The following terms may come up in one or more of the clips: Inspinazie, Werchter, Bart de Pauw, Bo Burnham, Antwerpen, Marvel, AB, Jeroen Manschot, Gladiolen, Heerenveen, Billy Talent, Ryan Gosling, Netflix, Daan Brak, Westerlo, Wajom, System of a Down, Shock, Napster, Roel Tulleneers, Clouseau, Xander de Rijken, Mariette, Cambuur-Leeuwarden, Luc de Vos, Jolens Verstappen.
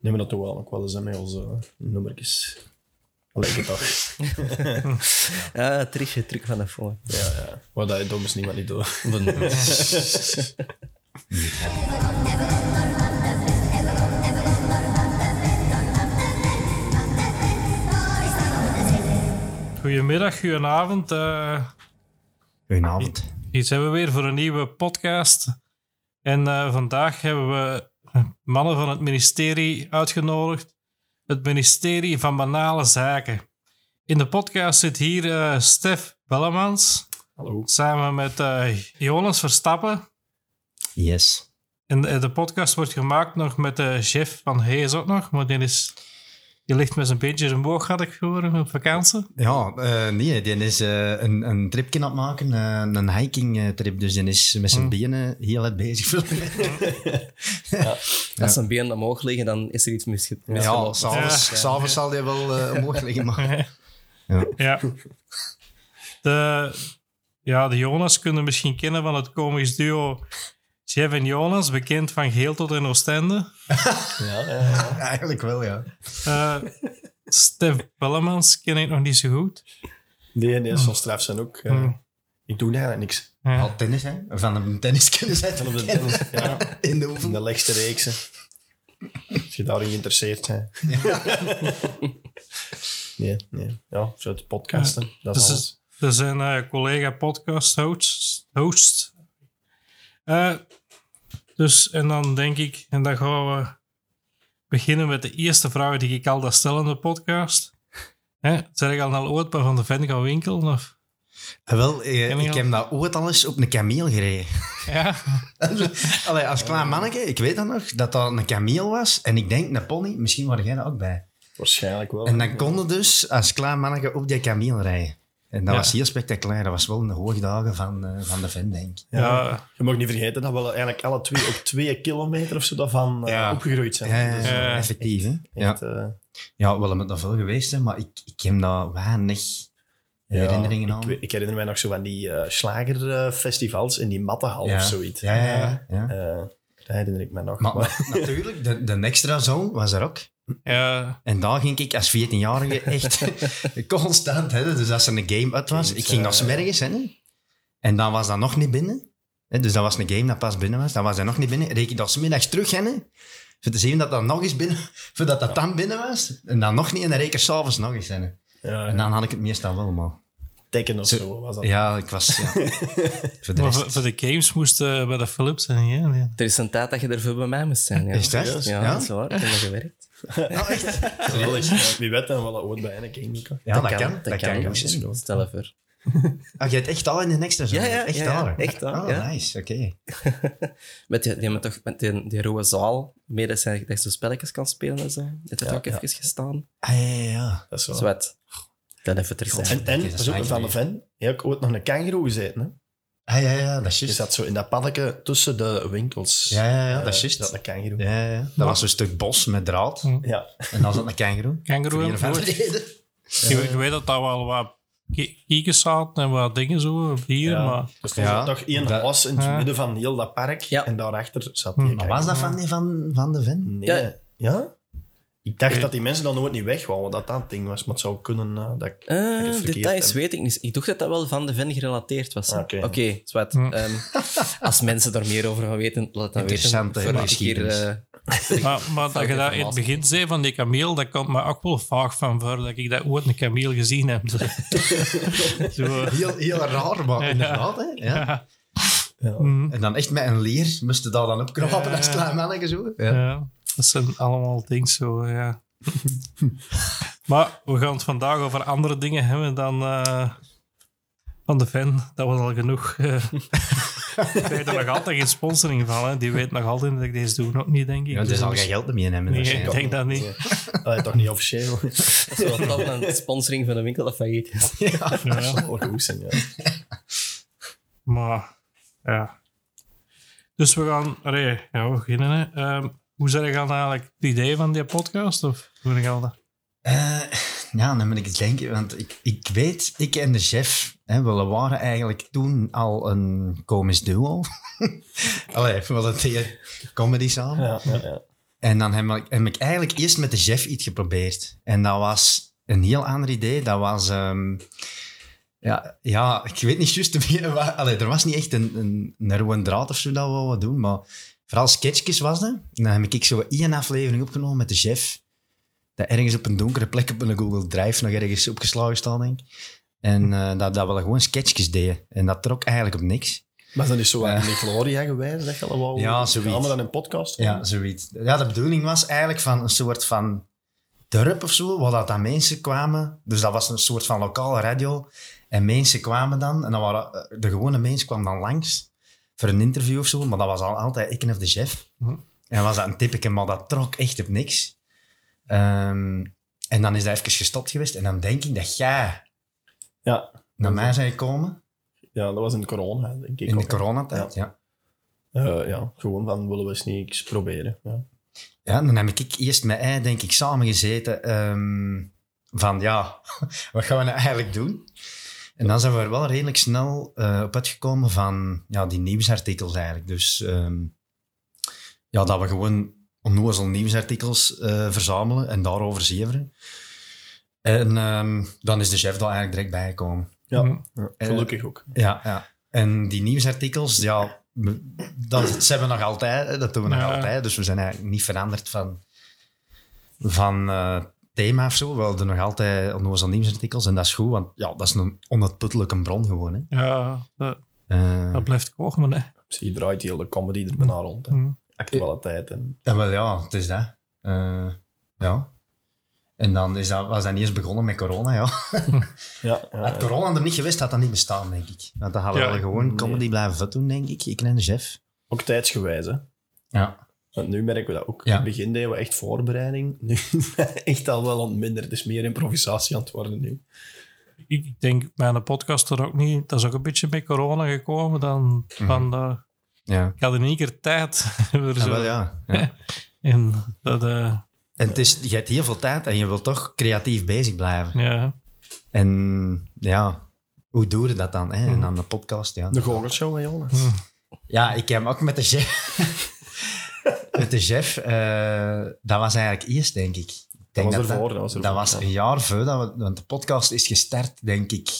nemen dat toch wel ook wel eens aan met onze nummertjes. Lekker toch? Ja, Trisje, truc van de voor. Ja, ja. Maar dat dom is niemand niet door. Goedemiddag, goedenavond. Goedenavond. Iets hebben we weer voor een nieuwe podcast. En vandaag hebben we mannen van het ministerie uitgenodigd. Het ministerie van Banale Zaken. In de podcast zit hier Stef Bellemans. Hallo. Samen met Jolens Verstappen. Yes. En de podcast wordt gemaakt nog met Jeff van Hees ook nog, maar die ligt met zijn beentjes omhoog, had ik gehoord, op vakantie. Ja, nee, die is een tripje aan het maken, een hikingtrip. Dus die is met zijn benen heel hard bezig. Ja, als zijn benen omhoog liggen, dan is er iets misgelopen. Ja, s'avonds zal die wel omhoog liggen. Maar... Ja. Ja. De Jonas kunnen misschien kennen van het komisch duo... Jeff en Jonas, bekend van Geel tot in Oostende. Ja. Eigenlijk wel, ja. Stef Bellemans ken ik nog niet zo goed. Nee, zo'n straf zijn ook. Ik doe daar niks. Ja. Al tennis, hè? Van een tenniskennis uit. Van de tennis, ja. In de oefen. In de legste reeks, hè. Als je daarin geïnteresseerd bent. Ja. Nee. Ja, zo het podcasten. Dat is alles. Er zijn collega podcast hosts. Dus, en dan denk ik... En dan gaan we beginnen met de eerste vraag die ik altijd stel in de podcast. Zeg ik al ooit bij Van de Ven gaan winkelen? Of? Wel, ik heb dat ooit al eens op een kameel gereden. Ja. Allee, als klein manneke, ik weet dat nog, dat dat een kameel was. En ik denk, een pony, misschien was jij daar ook bij. Waarschijnlijk wel. En dan kon je dus als klein manneke op die kameel rijden. En dat was heel spectaculair. Dat was wel in de hoogdagen van de Ven, denk ik. Ja. Je mag niet vergeten dat we eigenlijk alle twee op 2 kilometer of zo daarvan opgegroeid zijn. Ja, dus, effectief. Ja, wel met dat veel geweest, hè, maar ik heb daar weinig herinneringen aan. Ik herinner mij nog zo van die slagerfestivals in die Mattenhal of zoiets. Ja. Dat herinner ik me nog. Maar natuurlijk, de extra zone was er ook. Ja. En daar ging ik als 14-jarige echt constant, hè, dus als er een game uit was, ik ging nog 's morgens, en dan was dat nog niet binnen, hè, dus dat was een game dat pas binnen was, dan was dat nog niet binnen, reed ik dat 's middags terug, hè, voor te zien dat dat nog eens binnen, voordat dat dan binnen was, en dan nog niet, en dan reed ik er 's avonds nog eens, hè. Ja. En dan had ik het meestal wel, maar... Tekken of zo was dat. Ja, ik was... Ja. voor de games moest bij de Philips zijn, ja. Er is een tijd dat je ervoor bij mij moest zijn. Ja. Is dat? Ja, dat is waar. Ik heb dat gewerkt. Oh, echt? Echt? Wie weet dan wel dat ooit bij een game kan. Ja, dat kan. Stel even. Je hebt echt al in de extra zone? Ja, echt al. Nice, oké. Met die rode zaal, meer dat je zo spelletjes kan spelen en zo. Dat heeft ook even gestaan. Ah, ja. Dat is wel... Zwet. Dat even terzijde. En dat is ook een Van de Ven. Je hebt ook ooit nog een kangaroo gezeten, hè? Ah, ja, dat is juist. Je zat zo in dat paddeke tussen de winkels. Ja, dat is juist. Dat een kangaroo. Ja. Dat was een stuk bos met draad. Ja. En dan zat een kangaroo. Kangaroo en ik weet dat daar wel wat kiekers zaten en wat dingen zo hier, maar... Dus er zat toch één bos in het midden van heel dat park en daarachter zat die kangaroo. Maar was dat van die Van de Ven? Nee. Ja? Ik dacht dat die mensen dan nooit niet weg wouden, dat dat ding was. Maar het zou kunnen dat details heb. Weet ik niet. Ik dacht dat dat wel Van de Ven gerelateerd was. Oké, zwart. Als mensen daar meer over gaan weten, laat dat weten. Maar dat je dat in het begin zei van die kameel, dat komt me ook wel vaag van voor, dat ik dat ooit een kameel gezien heb. Zo. Heel raar, maar inderdaad. Hè? Ja. En dan echt met een leer moest je daar dan opkrapen als klein mannetje zo. Ja. Dat zijn allemaal dingen zo, ja. Maar we gaan het vandaag over andere dingen hebben dan Van de Ven. Dat was al genoeg. Ik weet er nog altijd geen sponsoring van. Hè. Die weet nog altijd dat ik deze doe. Ook niet, denk ik. Ja, dus zal geen geld meer nemen. Nee, ik denk dat niet. Dat is toch niet officieel. Dat is wel dan een sponsoring van een winkel dat failliet is. Ja. Dat zou goed zijn, ja. Maar, ja. Dus we gaan... we beginnen, hè. Hoe zijn jullie eigenlijk het idee van die podcast? Of hoe ben je dat? Dan moet ik eens denken. Want ik weet, ik en de chef, we waren eigenlijk toen al een komisch duo. Allee, we hadden comedy samen. Ja. En dan heb ik eigenlijk eerst met de Jeff iets geprobeerd. En dat was een heel ander idee. Dat was... Ja, ik weet niet juist... Allee, er was niet echt een rode draad of zo dat we wat doen, maar vooral sketchjes was dat. En dan heb ik zo één aflevering opgenomen met de Jeff. Dat ergens op een donkere plek op een Google Drive nog ergens opgeslagen staat, denk ik. En dat we gewoon sketchjes deden. En dat trok eigenlijk op niks. Maar dat is zo aan de Gloria geweest, dat je allemaal... Ja, zoiets. Allemaal dan een podcast? Van. Ja, zoiets. Ja, de bedoeling was eigenlijk van een soort van dorp of zo, waar dat mensen kwamen. Dus dat was een soort van lokale radio. En mensen kwamen dan, en dan waren, de gewone mensen kwamen dan langs voor een interview of zo, maar dat was altijd ik en of de Chef. Mm-hmm. En was dat een tipje, maar dat trok echt op niks. En dan is dat even gestopt geweest. En dan denk ik dat jij naar mij zou komen. Ja, dat was in de corona, denk ik. In de coronatijd, ja. Gewoon van, willen we eens niet iets proberen. Ja, dan heb ik eerst met hij, denk ik, samen gezeten. Wat gaan we nou eigenlijk doen? En dan zijn we er wel redelijk snel op uitgekomen van die nieuwsartikels eigenlijk. Dus dat we gewoon onnozel nieuwsartikels verzamelen en daarover zeveren. En dan is de Chef daar eigenlijk direct bijgekomen. Ja, gelukkig ook. Ja. En die nieuwsartikels, dat zijn we nog altijd. Dat doen we nog altijd. Dus we zijn eigenlijk niet veranderd van thema of zo. We hadden nog altijd onnozel nieuwsartikels. En dat is goed, want dat is een onuitputtelijke bron gewoon. Hè. Ja, dat blijft komen. Hè. Je draait heel de comedy er bijna rond. Hè. Actualiteit. En... Ja, wel, ja, het is dat. Ja. En dan was dat eerst begonnen met corona, Had corona er niet geweest, had dat niet bestaan, denk ik. Want dan hadden we gewoon comedy blijven vet doen, denk ik. Ik en de Chef. Ook tijdsgewijs, hè? Ja. Want nu merken we dat ook. In het begin deden we echt voorbereiding. Nu echt al wel minder. Het is meer improvisatie aan het worden nu. Ik denk, mijn podcast er ook niet... Dat is ook een beetje met corona gekomen dan... Ik had in één keer tijd. En dat... En het is, je hebt heel veel tijd en je wilt toch creatief bezig blijven. Ja. En hoe doe je dat dan? Hè? En dan de podcast. Ja. De goochelshow van Jonas. Ja, ik heb ook met de Chef. Met de Chef, dat was eigenlijk eerst, denk ik. Dat was een jaar voor, want de podcast is gestart, denk ik.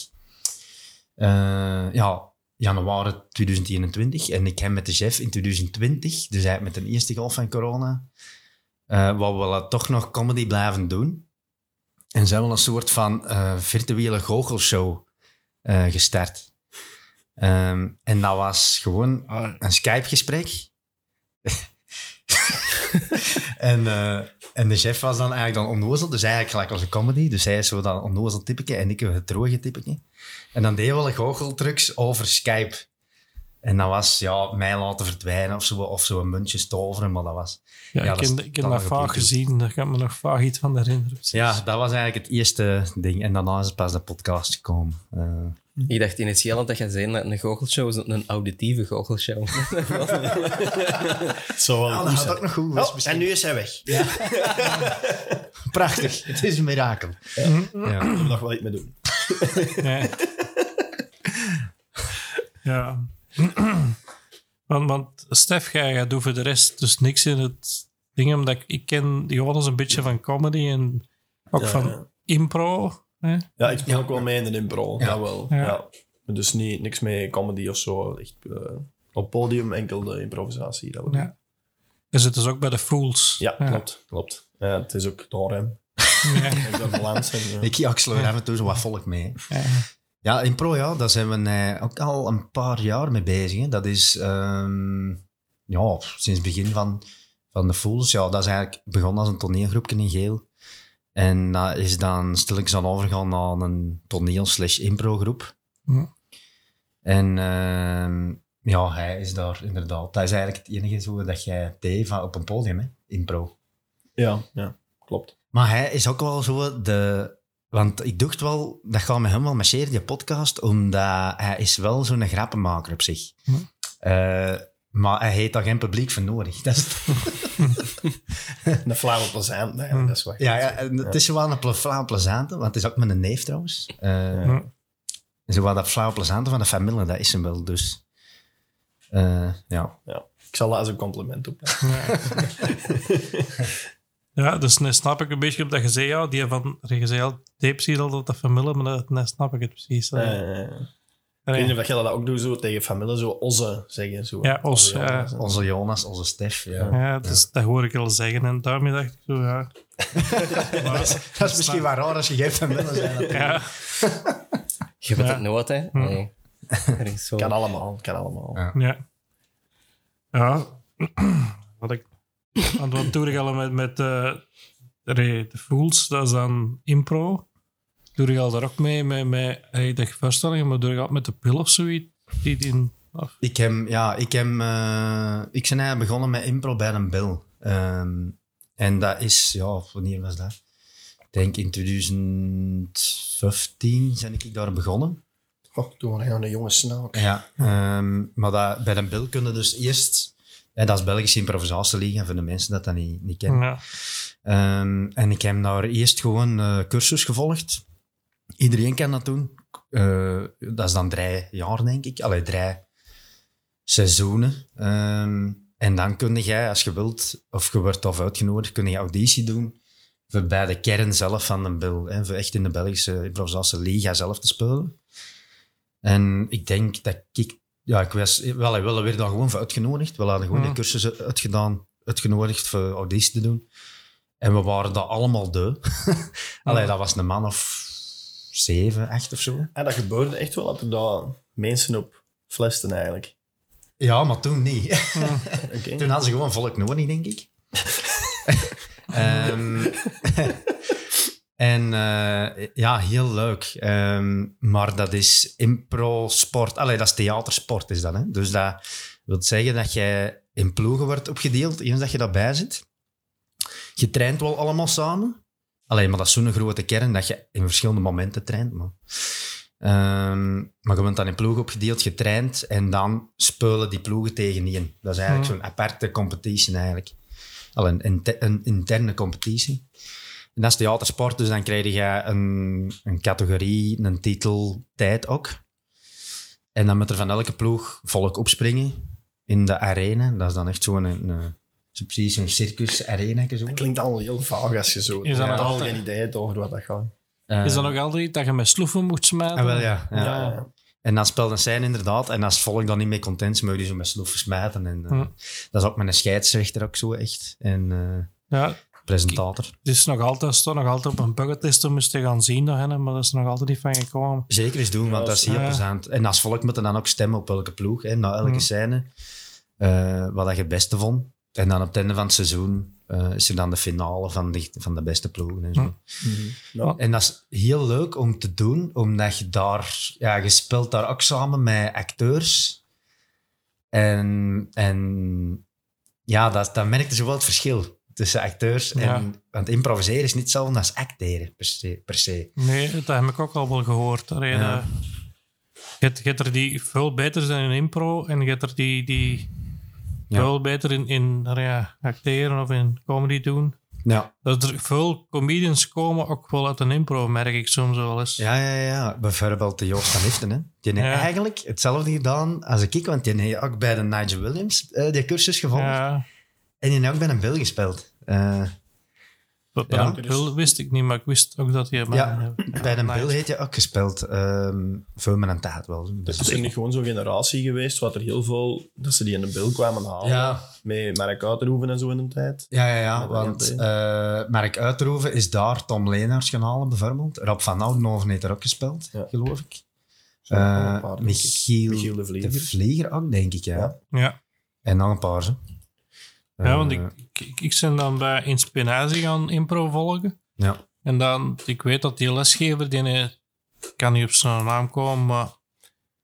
Januari 2021. En ik heb met de Chef in 2020, dus eigenlijk met de eerste golf van corona... Wat we toch nog comedy blijven doen. En zijn we een soort van virtuele goochelshow gestart. En dat was gewoon een Skype-gesprek. en de Chef was dan eigenlijk dan onnozel. Dus eigenlijk gelijk als een comedy. Dus hij is zo dat onnozel typeke en ik het droge typeke. En dan deden we goocheltrucs over Skype. En dat was, mij laten verdwijnen of zo een muntje stoveren, maar dat was... Ik heb dat vaak gezien, daar kan ik me nog vaak iets van herinneren. Precies. Ja, dat was eigenlijk het eerste ding. En daarna is het pas de podcast gekomen. Ik dacht initieel dat je zei, een goochelshow is een auditieve goochelshow. Dat gaat ook nog goed. En nu is hij weg. Ja. Prachtig, het is een mirakel. Ja. Ja. Ik wil nog wel iets mee doen. Nee. Ja... want Stef, jij doet voor de rest dus niks in het ding, omdat ik ken Jonas een beetje van comedy en ook van impro. Hè? Ja, ik speel ook wel mee in de impro, dat wel. Ja. Ja. Dus niks mee comedy of zo. Echt, op podium enkel de improvisatie. Dat wel. Je zit dus ook bij de Fools. Ja, klopt. Ja, het is ook door hem. Ik sleur af en toe zo wat volk mee. Ja. Ja, impro, daar zijn we ook al een paar jaar mee bezig. Hè. Dat is sinds het begin van de Fools. Ja, dat is eigenlijk begonnen als een toneelgroepje in Geel. En dat is dan stilletjes aan overgegaan naar een toneel/improgroep. Mm. En hij is daar inderdaad. Dat is eigenlijk het enige zo dat jij deed op een podium, hè? Impro. Ja, klopt. Maar hij is ook wel zo de... Want ik dacht wel, dat gaan we helemaal marcheren, die podcast, omdat hij is wel zo'n grappenmaker op zich. Hm? Maar hij heeft daar geen publiek voor nodig. Dat is een flauwe plezante, dat is wat. Ja, het is wel een flauwe plezante, want het is ook met een neef trouwens. Zo wel dat flauwe plezante van de familie, dat is hem wel dus. Ja. Ik zal dat als een compliment opnemen. Ja, ja, dus nu snap ik een beetje op dat je zei, ja, die van Regezeel, Deepsiel, dat familie, maar nu snap ik het precies. Ik weet niet of jij dat ook doet, zo tegen familie, zo onze zeggen. Zo, ja, onze Jonas. Onze Jonas, onze Stef. Ja, ja, dus, ja, dat hoor ik al zeggen en daarmee dacht ik zo, ja. Maar, dat is misschien wel raar als je geen familie bent. Ja. Je bent het nooit, hè? Nee. Zo. Kan allemaal, kan allemaal. Ja. Ja. Ja, wat ik aan het doorgaan met de Fools, dat is dan impro. Doe je al daar ook mee met de voorstellingen, maar doe je al met de pil of zoiets? Ik ben eigenlijk begonnen met impro bij een pil. En dat is, ja, wanneer was dat? Ik denk in 2015 ben ik daar begonnen. Oh, toen waren we een jonge snaak. Ja, maar dat, bij een pil kunnen dus eerst... Ja, dat is Belgische improvisatieliga, voor de mensen dat niet kennen. Ja. En ik heb daar eerst gewoon cursus gevolgd. Iedereen kan dat doen. Dat is dan 3 jaar, denk ik. Allee, 3 seizoenen. En dan kun jij, als je wilt, of je wordt of uitgenodigd, kun je auditie doen voor bij de kern zelf van de bil. Hè, voor echt in de Belgische improvisatieliga zelf te spelen. En ik denk dat ik... Ja, we werden daar gewoon voor uitgenodigd. We hadden gewoon de cursus uitgedaan, uitgenodigd voor auditie te doen. En we waren dat allemaal deu. Allee, dat was een man of 7, 8 of zo. En dat gebeurde echt wel, dat er daar mensen op flesten eigenlijk. Ja, maar toen niet. Ja. Okay. Toen hadden ze gewoon volk nodig, denk ik. Ja, heel leuk. Maar dat is impro-sport. Allee, dat is theatersport, is dat. Hè? Dus dat wil zeggen dat je in ploegen wordt opgedeeld, eens dat je daarbij zit. Je traint wel allemaal samen. Allee, maar dat is zo'n grote kern dat je in verschillende momenten traint. Maar je bent dan in ploegen opgedeeld, je traint en dan spelen die ploegen tegen je. Dat is eigenlijk zo'n aparte competitie eigenlijk. Allee, een interne competitie. En dat is theatersport, dus dan krijg je een categorie, een titel, tijd ook. En dan moet er van elke ploeg volk opspringen in de arena. Dat is dan echt zo'n precies een circus-arena. Dat klinkt allemaal heel vaag als je zo... Je hebt al geen idee over wat dat gaat. Is dat nog altijd dat je met sloeven moet smijten? Ah, wel, ja. En dan speelt een scène inderdaad. En als volk dan niet mee content is, moet je zo met sloeven smijten. En, dat is ook met een scheidsrechter ook zo echt. En, ja. Presentator. Het is nog altijd, staat nog altijd op een bucketlist om eens te gaan zien, maar dat is nog altijd niet van gekomen. Zeker eens doen, want dat is heel plezant. En als volk moet dan ook stemmen op welke ploeg, na elke scène, wat je het beste vond. En dan op het einde van het seizoen is er dan de finale van de beste ploegen. En zo. Ja. En dat is heel leuk om te doen, omdat je daar... Ja, je speelt daar ook samen met acteurs. En ja, dat merkte zo wel het verschil tussen acteurs en... Ja. Want improviseren is niet hetzelfde als acteren, per se. Nee, dat heb ik ook al wel gehoord. Ja. Je hebt er die veel beter zijn in impro en je hebt er die veel beter in acteren of in comedy doen. Ja. Dat er veel comedians komen ook wel uit een impro, merk ik soms wel eens. Ja. Bijvoorbeeld de Joost van Hiften, hè. Die heeft eigenlijk hetzelfde gedaan als ik, want die heeft ook bij de Nigel Williams die cursus gevolgd. Ja. En die heeft ook bij een bil gespeeld. Bij een bil wist ik niet, maar ik wist ook dat hij... Bij een bil heeft je ook gespeeld. Veel met een taart wel. Dus het is niet gewoon zo'n generatie geweest, wat er heel veel... Dat ze die in een bil kwamen halen. Ja. Met Mark Uiterhoeven en zo in een tijd. Ja want Mark Uiterhoeven is daar Tom Leenaars gaan halen, bijvoorbeeld. Rob van Oudenhoven heeft er ook gespeeld, geloof ik. Michiel de Vlieger ook, denk ik. Ja. En nog een paar, zo. Ja, want ik ben dan bij Inspinazie gaan impro volgen. Ja. En dan, ik weet dat die lesgever, die kan niet op zijn naam komen, maar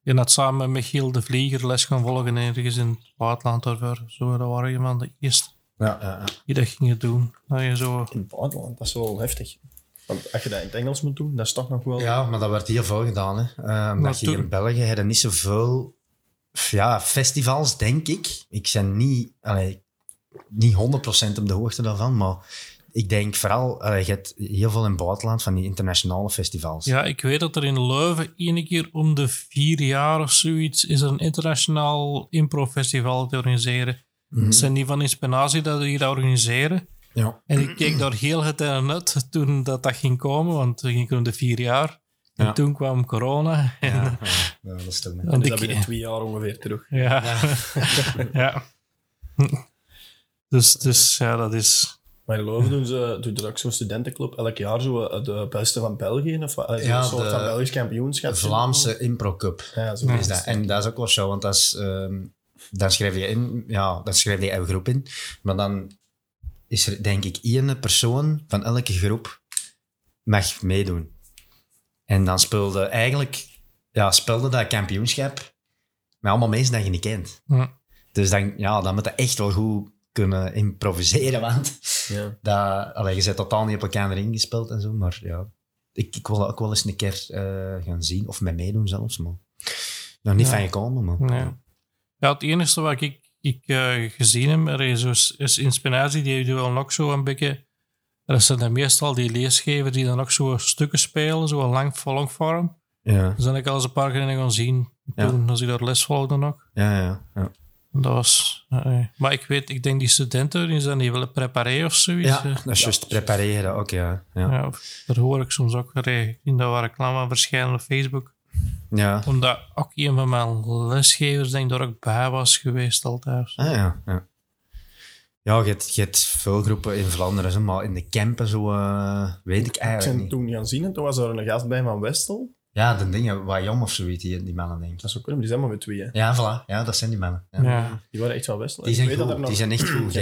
die had samen met Michiel de Vlieger les gaan volgen ergens in het buitenland. Zo, dat waren iemand de eerste die dat gingen doen. Dat je zo... In het buitenland, dat is wel heftig. Want als je dat in het Engels moet doen, dat is toch nog wel... Ja, maar dat werd heel veel gedaan. Hè. Omdat je in België had niet zoveel festivals, denk ik. Ik ben niet... Niet 100% op de hoogte daarvan, maar ik denk vooral, je hebt heel veel in het buitenland van die internationale festivals. Ja, ik weet dat er in Leuven 1 keer om de 4 jaar of zoiets is er een internationaal improfestival te organiseren. Mm-hmm. Dat zijn die van Inspinazie dat die dat organiseren. Ja. En ik keek daar heel het en uit toen dat ging komen, want toen ging ik om de 4 jaar. En toen kwam corona. Ja, en, ja dat is toch net. En dat binnen 2 jaar ongeveer terug. Ja. Ja. Ja. Dus ja, dat is... Maar geloof doen ze ook zo'n studentenclub elk jaar zo de beste van België? Of ja, een soort van Belgisch kampioenschap? De Vlaamse Impro Cup. Ja, zo is dat. En dat is ook wel zo, want dat is, dan schrijf je in, ja, dan schrijf je elke groep in. Maar dan is er denk ik één persoon van elke groep mag meedoen. En dan speelde eigenlijk, ja, speelde dat kampioenschap met allemaal mensen dat je niet kent. Ja. Dus dan, ja, dan moet je echt wel goed kunnen improviseren, want ja. Dat, allee, je bent totaal niet op elkaar erin gespeeld en zo, maar ja, ik wil dat ook wel eens een keer gaan zien, of met meedoen zelfs, maar nog niet van gekomen. Maar, nee. Ja, het enige wat ik gezien heb, er is Inspinatie, die doet wel nog zo een beetje, dat zijn dan meestal die leesgevers die dan ook zo stukken spelen, zo lang vorm. Ja. Dus dan heb ik al eens een paar keer gaan zien, toen als ik daar les volgde nog. Ja. Dat was, maar ik denk die studenten die zijn die willen prepareren of zoiets. Ja, dat is juist prepareren ook, ja. Daar hoor ik soms ook in dat reclame verschijnen op Facebook. Ja. Omdat ook een van mijn lesgevers denk dat ook bij was geweest altijd. Ah, ja. Ja, je hebt veel groepen in Vlaanderen, maar in de campen zo weet ik eigenlijk niet. Ik ben toen gaan zien en toen was er een gast bij van Westel. Ja, de dingen, Wajom of zoiets, die mannen, denk ik. Dat is ook cool, die zijn maar met 2, hè? Ja, voilà. Ja, dat zijn die mannen. Ja. Ja. Die waren echt wel best. Die zijn goed, die zijn echt goed.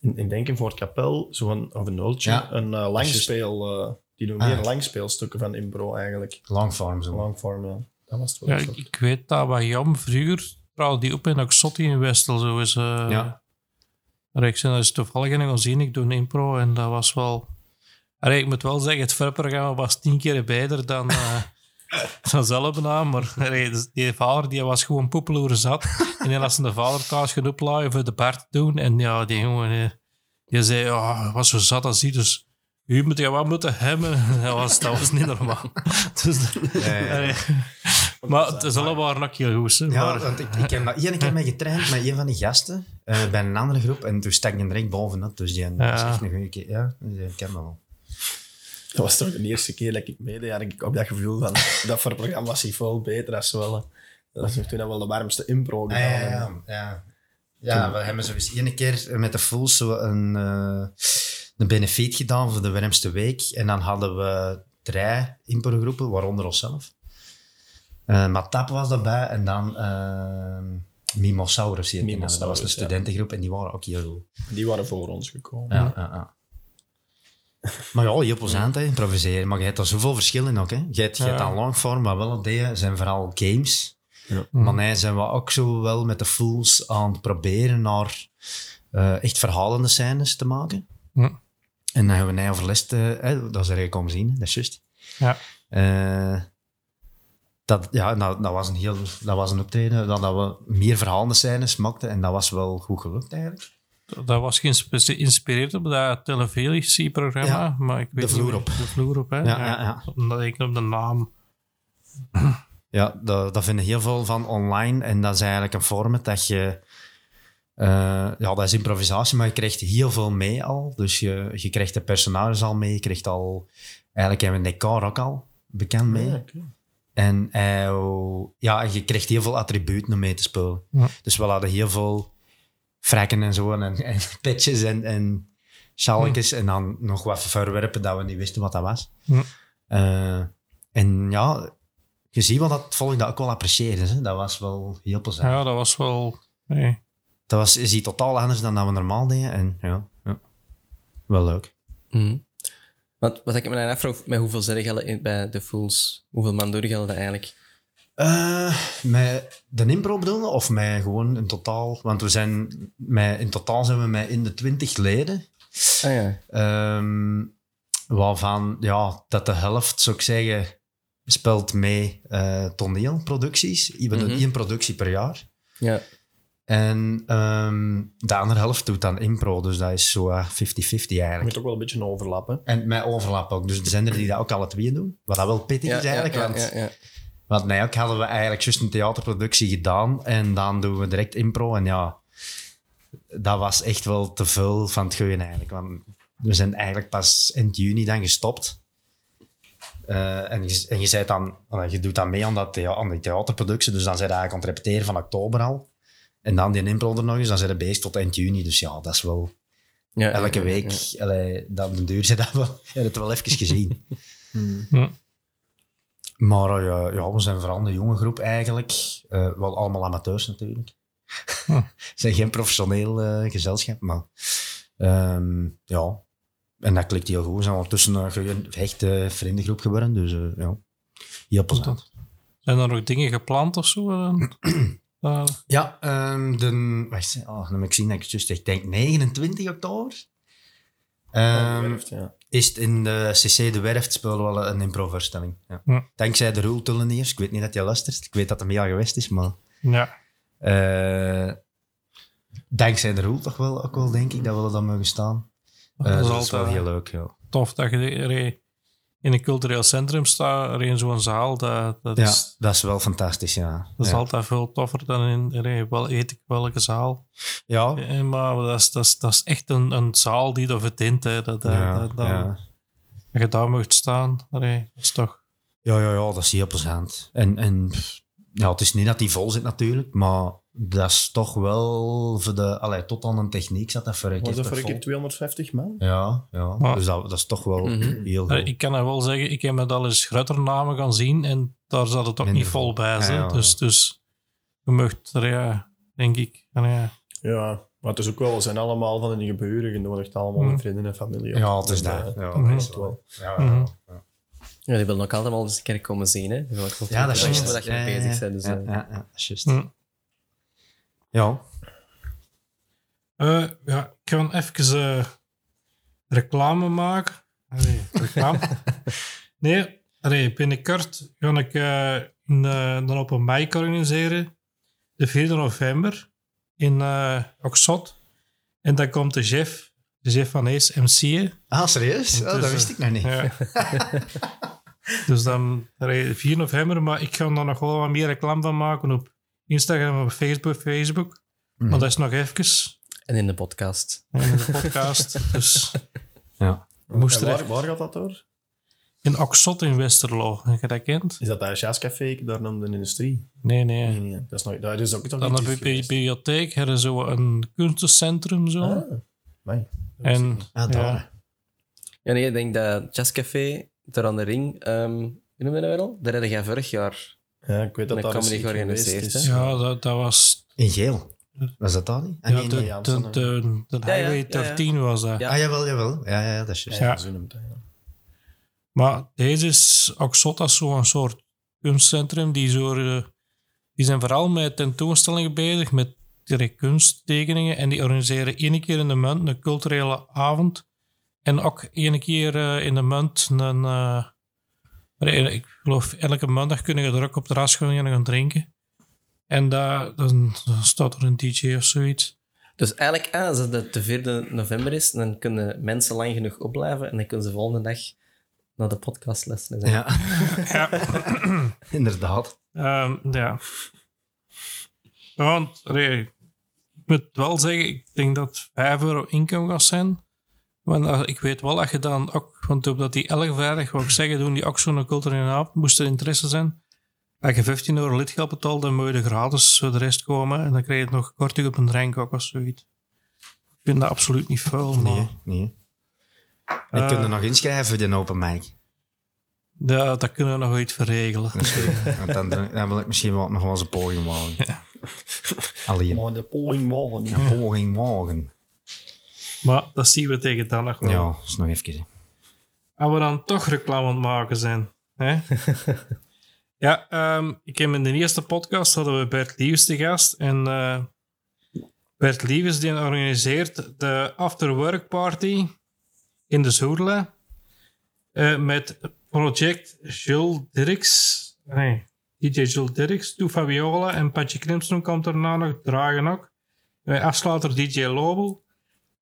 Ik denk in Voort Kapel, zo'n of een hultje, een langspeel, die doen meer langspeelstukken van impro eigenlijk. Langform, zo. Langform, ja. Dat was het wel. Ja, ik weet dat Wajom vroeger, trouwens die op in Oksot in Westel, zo is... Ja. Ik zei, dat is toevallig en ik kon zien, ik doe een impro en dat was wel... Allee, ik moet wel zeggen, het verprogramma was 10 keer beter dan zelfbena, maar die vader die was gewoon poepeloer zat. En dan had ze de vader thuis gaan oplaaien voor de baard te doen. En ja, die jongen die zei, oh, was zo zat als die, dus u moet je wat moeten hebben. Dat was niet normaal. Dus, ja. Maar het is allemaal nog heel goed. Hè, ja, maar. Want ik heb maar één keer mee getraind met een van die gasten bij een andere groep. En toen stak ik hem direct bovenop. Dus die was echt een goede keer. Ja, die ken me wel. Dat was toch de eerste keer dat ik meedeed. Had ik ook dat gevoel van dat voor het programma was hij veel beter als wel. Dat was toen wel de warmste impro gedaan. Ja, we hebben zoiets één keer met de Fools zo een benefiet gedaan voor de warmste week. En dan hadden we 3 improgroepen, waaronder onszelf. Matap was daarbij en dan Mimosaurus. Mimosaurus, dat was een studentengroep en die waren ook heel goed. Die waren voor ons gekomen. Ja. Maar ja, heel plezant, hè, improviseren. Maar je hebt er zoveel verschillen ook. Hè. Je hebt aan longform, maar wel ideeën zijn vooral games. Ja. Maar nee, zijn we ook zo wel met de Fools aan het proberen naar echt verhalende scènes te maken. Ja. En dan hebben we over les dat is er komen zien, dat is juist. Ja. Dat was een optreden dat we meer verhalende scènes maakten en dat was wel goed gelukt eigenlijk. Dat was geïnspireerd op dat televisieprogramma, maar ik weet de vloer op. De vloer op, hè? Ja. Omdat ik op de naam... Ja, dat vinden heel veel van online. En dat is eigenlijk een format dat je... dat is improvisatie, maar je krijgt heel veel mee al. Dus je krijgt de personages al mee. Je krijgt al... Eigenlijk hebben we Nekar ook al bekend mee. Ja, cool. En je krijgt heel veel attributen om mee te spelen. Ja. Dus we hadden heel veel... Vrekken en zo, en petjes en sjaaltjes en dan nog wat verwerpen dat we niet wisten wat dat was. Mm. En ja, je ziet wel dat het volk dat ook wel apprecieerde. Hè? Dat was wel heel plezant. Ja, dat was wel... Nee. Dat is iets totaal anders dan dat we normaal deden. En ja. Wel leuk. Mm. Want wat ik me dan afvraag, met hoeveel zitten bij de Fools? Hoeveel man doorgelden eigenlijk? Met de impro bedoelen of met gewoon in totaal? Want in totaal zijn we met in de 20 leden. Oh ja. Waarvan, dat de helft, zou ik zeggen, speelt mee toneelproducties. We doen 1 productie per jaar. Ja. En de andere helft doet dan impro, dus dat is zo 50-50 eigenlijk. Met ook wel een beetje overlappen. En met overlap ook. Dus er zijn er die dat ook alle 2 doen. Wat dat wel pittig is eigenlijk, want... Want eigenlijk hadden we eigenlijk juist een theaterproductie gedaan en dan doen we direct impro. En ja, dat was echt wel te veel van het geun eigenlijk. Want we zijn eigenlijk pas eind juni dan gestopt. En je zei dan, je doet dan mee aan die theaterproductie, dus dan zijn we eigenlijk aan het repeteren van oktober al. En dan die impro er nog eens, dan zijn we bezig tot eind juni. Dus ja, dat is wel... Ja, elke week, ja. Allee, dat de duur zijn dat we het wel even gezien. Ja. Maar ja, we zijn vooral een jonge groep eigenlijk. Wel allemaal amateurs natuurlijk. We zijn geen professioneel gezelschap, maar ja. En dat klikt heel goed. We zijn ondertussen een echte vriendengroep geworden, dus ja, heel plezant. Zijn er nog dingen gepland of zo? Ja, ik zie dat ik denk 29 oktober Werft, ja. Is het in de CC de Werft spelen we een improvoorstelling. Ja. Ja. Dankzij de Roel Tulleneers. Ik weet niet dat hij luistert. Ik weet dat hij al geweest is, maar... Ja. Dankzij de Roel toch wel, ook wel, denk ik, dat we dat mogen staan. Dat is wel heel leuk, ja. Tof dat je in een cultureel centrum staat, in zo'n zaal, dat is... Ja, dat is wel fantastisch, ja. Dat is altijd veel toffer dan in wel eet ik welke zaal. Ja. Maar dat is echt een zaal die dat verdient, hè. Dat je daar mag staan, dat is toch... Ja, dat is heel plezant. En ja, het is niet dat die vol zit natuurlijk, maar dat is toch wel voor de... Allee, tot aan een techniek zat dat voor een keer. Was dat voor een keer 250 man? Ja. Maar, dus dat is toch wel heel goed. Ik kan dat wel zeggen, ik heb met al eens grutternamen gaan zien en daar zat het ook minder niet vol bij. Ja. Dus je mocht denk ik. Ja, maar het is ook wel, we zijn allemaal van die geburen genodigd, allemaal met vrienden en familie. Op. Ja, het is daar. Dat is het wel. Ja. Ja, die willen ook altijd wel eens een keer komen zien, hè? Ja, dat is juist. Dat je bezig bent. Dus, dat is juist. Ja. Ik ga even reclame maken. Reclame. Binnenkort ga ik een open mic organiseren. De 4 november in Oksot. En dan komt de Jeff. Dus Jeff van Hees MC'en. Ah, serieus? Oh, dat wist ik nog niet. Ja. Dus dan 4 november, maar ik ga daar nog wel wat meer reclame van maken op Instagram en op Facebook. Maar dat is nog even. En in de podcast. Dus ja. Waar gaat dat door? In Oksot in Westerlo, heb je dat kent? Is dat daar een jazzcafé daar dan de industrie? Nee. Dat is ook iets. Dan heb je bij de bibliotheek, er is zo een kunstencentrum zo. Daar. Ja, nee, ik denk dat jazzcafé daar aan de ring, hoe noem je dat wel? Daar hadden jij vorig jaar ik weet dat een comedy georganiseerd. Is. Ja, dat was... In Geel? Was dat daar niet? Ja, de Highway 13 was dat. Ja. Ah, jawel. Ja, dat is juist. Ja. Maar deze is Oksot, dat is zo'n soort kunstcentrum. Die zijn vooral met tentoonstellingen bezig, met direct kunsttekeningen. En die organiseren 1 keer in de maand een culturele avond. En ook 1 keer in de maand een... ik geloof, elke maandag kun je er ook op het terras gaan drinken. En dan staat er een DJ of zoiets. Dus eigenlijk, als het de 4 november is, dan kunnen mensen lang genoeg opblijven en dan kunnen ze de volgende dag naar de podcastles. Ja. Inderdaad. Ja. Want, ik moet wel zeggen, ik denk dat €5 inkomen gaat zijn. Want ik weet wel dat je dan ook, want omdat die elke vrijdag, wat ik zeggen, doen die ook zo'n culturele avond, moest er interesse zijn. Als je €15 lidgeld betaalt, dan moet je gratis voor de rest komen en dan krijg je het nog korting op een drank ook of zoiets. Ik vind dat absoluut niet vuil. Nee. En kun je nog inschrijven voor de open mic? Ja, dat kunnen we nog iets verregelen. Dan wil ik misschien wel nog wel eens een poging wagen. Ja. Alleen. Maar de poging wagen. Een poging wagen. Maar dat zien we tegen dan nog wel. Ja, dat is nog even. Als we dan toch reclame aan het maken zijn. Hè? Ja, ik heb in de eerste podcast hadden we Bert Lievens te gast. En Bert Lievens die organiseert de afterwork party in de Zoerle. Met project Jules Dirix. DJ Jules Dirix, Toe Fabiola en Patje Krimstroom komt daarna nog, dragen ook. Afsluiter DJ Lobel.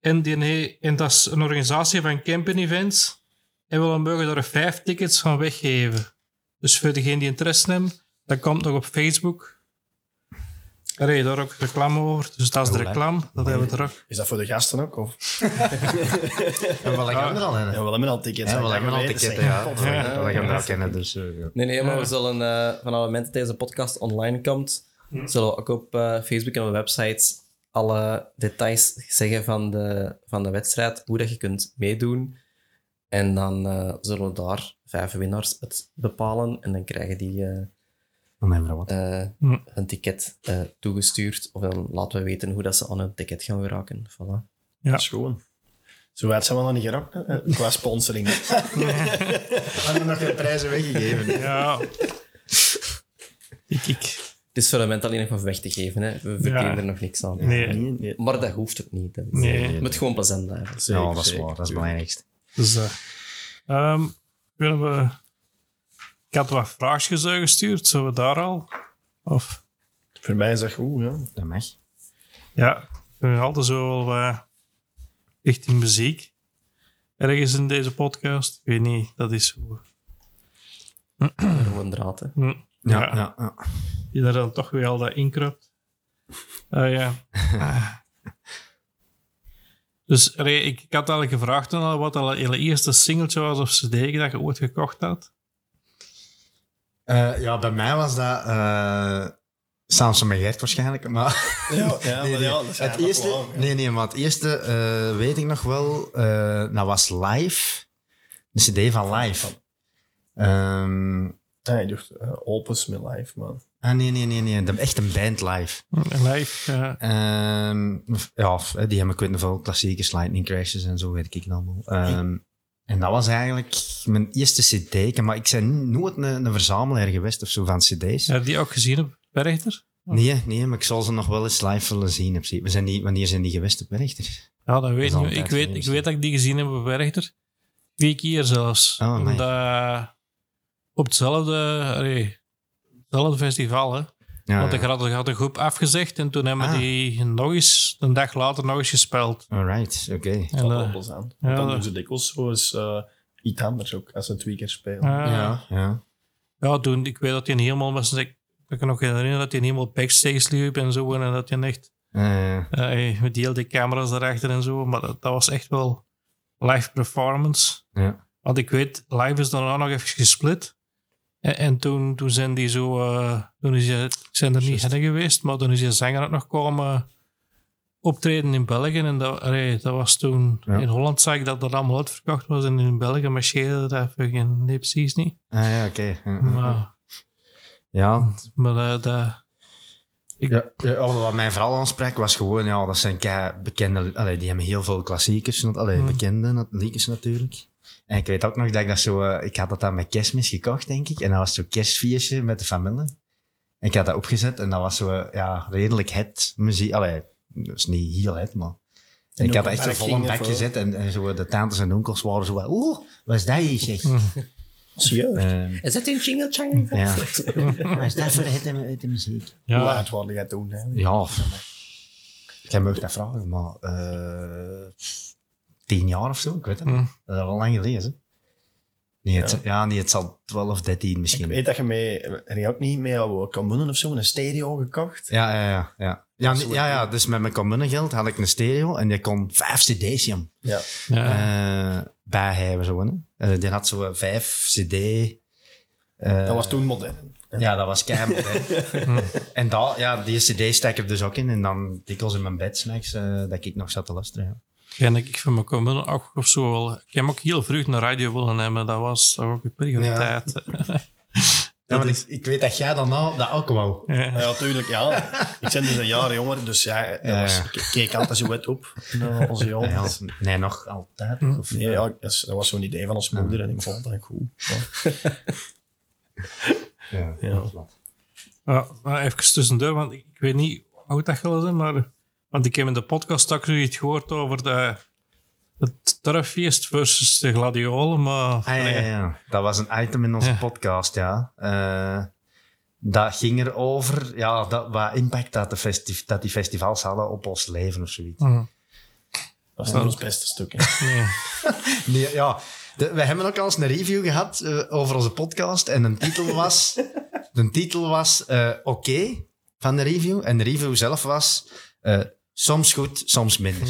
En dat is een organisatie van camping events. En we mogen daar 5 tickets van weggeven. Dus voor degene die interesse hebben, Dat komt nog op Facebook. Daar heb je daar ook reclame over. Dus dat is de reclame. Dat hebben we er ook. Is dat voor de gasten ook? Of? We hebben al tickets. Nee, maar we zullen vanaf het moment dat deze podcast online komt, zullen we ook op Facebook en op de website alle details zeggen van de wedstrijd. Hoe dat je kunt meedoen. En dan zullen we daar 5 winnaars het bepalen. En dan krijgen die... een ticket toegestuurd. Of dan laten we weten hoe dat ze aan hun ticket gaan geraken. Voilà. Ja. Dat is gewoon. Zo uit zijn we nog niet geraakt, qua sponsoring. We hebben nog geen prijzen weggegeven. Ja. Het is voor het moment alleen nog wat weg te geven. Hè. We verdienen er nog niks aan. Nee. Maar dat hoeft ook niet. Het moet gewoon plezant blijven. Zeker, ja, dat is waar. Dat is het belangrijkste. Dus, willen we... Ik had wat vraagjes gestuurd. Zullen we daar al? Of? Voor mij is dat goed, ja. Dat mag. Ja, ik ben altijd zo wel richting muziek. Ergens in deze podcast. Ik weet niet, dat is zo... Gewoon draad, hè? Ja. Die daar dan toch weer al dat inkrupt. Dus ik had al gevraagd wat al het eerste singeltje was of cd dat je ooit gekocht had. Bij mij was dat Samson en Gert waarschijnlijk, maar... Het eerste weet ik nog wel, dat was Live, de cd van Live. Je dacht Opus met Live, man. Nee, echt een band Live. Live, ja. Die hebben, ik weet nog wel, klassiekers, Lightning Crashes en zo, weet ik allemaal. En dat was eigenlijk mijn eerste cd. Maar ik ben nooit een verzamelaar geweest of zo van cd's. Heb je die ook gezien op Werchter? Nee, maar ik zal ze nog wel eens live willen zien. Wanneer zijn die geweest op Werchter? Ja, dat weet ik. Ik weet dat ik die gezien heb op Werchter. 2 keer zelfs. Oh, nee. Omdat op hetzelfde festival, hè. Ja, want ik had een groep afgezegd en toen hebben we die nog eens, een dag later, nog eens gespeeld. Alright, oké. Dat aan. Ja, dan doen ze dikwijls zo eens iets anders ook, als ze 2 keer spelen. Ja, toen, ik weet dat hij helemaal was, ik kan nog herinneren dat hij helemaal backstage liep en zo, en dat hij echt met heel die camera's erachter en zo, maar dat was echt wel live performance. Ja. Want ik weet, live is daarna nog even gesplit. En toen zijn die zo... zijn er niet heen geweest, maar toen is die zanger ook nog komen optreden in België. En dat was toen... Ja. In Holland zag ik dat dat allemaal uitverkocht was. En in België marcheerde dat even... Nee, precies niet. Ah ja, oké. Wat mij vooral aansprak was gewoon... Ja, dat zijn bekende... die hebben heel veel klassiekers. Bekende liedjes natuurlijk. En ik weet ook nog dat ik dat zo... ik had dat dan met kerstmis gekocht, denk ik. En dat was zo'n kerstfeestje met de familie. En ik had dat opgezet en dat was zo redelijk het muziek. Allee, dat is niet heel het, maar... En ik had dat echt zo vol een bak gezet. En zo de tantes en onkels waren zo... Oeh, wat is dat hier, zeg? Is dat een jingle-chang? Ja. Wat is dat voor het muziek? Ja. Hoe laat wilde jij doen? Hè? Ja. Jij mag dat vragen, maar... 10 jaar of zo, ik weet het niet. Dat is al lang geleden. Het zal 12 of 13 misschien. Ik weet dat je mee jouw communen of zo een stereo gekocht. Ja. Ja, dus met mijn communegeld had ik een stereo en die kon 5 cd's jam. Bij hebben zo. Die had zo 5 cd. Dat was toen modern. Ja, dat was keimodern. En die cd stak ik dus ook in. En dan dikwijls in mijn bed s'nachts dat ik nog zat te luisteren. Ja. Ik vind mijn communal ook of zo wel. Ik heb ook heel vroeg naar radio willen nemen. Dat was ook een prioriteit. Ja, maar ik weet dat jij dan dat ook wou. Ja, tuurlijk. Ja. Ik ben dus een jaar jonger, dus ik keek altijd zo wet op. Onze jongens. Nee, nog altijd. Of, dat was zo'n idee van ons moeder en ik vond dat goed. Even tussendoor, want ik weet niet hoe oud dat gaat zijn, maar... Want ik heb in de podcast ook zoiets gehoord over het turffeest versus de gladiolen. Maar... Ja. Dat was een item in onze podcast, ja. Dat ging erover, wat impact dat die festivals hadden op ons leven of zoiets. Dat was niet ons beste stuk, hè? Nee. We hebben ook al eens een review gehad over onze podcast en de titel was Oké, van de review. En de review zelf was soms goed, soms minder.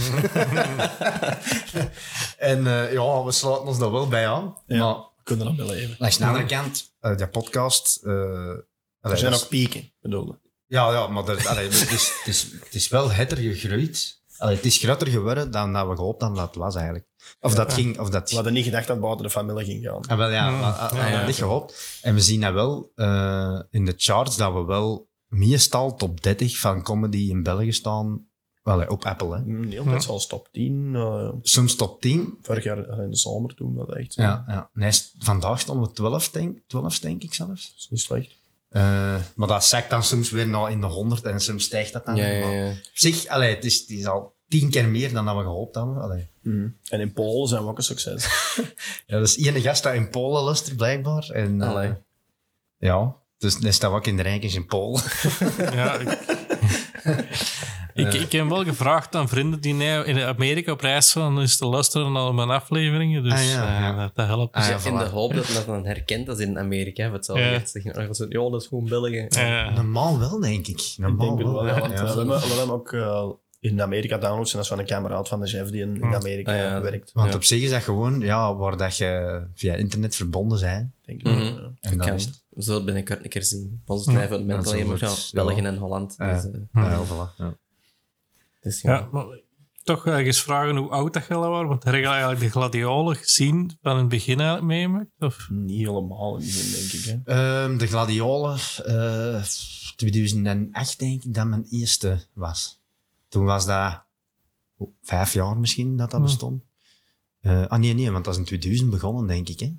En we sluiten ons daar wel bij aan. Ja, maar, we kunnen dat beleven. Aan de andere kant, de podcast... er zijn ook pieken, bedoelde. Ja, maar het is wel hetter gegroeid. Allee, het is groter geworden dan dat we gehoopt hadden dat het was eigenlijk. We hadden niet gedacht dat het buiten de familie ging gaan. Ah, wel, ja, niet gehoopt. En we zien dat wel in de charts, dat we wel meestal top 30 van comedy in België staan. Allee, op Apple, hè. Nee, dat is al top 10. Soms top 10. Vorig jaar in de zomer toen, dat echt. Ja. Nee, vandaag stonden we 12, denk ik zelfs. Dat is niet slecht. Maar dat zakt dan soms weer nou in de 100 en soms stijgt dat dan. Ja. Op zich, het is al 10 keer meer dan dat we gehoopt hadden. En in Polen zijn we ook een succes. Ja, dat is één gast dat in Polen lust, blijkbaar. En, ja, dus dan staan we ook in de rijkjes in Polen. Ja, ik heb wel gevraagd aan vrienden die in Amerika op reis gaan dus te luisteren naar mijn afleveringen. Dus dat helpt. In de hoop dat men dat dan herkent als in Amerika. Wat zal je zeggen? Ja, dat is gewoon België. Normaal wel, denk ik. We hebben ook in Amerika downloads en dat is van een kameraad van de Jeff die in Amerika werkt. Want op zich is dat gewoon waar dat je via internet verbonden bent. En dat is het. Zo ben ik een keer zien. Ons bedrijf op het moment alleen maar België en Holland. Ja, maar toch eens vragen hoe oud dat je al was. Want heb je eigenlijk de Gladiolen gezien van het begin eigenlijk meemaakt? Of? Niet helemaal in die zin, denk ik. Hè? De Gladiolen, 2008 denk ik dat mijn eerste was. Toen was dat 5 jaar misschien dat bestond. Nee, want dat is in 2000 begonnen, denk ik.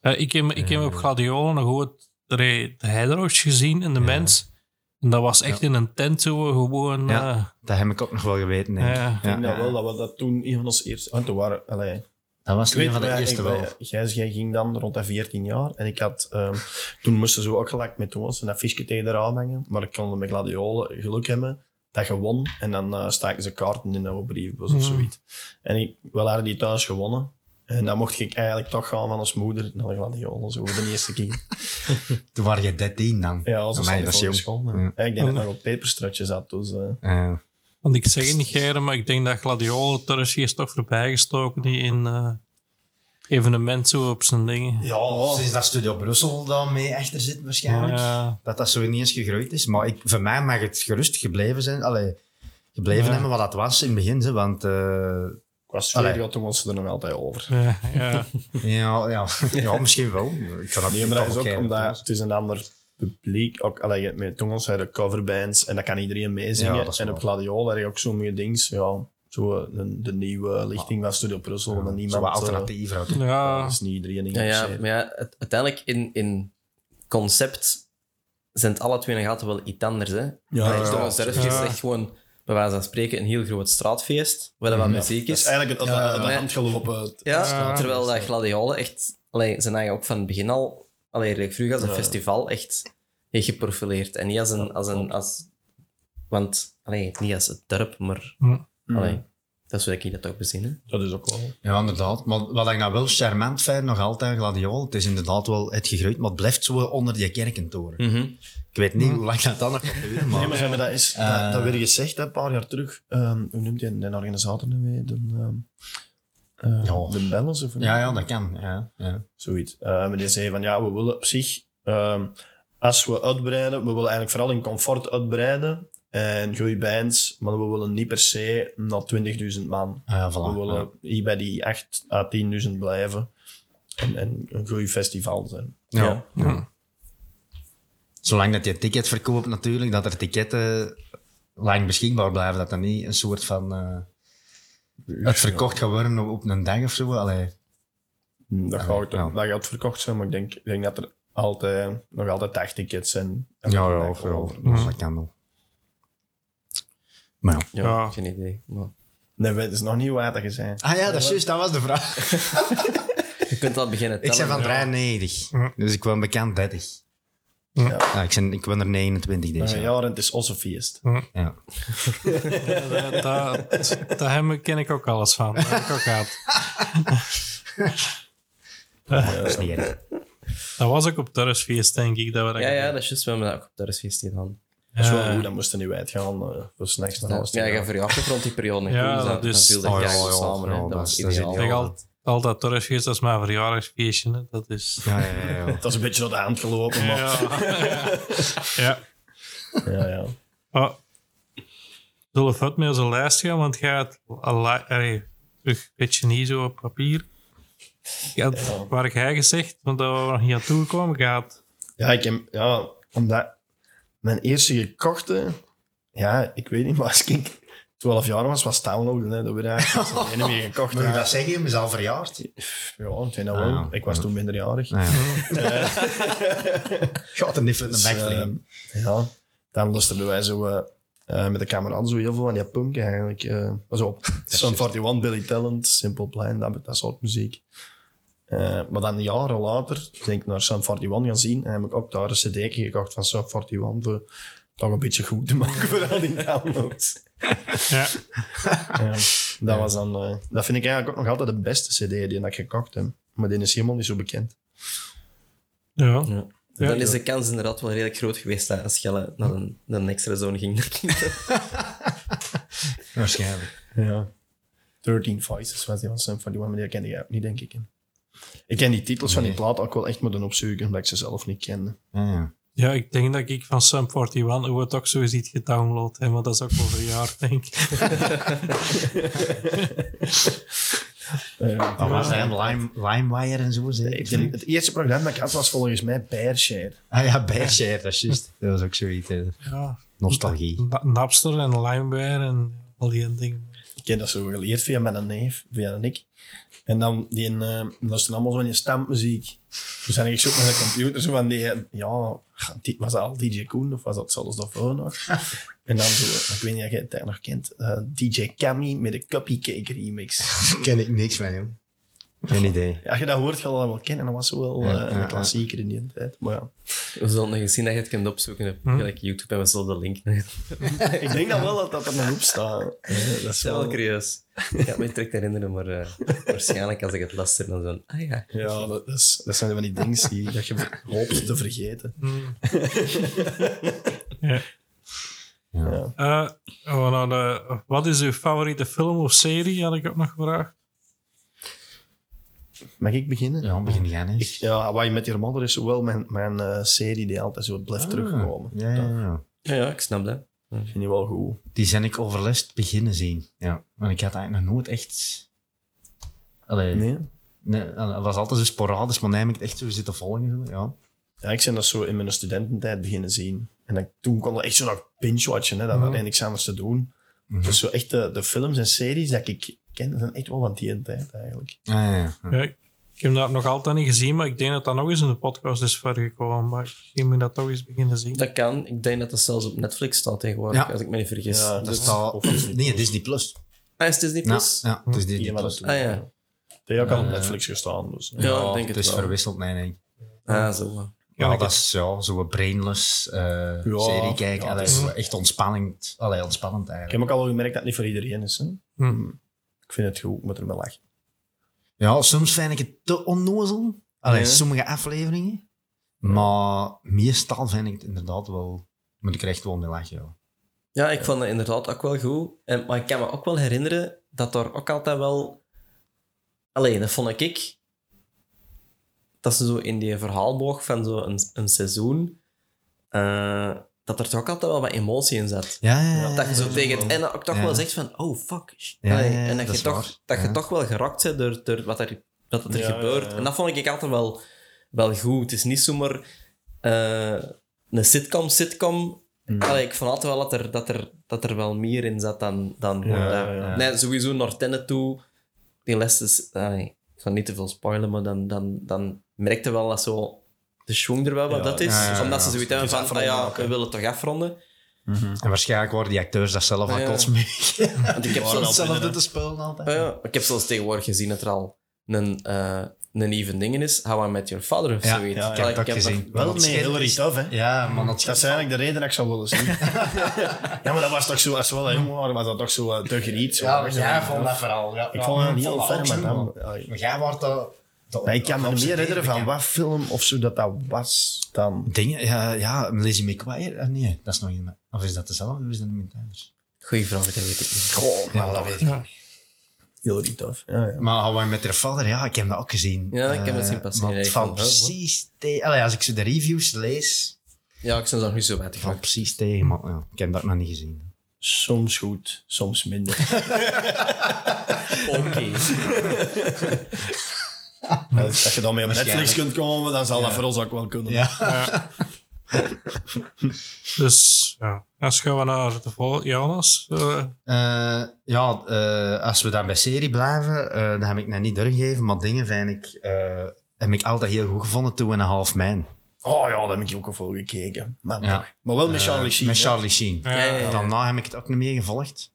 Hè? Ik heb op Gladiolen nog ooit de Heideroos gezien in de mens. En dat was echt in een tent zo gewoon... dat heb ik ook nog wel geweten. Denk ik. Ik denk dat wel, dat we dat toen een van ons eerste... Want toen waren... Dat was een van de eerste wel. Jij ging dan rond de 14 jaar. En ik had... toen moesten ze ook gelijk met ons en dat visje tegen eraan hangen. Maar ik kon met Gladiolen geluk hebben. Dat je won. En dan staken ze kaarten in een briefbus of zoiets. En we hadden die thuis gewonnen. En dan mocht ik eigenlijk toch gaan van ons moeder naar de Gladiolen, zo de eerste keer. Toen waren je 13 dan? Ja, zo zat ik voor school. Ik denk dat ik op peperstrutje zat. Dus, Want ik zeg het niet, Gerrit, maar ik denk dat Gladiolen thuis is toch voorbij gestoken die in evenement zo op zijn dingen. Ja, sinds dat Studio Brussel dan mee achter zit waarschijnlijk. Ja. Dat zo ineens gegroeid is. Maar voor mij mag het gerust gebleven zijn. Hebben wat dat was in het begin, hè, want... was veel, toen was ze er nog altijd over. Ja, misschien wel. Ik kan dat is ook omdat het is een ander publiek. Ook, met Tongels zijn de coverbands en dat kan iedereen meezingen. En op Gladiolen heb je ook zo'n mooie dings. Ja, zo de nieuwe lichting van Studio Brussel. Ja, niemand zo alternatief. Dat is niet iedereen. Uiteindelijk in concept zijn het alle twee nog altijd wel iets anders. Hè? Is echt gewoon... Bij wijze van spreken, een heel groot straatfeest, waar dat wat muziek is. Dat is eigenlijk de handgeloof op het straat. Terwijl dat Gladiolen echt... zijn eigenlijk ook van het begin al... vroeg als een festival echt heeft geprofileerd. En niet als een... niet als het dorp, maar... dat is wat ik dat ook bezien. Hè? Dat is ook wel... Ja, inderdaad. Maar wat ik nou wel charmant vind, nog altijd Gladiolen, het is inderdaad wel het gegroeid, maar het blijft zo onder die kerkentoren. Mm-hmm. Ik weet niet hoe lang dat dan nog gaat duren. Maar... Nee, maar dat is... dat werd gezegd, een paar jaar terug. Hoe noemt je de organisator nu weer? De Bellens? Of ja, dat kan. Ja. Zoiets. Maar die zei van, we willen op zich... als we uitbreiden, we willen eigenlijk vooral in comfort uitbreiden. En goeie bands, maar we willen niet per se naar 20.000 man. Voilà, we willen hier bij die 8.000 à 10.000 blijven. En een goeie festival zijn. Ja. Zolang dat je een ticket verkoopt natuurlijk, dat er ticketten lang beschikbaar blijven, dat niet een soort van... het verkocht gaat worden op een dag of zo. Dat gaat verkocht zijn, maar ik denk dat er nog altijd 8 tickets zijn. Ja, dat kan wel. Maar ja, geen idee. Maar... Nee, het is nog niet hoe dat je zei. Dat is juist, dat was de vraag. Je kunt al beginnen tellen. Ik ben van 93, dus ik ben bekend 30. Ja. Ik ben er 29 deze jaar. En het is onze feest. Ja. Daar ken ik ook alles van. Dat heb ik ook gehad. Dat is niet erg. Dat was ook op Torresfeest, denk ik. Dat we dat ja, dat is juist. We hebben dat ook op Torresfeest gedaan. Dat is wel goed, dat moest er niet uitgaan. Voor s'nachts naar huis. Ja, je verjaardag rond die periode. Ja, dat is... Dan viel dat graag samen. Dat is ideaal. Al dat Torresfeest, dat is mijn verjaardagsfeestje. Dat is... Ja. Dat is een beetje door de hand gelopen, maar... Ja. Oh. Zullen we fout met onze lijst gaan? Want jij had terug een beetje niet zo op papier. Waar jij gezegd, want daar waren we nog niet aan toegekomen. Omdat mijn eerste gekochte... Ja, ik weet niet, maar als ik 12 jaar was, was downloaden. Hè, dat we eigenlijk niet meer gekocht. Moet je dat zeggen? Je bent al verjaard. Ja, ik weet dat wel. Ik was toen minderjarig. Gaat er niet van de backflame. Ja, daarom luisterden wij zo... met de camera's zo heel veel aan die punken eigenlijk. Sum 41, Billy Talent, Simple Plan, dat soort muziek. Maar dan jaren later, denk ik naar Sum 41 gaan zien en heb ik ook daar een cd gekocht van Sum 41 voor toch een beetje goed te maken voor al die downloads. Was dan, dat vind ik eigenlijk ook nog altijd de beste cd die ik gekocht heb. Maar die is helemaal niet zo bekend. Ja. Dan is de kans inderdaad wel redelijk groot geweest dat als Schelle naar een extra zone ging. Waarschijnlijk. Ja. 13 Voices was die van die one, maar die kende jij ook niet, denk ik. Ik ken die titels van die plaat ook wel echt moeten opzoeken, omdat ik ze zelf niet kende. Ja, ik denk dat ik van Sum 41 het ook zo ziet gedownload, hè, maar dat is ook over een jaar, denk ik. Was dat LimeWire en zo? Het eerste programma dat ik had was volgens mij Bearshare. Ah ja, Bearshare, dat is juist. Dat was ook zoiets. Nostalgie. Napster en LimeWire en al die dingen. Ik ken dat zo geleerd via mijn neef, via een ik. En dan dat is dan allemaal zo'n stampmuziek. Dus dan ging ik zo met de computer zo van die... Ja, was dat al DJ Koen of was dat zelfs daarvoor nog? En dan zo, ik weet niet of jij het daar nog kent, DJ Cammy met de Cupcake remix. Daar ken ik niks van, joh. Geen idee. Ja, als je dat hoort, ga je dat wel kennen. Dat was wel een klassieker in die tijd. Maar ja. We zullen nog eens zien dat je het kunt opzoeken op YouTube en we zullen de link naar. Ik denk dan wel dat er nog op staat. Dat is wel curieus. Ik ga me direct herinneren, maar waarschijnlijk als ik het luister, dan zo'n... Ah ja. Ja, dat zijn van die dingen die dat je hoopt te vergeten. Wat is uw favoriete film of serie, had ik ook nog gevraagd. Mag ik beginnen? Ja, begin jij eens. Wat je met je mother is wel mijn serie die altijd zo blijft terugkomen. Ja, ik snap dat. Dat vind je wel goed. Die zijn ik overlast beginnen zien. Ja. Want ik had eigenlijk nog nooit echt... Nee, het was altijd zo sporadisch, maar nu heb ik het echt zo zitten volgen. Ja, ik ben dat zo in mijn studententijd beginnen zien. En toen kon ik echt zo nog binge-watchen, dat had ik samen te doen. Dus zo echt de films en series dat ik ken, zijn echt wel van die tijd eigenlijk. Ik heb dat nog altijd niet gezien, maar ik denk dat dat nog eens in de podcast is vergekomen. Maar misschien moet dat toch eens beginnen zien. Dat kan. Ik denk dat dat zelfs op Netflix staat tegenwoordig, als ik me niet vergis. Ja, dat staat... Nee, Disney Plus. Ah, is Disney Plus? Ja, het is Disney Plus. Ah, ja. Die had ook al op Netflix gestaan. Dus. Ja, ik denk het is wel. Verwisseld, nee. Ah, zo. Ja, dat is zo'n brainless serie kijken. Dat is echt ontspannend. Ontspannend eigenlijk. Ik heb ook al gemerkt dat het niet voor iedereen is. Hè? Ik vind het goed, ik moet er wel lachen. Ja, soms vind ik het te onnozel. Sommige afleveringen. Maar meestal vind ik het inderdaad wel... Moet ik er echt wel mee lachen. Ja, ik vond het inderdaad ook wel goed. Maar ik kan me ook wel herinneren dat er ook altijd wel... dat vond ik... Dat ze zo in die verhaalboog van zo'n seizoen... dat er toch ook altijd wel wat emotie in zat. Ja, dat je zo tegen het einde ook toch wel zegt van... Oh, fuck. Ja, en dat je toch wel geraakt bent door wat er gebeurt. En dat vond ik altijd wel goed. Het is niet zomaar een sitcom. Ik vond altijd wel dat er wel meer in zat dan gewoon. Nee, sowieso naar Tenet toe. Die les is... Ik ga niet te veel spoilen, maar dan merkte wel dat zo... De schwung er wel wat dat is. Omdat ze zoiets hebben van, we willen toch afronden. En waarschijnlijk worden die acteurs daar zelf al kots mee. Want ik heb zelf te spelen altijd. Ik heb zelfs tegenwoordig gezien dat er al een even ding is. How I Met Your Father of zoiets. Ja, ik heb dat gezien. Wel met Hilary Duff, hè. Ja, man, dat is eigenlijk de reden dat ik zou willen zien. Ja, maar dat was toch zo, als we wel jong waren, was dat toch zo te geriet. Ja, jij vond dat vooral. Ik vond het heel ver, maar jij wordt dat... Ik kan me meer herinneren van wat film of zo dat was dan. Dingen, ja, Lazy McGuire. Nee, dat is nog iemand. Of is dat dezelfde of is dat iemand anders? Goeie vraag, dat weet ik niet. Goh, maar dat weet ik niet. Heel erg tof. Ja, ja. Maar How I Met Your Father, ja, ik heb dat ook gezien. Ja, ik heb dat zien passen. Als ik zo de reviews lees... Ja, ik zou dat nog niet zo weinig van. Precies tegen, maar ja, ik heb dat nog niet gezien. Soms goed, soms minder. Oké. Okay. Als je dan mee op Netflix kunt komen, dan zal dat voor ons ook wel kunnen. Ja. Ja. Dus, ja. Als gaan we naar de volgende, Jonas? Als we dan bij serie blijven, dan heb ik nog niet doorgegeven, maar dingen heb ik altijd heel goed gevonden, 2,5 Man. Oh ja, daar heb ik ook al voor gekeken. Maar wel met Charlie Sheen. Met Charlie Sheen. Ja. Daarna heb ik het ook niet meer gevolgd.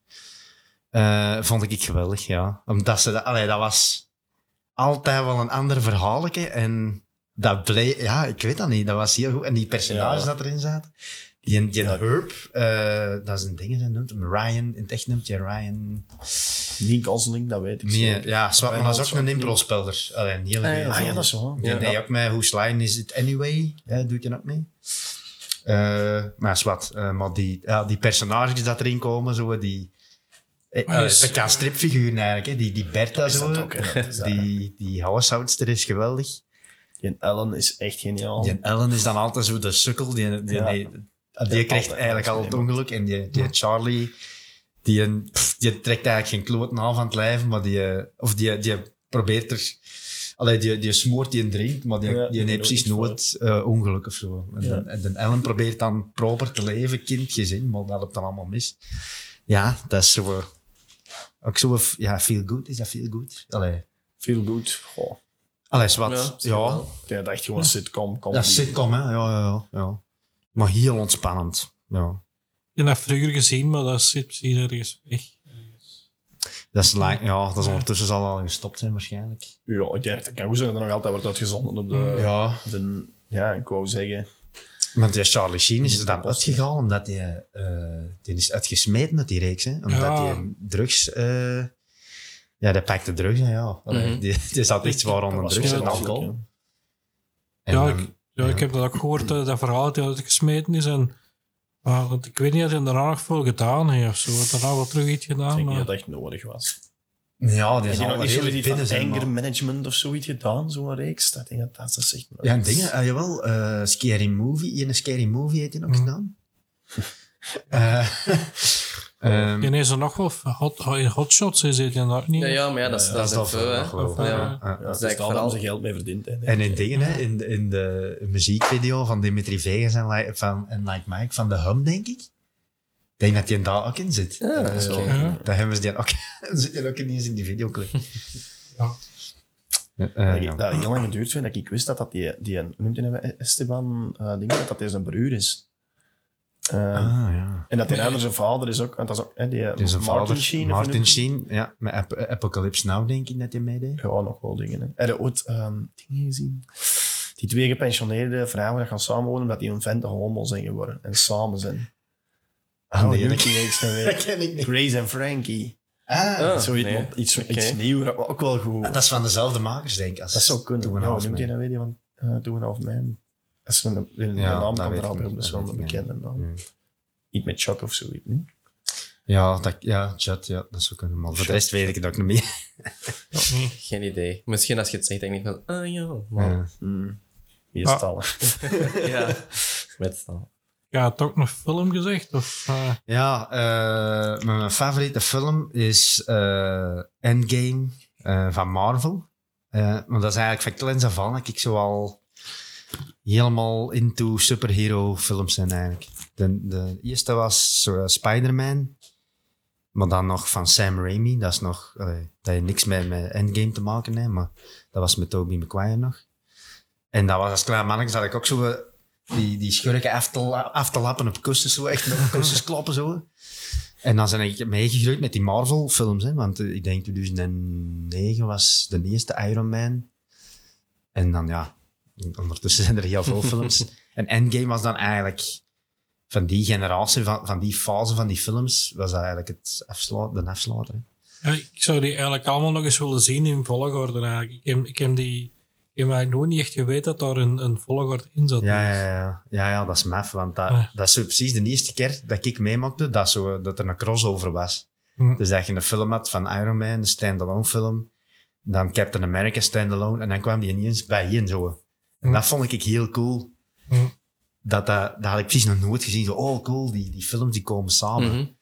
Vond ik geweldig, ja. Omdat ze... dat was... altijd wel een ander verhaaltje en dat bleef, ja, ik weet dat niet, dat was heel goed. En die personages dat erin zaten, die Herb, dat is een ding, dat noemt hem Ryan, in het echt noemt je Ryan... Niet Gosling, dat weet ik niet. Ja, Swat, maar dat is ook een impro-spelder. Alleen, heel veel. Ja, dat is wel. Die ook met Whose Line Is It Anyway, doet je ook mee. Maar Swat, maar die personages dat erin komen, zo, die... Een stripfiguur eigenlijk, hè. Die Bertha zo. Dat ook, hè. Die huishoudster is geweldig. Die Ellen is echt geniaal. Die Ellen is dan altijd zo de sukkel. Die krijgt eigenlijk al het ongeluk. En die Charlie, die trekt eigenlijk geen kloten aan van het lijf, maar die probeert er... Allee, die smoort, die drinkt, maar die heeft precies nooit ongeluk of zo. En Ellen probeert dan proper te leven, kind, gezin, maar dat loopt dan allemaal mis. Ja, dat is zo... Ook zo... Ja, feel good. Is dat feel good? Allee. Feel good. Goh. Allee, zwart. Ja. Ja, dat echt gewoon sitcom. Ja, sitcom, hè. Ja. Maar heel ontspannend. Ja. Je hebt vroeger gezien, maar dat zit precies ergens weg. Dat is lang... Ja, dat is ondertussen zal al gestopt zijn, waarschijnlijk. Ja, ik denk dat er nog altijd wordt uitgezonden op de... Ja. Ja, ik wou zeggen... Want die Charlie Sheen is er dan uitgegaan omdat hij is uitgesmeten uit die reeks. Hè? Omdat hij drugs... die pakte drugs. Ja. Mm-hmm. Die zat echt zwaar onder drugs en alcohol. Ik heb dat ook gehoord, dat verhaal dat hij uitgesmeten is. En, want ik weet niet of hij daarna nog veel gedaan heeft of zo. Hij heeft daarna wel terug iets gedaan. Ik denk niet dat echt nodig was. Ja, die zijn al heel van zijn, anger management of zoiets gedaan, zo'n reeks. Dat denk ik dat ze zegt. Ja, dingen. Jawel, Scary Movie. Een Scary Movie heeft hij nog gedaan. Je is er nog wel hot shots is hij nog niet. Ja, maar dat is dat veel. Dat is vooral zijn geld mee verdiend. Hè, en in dingen, hè, in de muziekvideo van Dimitri Vegas en Like Mike van The Hum, denk ik. Ik denk dat die daar ook in zit. Ja, dat hebben ze die ook, ook ineens in die videoclip. Ja. Dat heel lang geduurd vind, dat ik wist dat die noemt hij Esteban, dat hij zijn broer is. En dat hij anders zijn vader is ook. En dat is ook Martin Sheen, ja. Met Apocalypse Now denk ik dat hij meedeed. Ja, nog wel dingen. Heb je ooit dingen gezien? Die twee gepensioneerde vrouwen die gaan samenwonen omdat die hun venten homo zijn geworden. En samen zijn. Nee, dat ken ik niet. Grace en Frankie. Iets nieuws, maar ook wel goed. Dat is van dezelfde makers, denk ik. Dat zou kunnen. Noemt je dat weer van 2,5 Man? Dat is een naam van de album, dat is wel een bekende naam. Iets met Shock of zoiets, niet? Ja, Chat, ja, dat zou kunnen. Maar voor de rest weet ik het ook niet meer. Geen idee. Misschien als je het zegt, denk ik van, maar... Hier stallen. Ja, met stallen. Ja, had ook nog film gezegd? Of, mijn favoriete film is Endgame van Marvel. Maar dat is eigenlijk van kleins af aan dat ik zo al helemaal into superhero films ben eigenlijk. De eerste was Spider-Man, maar dan nog van Sam Raimi. Dat is nog, dat heeft niks meer met Endgame te maken, hè, maar dat was met Tobey Maguire nog. En dat was als klein mannetje, dat ik ook zo... Die schurken af te lappen op kussens, zo, echt op kussens klappen. Zo. En dan ben ik meegegroeid met die Marvel-films. Hè, want ik denk 2009 was de eerste Iron Man. En dan ja, ondertussen zijn er heel veel films. En Endgame was dan eigenlijk van die generatie, van die fase van die films, was dat eigenlijk het afsluiten. Ja, ik zou die eigenlijk allemaal nog eens willen zien in volgorde. Ik heb die... Je hebt nog niet echt geweten dat daar een volgorde in zat. Ja, dat is maf. Want dat is zo precies de eerste keer dat ik meemaakte dat er een crossover was. Mm. Dus dat je een film had van Iron Man, een stand-alone film. Dan Captain America stand-alone. En dan kwam die ineens bij je in zo. En dat vond ik heel cool. Mm. Dat had ik precies nog nooit gezien. Zo, oh cool, die films die komen samen. Mm-hmm.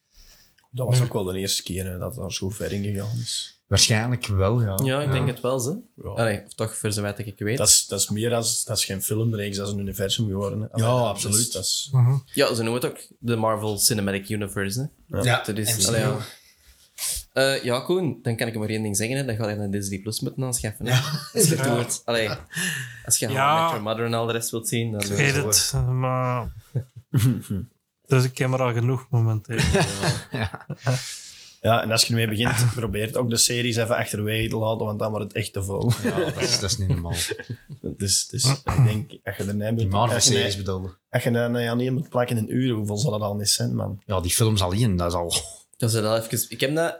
Dat was ook wel de eerste keer hè, dat er zo ver in gegaan is. Waarschijnlijk wel, ja. Ja, ik denk het wel, ze. Ja. Allee, of toch, voor zover ik weet. Dat is meer als... Dat is geen filmreeks, dat is een universum geworden. Hè. Ja, allee, absoluut. Dat is... Uh-huh. Ja, ze noemen het ook de Marvel Cinematic Universe. Hè. Ja, dat is... Allee, ja. Ja, Koen, dan kan ik maar één ding zeggen. Hè. Dan ga je naar Disney Plus moeten aanschaffen. Hè. Ja. Als je het allee, als je Met Your Mother en al de rest wilt zien... Dan ik weet het, maar... Dat is een camera genoeg momenteel. Ja. Ja, en als je ermee begint, probeer het ook de series even achterwege te laten, want dan wordt het echt te vol. Ja, dat is niet normaal. Dus ik denk, als je er niet aan moet plakken in uren, hoeveel zal dat al niet zijn, man? Ja, die films alleen, dat is al... Dat is al even... Ik heb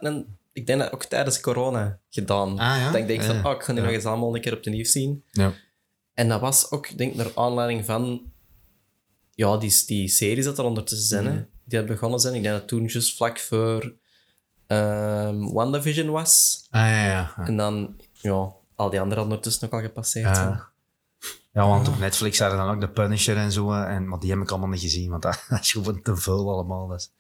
ik denk dat ook tijdens corona gedaan. Dat ik denk van, ik ga die nog eens allemaal een keer opnieuw zien. Ja. En dat was ook, denk ik, naar aanleiding van... Ja, die series dat er ondertussen zijn, hè, die had begonnen zijn. Ik denk dat toen just vlak voor... WandaVision was. Ja. En dan, ja, al die anderen ondertussen ook al gepasseerd. Ja, want op Netflix hadden dan ook The Punisher en zo, maar die heb ik allemaal niet gezien, want dat is gewoon te veel allemaal. Dus.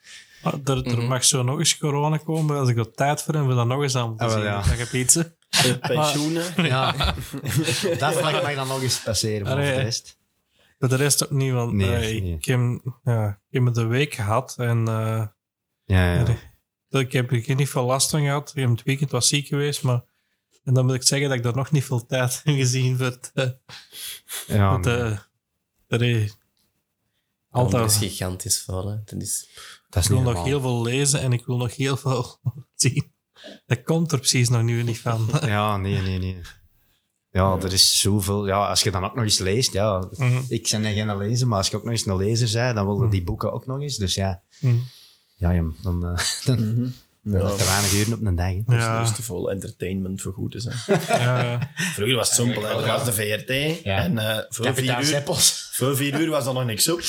Maar er mag zo nog eens corona komen, als ik er tijd voor heb, wil dat nog eens aan te zien. Ja. Dan heb je iets, hè. Pensioenen. Ja. Dat vlak mag dan nog eens passeren, maar voor de rest... Voor de rest ook niet, want ik heb het een week gehad en... Ik heb er niet veel last van gehad. Ik heb het weekend was ziek geweest, maar... En dan moet ik zeggen dat ik daar nog niet veel tijd in gezien werd. Dat is gigantisch veel, hè. Ik wil nog heel veel lezen en ik wil nog heel veel zien. Dat komt er precies nog nu niet van. Ja, nee. Ja, er is zoveel. Ja, als je dan ook nog eens leest, ja. Mm-hmm. Ik ben geen lezer, maar als je ook nog eens een lezer bent, dan wilde die boeken ook nog eens. Dus ja... Mm-hmm. Ja, dan te weinig uren op een dag. Hè. Dat is te vol entertainment voor goed. Vroeger was het simpel. Dat was de VRT. Ja. En voor 4 uur was er nog niks op.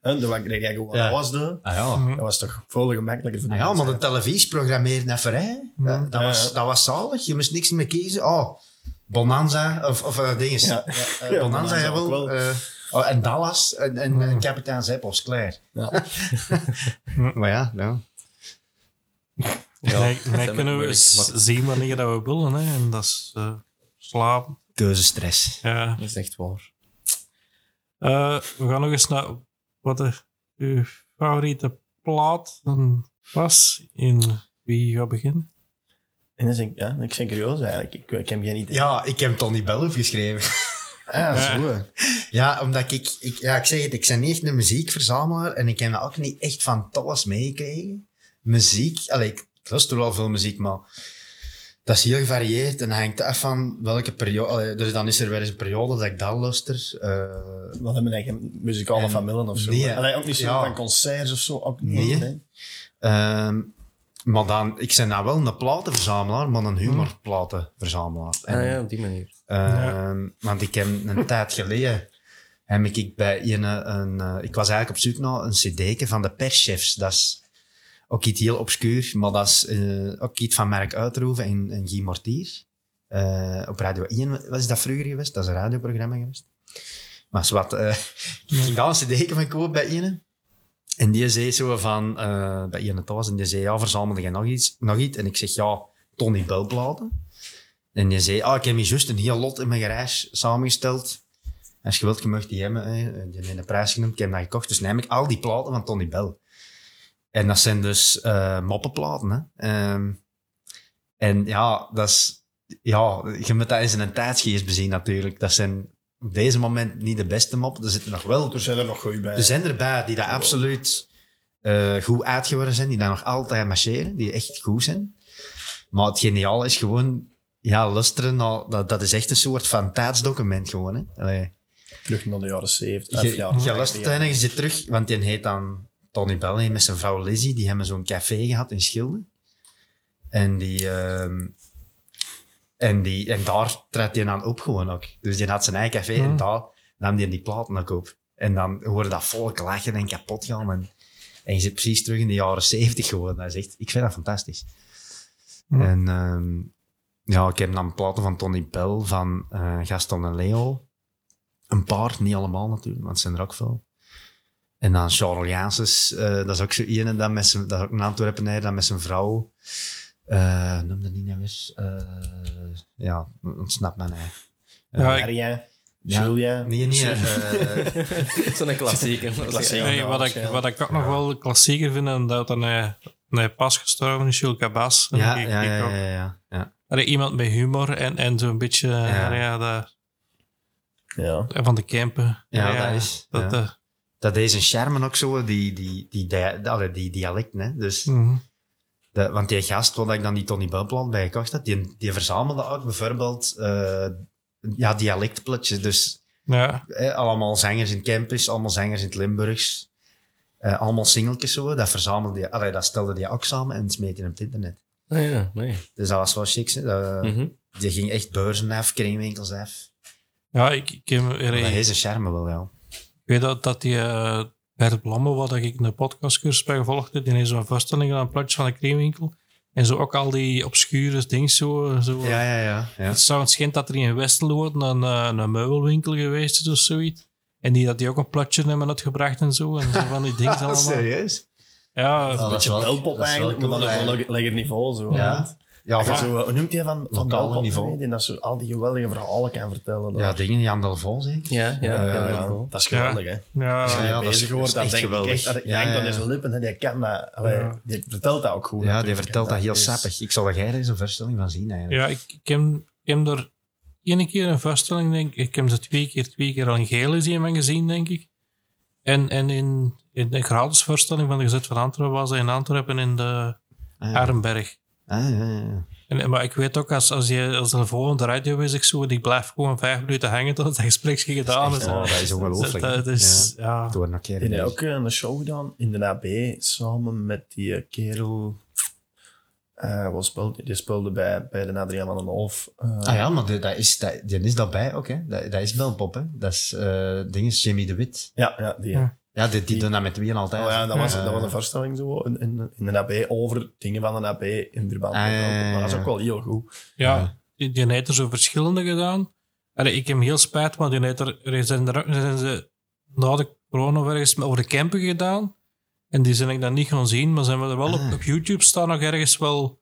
En dan kreeg ik ook wat was doen. Dat was toch veel gemakkelijker voor de mensen. Maar de televisie programmeerde even. Hè. Dat was zalig. Je moest niks meer kiezen. Oh, Bonanza. Of dinges. Ja, Bonanza, jawel. Wel. En Dallas en kapitein Zeppels, klaar. Ja. Maar wij kunnen we zien wanneer dat we willen. Hè. En dat is slapen. Keuzestress. Ja. Dat is echt waar. We gaan nog eens naar wat uw favoriete plaat was. In wie gaat beginnen? En dan denk ik ben curieus eigenlijk. Ik heb geen idee. Ja, ik heb het al niet bel opgeschreven. Zo. Ja, omdat ik zeg het, ik ben niet echt een muziekverzamelaar en ik heb dat ook niet echt van alles meegekregen. Muziek, ik luister wel veel muziek, maar dat is heel gevarieerd en hangt af van welke periode. Dus dan is er weer eens een periode dat ik dat luister. Wat hebben we eigenlijk, muzikale familie of zo? Nee, ook niet zo van concerts of zo, ook niet. Nee. Maar dan, ik ben nou wel een platenverzamelaar, maar een humorplatenverzamelaar. Ja, op die manier. Want ik heb een tijd geleden... Heb ik bij ik was eigenlijk op zoek naar een cd'tje van de Perschefs. Dat is ook iets heel obscuur, maar dat is ook iets van Mark Uiterhoeven en Guy Mortier. Op Radio 1 was dat vroeger geweest. Dat is een radioprogramma geweest. Maar zwart, ik ging al een cd'tje van koop bij Ine. En die zei zo van... bij Ine thuis. En die zei, verzamelde jij nog iets? En ik zeg, Tony Belplaten. En die zei, ik heb hier juist een heel lot in mijn garage samengesteld. Als je wilt, je mag die hebben. Die heeft een prijs genoemd, ik heb dat gekocht. Dus neem ik al die platen van Tony Bell. En dat zijn dus moppenplaten. Hè. En ja, dat is... Ja, je moet dat eens in een tijdsgeest bezien natuurlijk. Dat zijn op deze moment niet de beste moppen. Er zitten nog wel... Er zijn er nog goeie bij. Er zijn erbij die daar absoluut goed uitgeworden zijn. Die daar nog altijd marcheren. Die echt goed zijn. Maar het geniaal is gewoon... Ja, luisteren, dat is echt een soort van tijdsdocument gewoon. Hè? Terug naar de jaren 70. Je luistert en je zit terug, want die heet dan Tony Bell met zijn vrouw Lizzie. Die hebben zo'n café gehad in Schilde. En die, En daar treedt hij dan op gewoon ook. Dus die had zijn eigen café en daar nam hij die platen ook op. En dan hoorde dat volk lachen en kapot gaan. En je zit precies terug in de jaren 70 geworden. Hij zegt, ik vind dat fantastisch. Mm. En ja, ik heb dan platen van Tony Bell, van Gaston en Leo. Een paar, niet allemaal natuurlijk, want het zijn er ook veel. En dan Charles Janssens, dat is ook zo iemand, dat is ook een Antwerpenaar, dan met zijn vrouw. Noem dat niet nou eens. Ja, ontsnap mij nou. Maria, Julia. Nee. Zo'n klassieker. Wat ik ook nog wel klassieker vind, en dat dan pas gestorven is, Jules Cabas. Ja. Allee, iemand met humor en zo'n beetje... Van de Kempen. Ja, dat is... Dat is een charme ook zo, die dialect. Hè? Dus, want die gast, wat ik dan die Tony Bell bij gekocht had, die verzamelde ook bijvoorbeeld dialectpletjes. Dus allemaal zangers in het Kempisch, allemaal zangers in het Limburgs. Allemaal singeltjes zo, dat verzamelde die, dat stelde die ook samen en smeet in op het internet. Dus dat was wel chic. Die ging echt beurzen af, kringwinkels af. Ja, ik ken me... Dat is een charme wel, ja. Ik weet dat die Bert Blamme, wat ik in de podcastcursus bij gevolgd heb, die heeft zo'n voorstelling aan een plaatje van de kringwinkel. En zo ook al die obscure dingen zo. Ja. Het zou schijnt dat er in Westerlo een meubelwinkel geweest is of zoiets. En die had die ook een plaatje hebben uitgebracht en zo. En zo van die dingen allemaal. Serieus? Ja. Een beetje belpop eigenlijk, maar dan op een lager niveau. Zo, ja. Hoe noemt hij van lokaal niveau? Nee, dat ze al die geweldige verhalen kan vertellen. Ja, dingen Jan Delvaux, zeg. Ja. Dat is geweldig, hè? Ja, dat is geworden. Dat is geweldig. Ik denk dat deze lippen, die kan dat. Die vertelt dat ook goed. Ja, die vertelt dat heel sappig. Ik zal er geen zo'n voorstelling van zien, eigenlijk. Ja, ik heb er één keer een voorstelling, denk ik. Ik heb ze twee keer al in Geel gezien, denk ik. En in de gratis voorstelling van de Gezet van Antwerpen was hij in Antwerpen in de Armberg. Ja. Maar ik weet ook, als de volgende radio is, ik blijf gewoon 5 minuten hangen tot het gesprek gedaan is. Dat is ongelooflijk. Ik heb ook een show gedaan in de AB, samen met die kerel... die speelde bij de Adriaan van den Hof. Maar die is daarbij ook, hè. Dat is belpop, hè. Dat is Jimmy de Wit. Ja, die. Ja. Ja, die doen dat met wieën altijd. Dat was een voorstelling zo, in de AB, over dingen van de AB in verband. Maar dat is ook wel heel goed. Ja. Die heeft er zo verschillende gedaan. Allee, ik heb heel spijt, want zijn ze na de corona ergens over de Kempen gedaan. En die zijn ik dan niet gaan zien, maar zijn we er wel op YouTube staan nog ergens wel...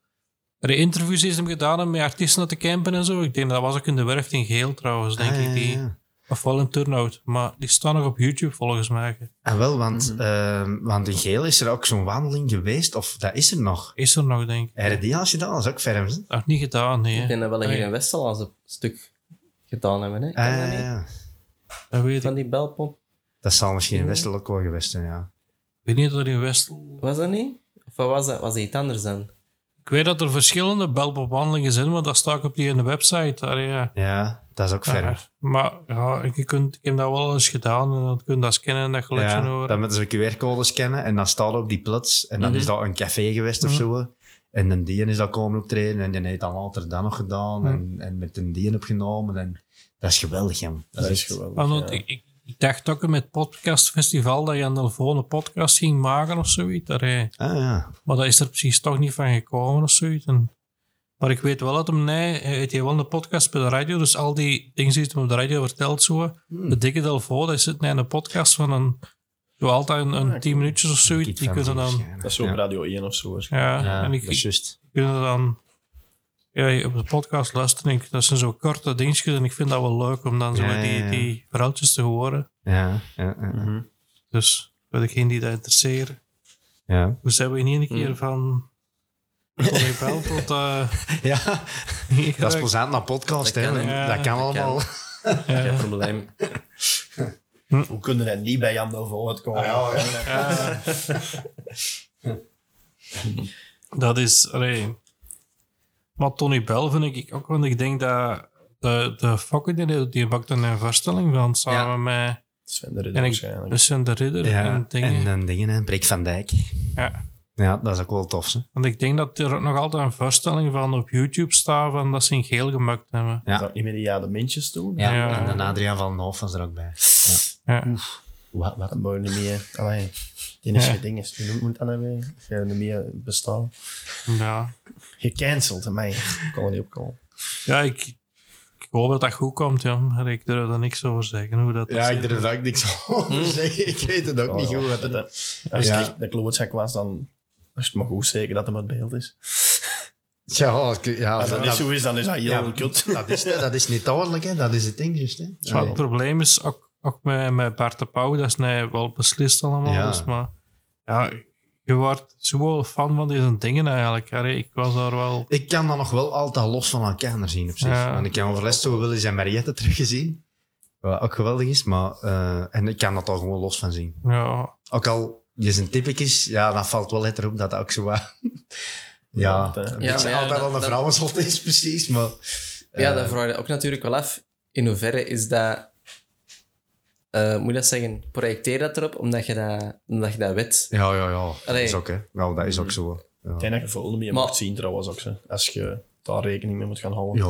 De interviews is hem gedaan met artiesten te Kempen en zo. Ik denk, dat was ook in de Werft in Geel trouwens, denk ik. Of wel een turnout, maar die staan nog op YouTube volgens mij. En wel, want in Geel is er ook zo'n wandeling geweest, of dat is er nog. Is er nog, denk ik. Heb je die al gedaan? Dat is ook ferm. Dat heb niet gedaan, nee. Ik denk dat wel hier in Westel als een stuk gedaan hebben, hè. Dat weet ik. Van die belpop. Dat zal misschien in Westel ook wel geweest zijn, ja. Ik weet niet dat in Westel... Was dat niet? Of was dat iets anders dan? Ik weet dat er verschillende belpopwandelingen zijn, maar dat staat ook op die website. Ja. Dat is ook verder. Maar ja, ik heb dat wel eens gedaan. En dan kun je dat scannen en dat geluidje horen. Dan moeten ze een QR-code scannen en dan staat op die plats. En dan is dat een café geweest of zo. En dan die is dat komen optreden. En die heeft dan later dat nog gedaan. En met een dien opgenomen. En dat is geweldig, jam. Dat is geweldig. Want ik dacht ook met het podcastfestival dat je aan de volgende podcast ging maken of zoiets. Maar dat is er precies toch niet van gekomen of zoiets. Maar ik weet wel dat hij wel een podcast bij de radio, dus al die dingen die hij op de radio vertelt, zo, de dikke Delvaux, dat zit in een podcast van altijd een 10 minuutjes of zoiets. Die kunnen dan, dat is zo op Radio 1 of zo. En ik kunnen dan op de podcast luisteren. Dat zijn zo korte dingetjes en ik vind dat wel leuk om dan zo die verhaaltjes te horen. Dus voor degenen die dat interesseren. Dus hebben we in één keer van... Bel tot, dat is plezant naar podcast, hè? Dat kan allemaal. Geen probleem. Hoe kunnen we niet bij Jan Delvaux uitkomen? Dat is... Maar Tony Bell vind ik ook, want ik denk dat de Fokke, die bakt een voorstelling van samen met... Sven de Ridder waarschijnlijk. Sven de Ridder en dingen. En Brik van Dijk. Ja. Ja, dat is ook wel tof. Hè? Want ik denk dat er ook nog altijd een voorstelling van op YouTube staat van dat ze in geel gemakt hebben. Ja. Dat iemand die aan de mintjes doen. Ja, ja. En dan Adriaan van den Hof was er ook bij. Ja. Ja. Oef. Wat een mooie meer. Allee, die is geen ding is. Je moet aan hebben. Je niet meer bestaan. Ja. Gecanceld, mij. Ik kon er niet op komen. Ja, ik hoop dat dat goed komt, ja. Ik durf er niks over zeggen. Hoe dat ja, ik durf er ook niks over zeggen. Ik weet het ook niet goed. Als ik de klootzak was, dan is het maar goed zeker dat er maar het beeld is. Ja, ja, als dat niet zo is, dan is dat heel kut. Dat is niet duidelijk, hè. Dat is het ding. Just, hè. Dus het probleem is ook met Bart de Pauw, dat is nou wel beslist allemaal. Ja. Dus, maar ja, je wordt zo fan van deze dingen eigenlijk. Allee, ik was daar wel... Ik kan dat nog wel altijd los van elkaar zien op zich. Ja. En ik heb overlast zo wel eens zijn Mariette teruggezien. Wat ook geweldig is, maar... en ik kan dat al gewoon los van zien. Ja. Ook al je zijn typisch, ja, dat valt wel het erop dat dat ook zo... ja, altijd al een vrouwenschot is, precies, maar... ja, dat vraag je ook natuurlijk wel af. In hoeverre is dat... moet je dat zeggen, projecteer dat erop, omdat je dat weet. Ja. Allee. Is ook, hè. Nou, dat is ook zo. Ja. Ik denk dat je veel meer moet zien, trouwens, ook zo. Als je daar rekening mee moet gaan houden.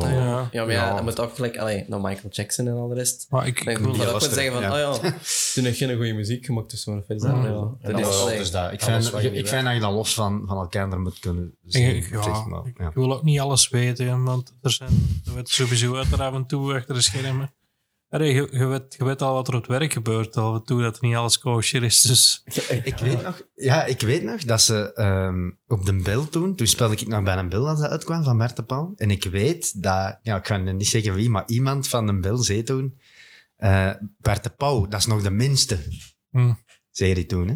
Ja, maar ja, dat moet ook gelijk... Allee, nou, Michael Jackson en al de rest. Maar ik wil dat ook wel zeggen van... Ja. Oh ja, toen heb je geen goede muziek gemaakt, dus zo'n feest. Ik vind dat je dat los van elkaar moet kunnen zien. Ik wil ook niet alles weten, want er wordt sowieso uit er af en toe achter de schermen. Je weet al wat er op het werk gebeurt, al en toe dat niet alles kosher is. Dus. Ik weet nog dat ze op de Bill toen speelde ik nog bij een Bill als dat uitkwam van Bert de Pauw. En ik weet dat, ja, ik kan niet zeggen wie, maar iemand van de Bill zei toen, Bert de Pauw, dat is nog de minste, zei hij toen. Hè?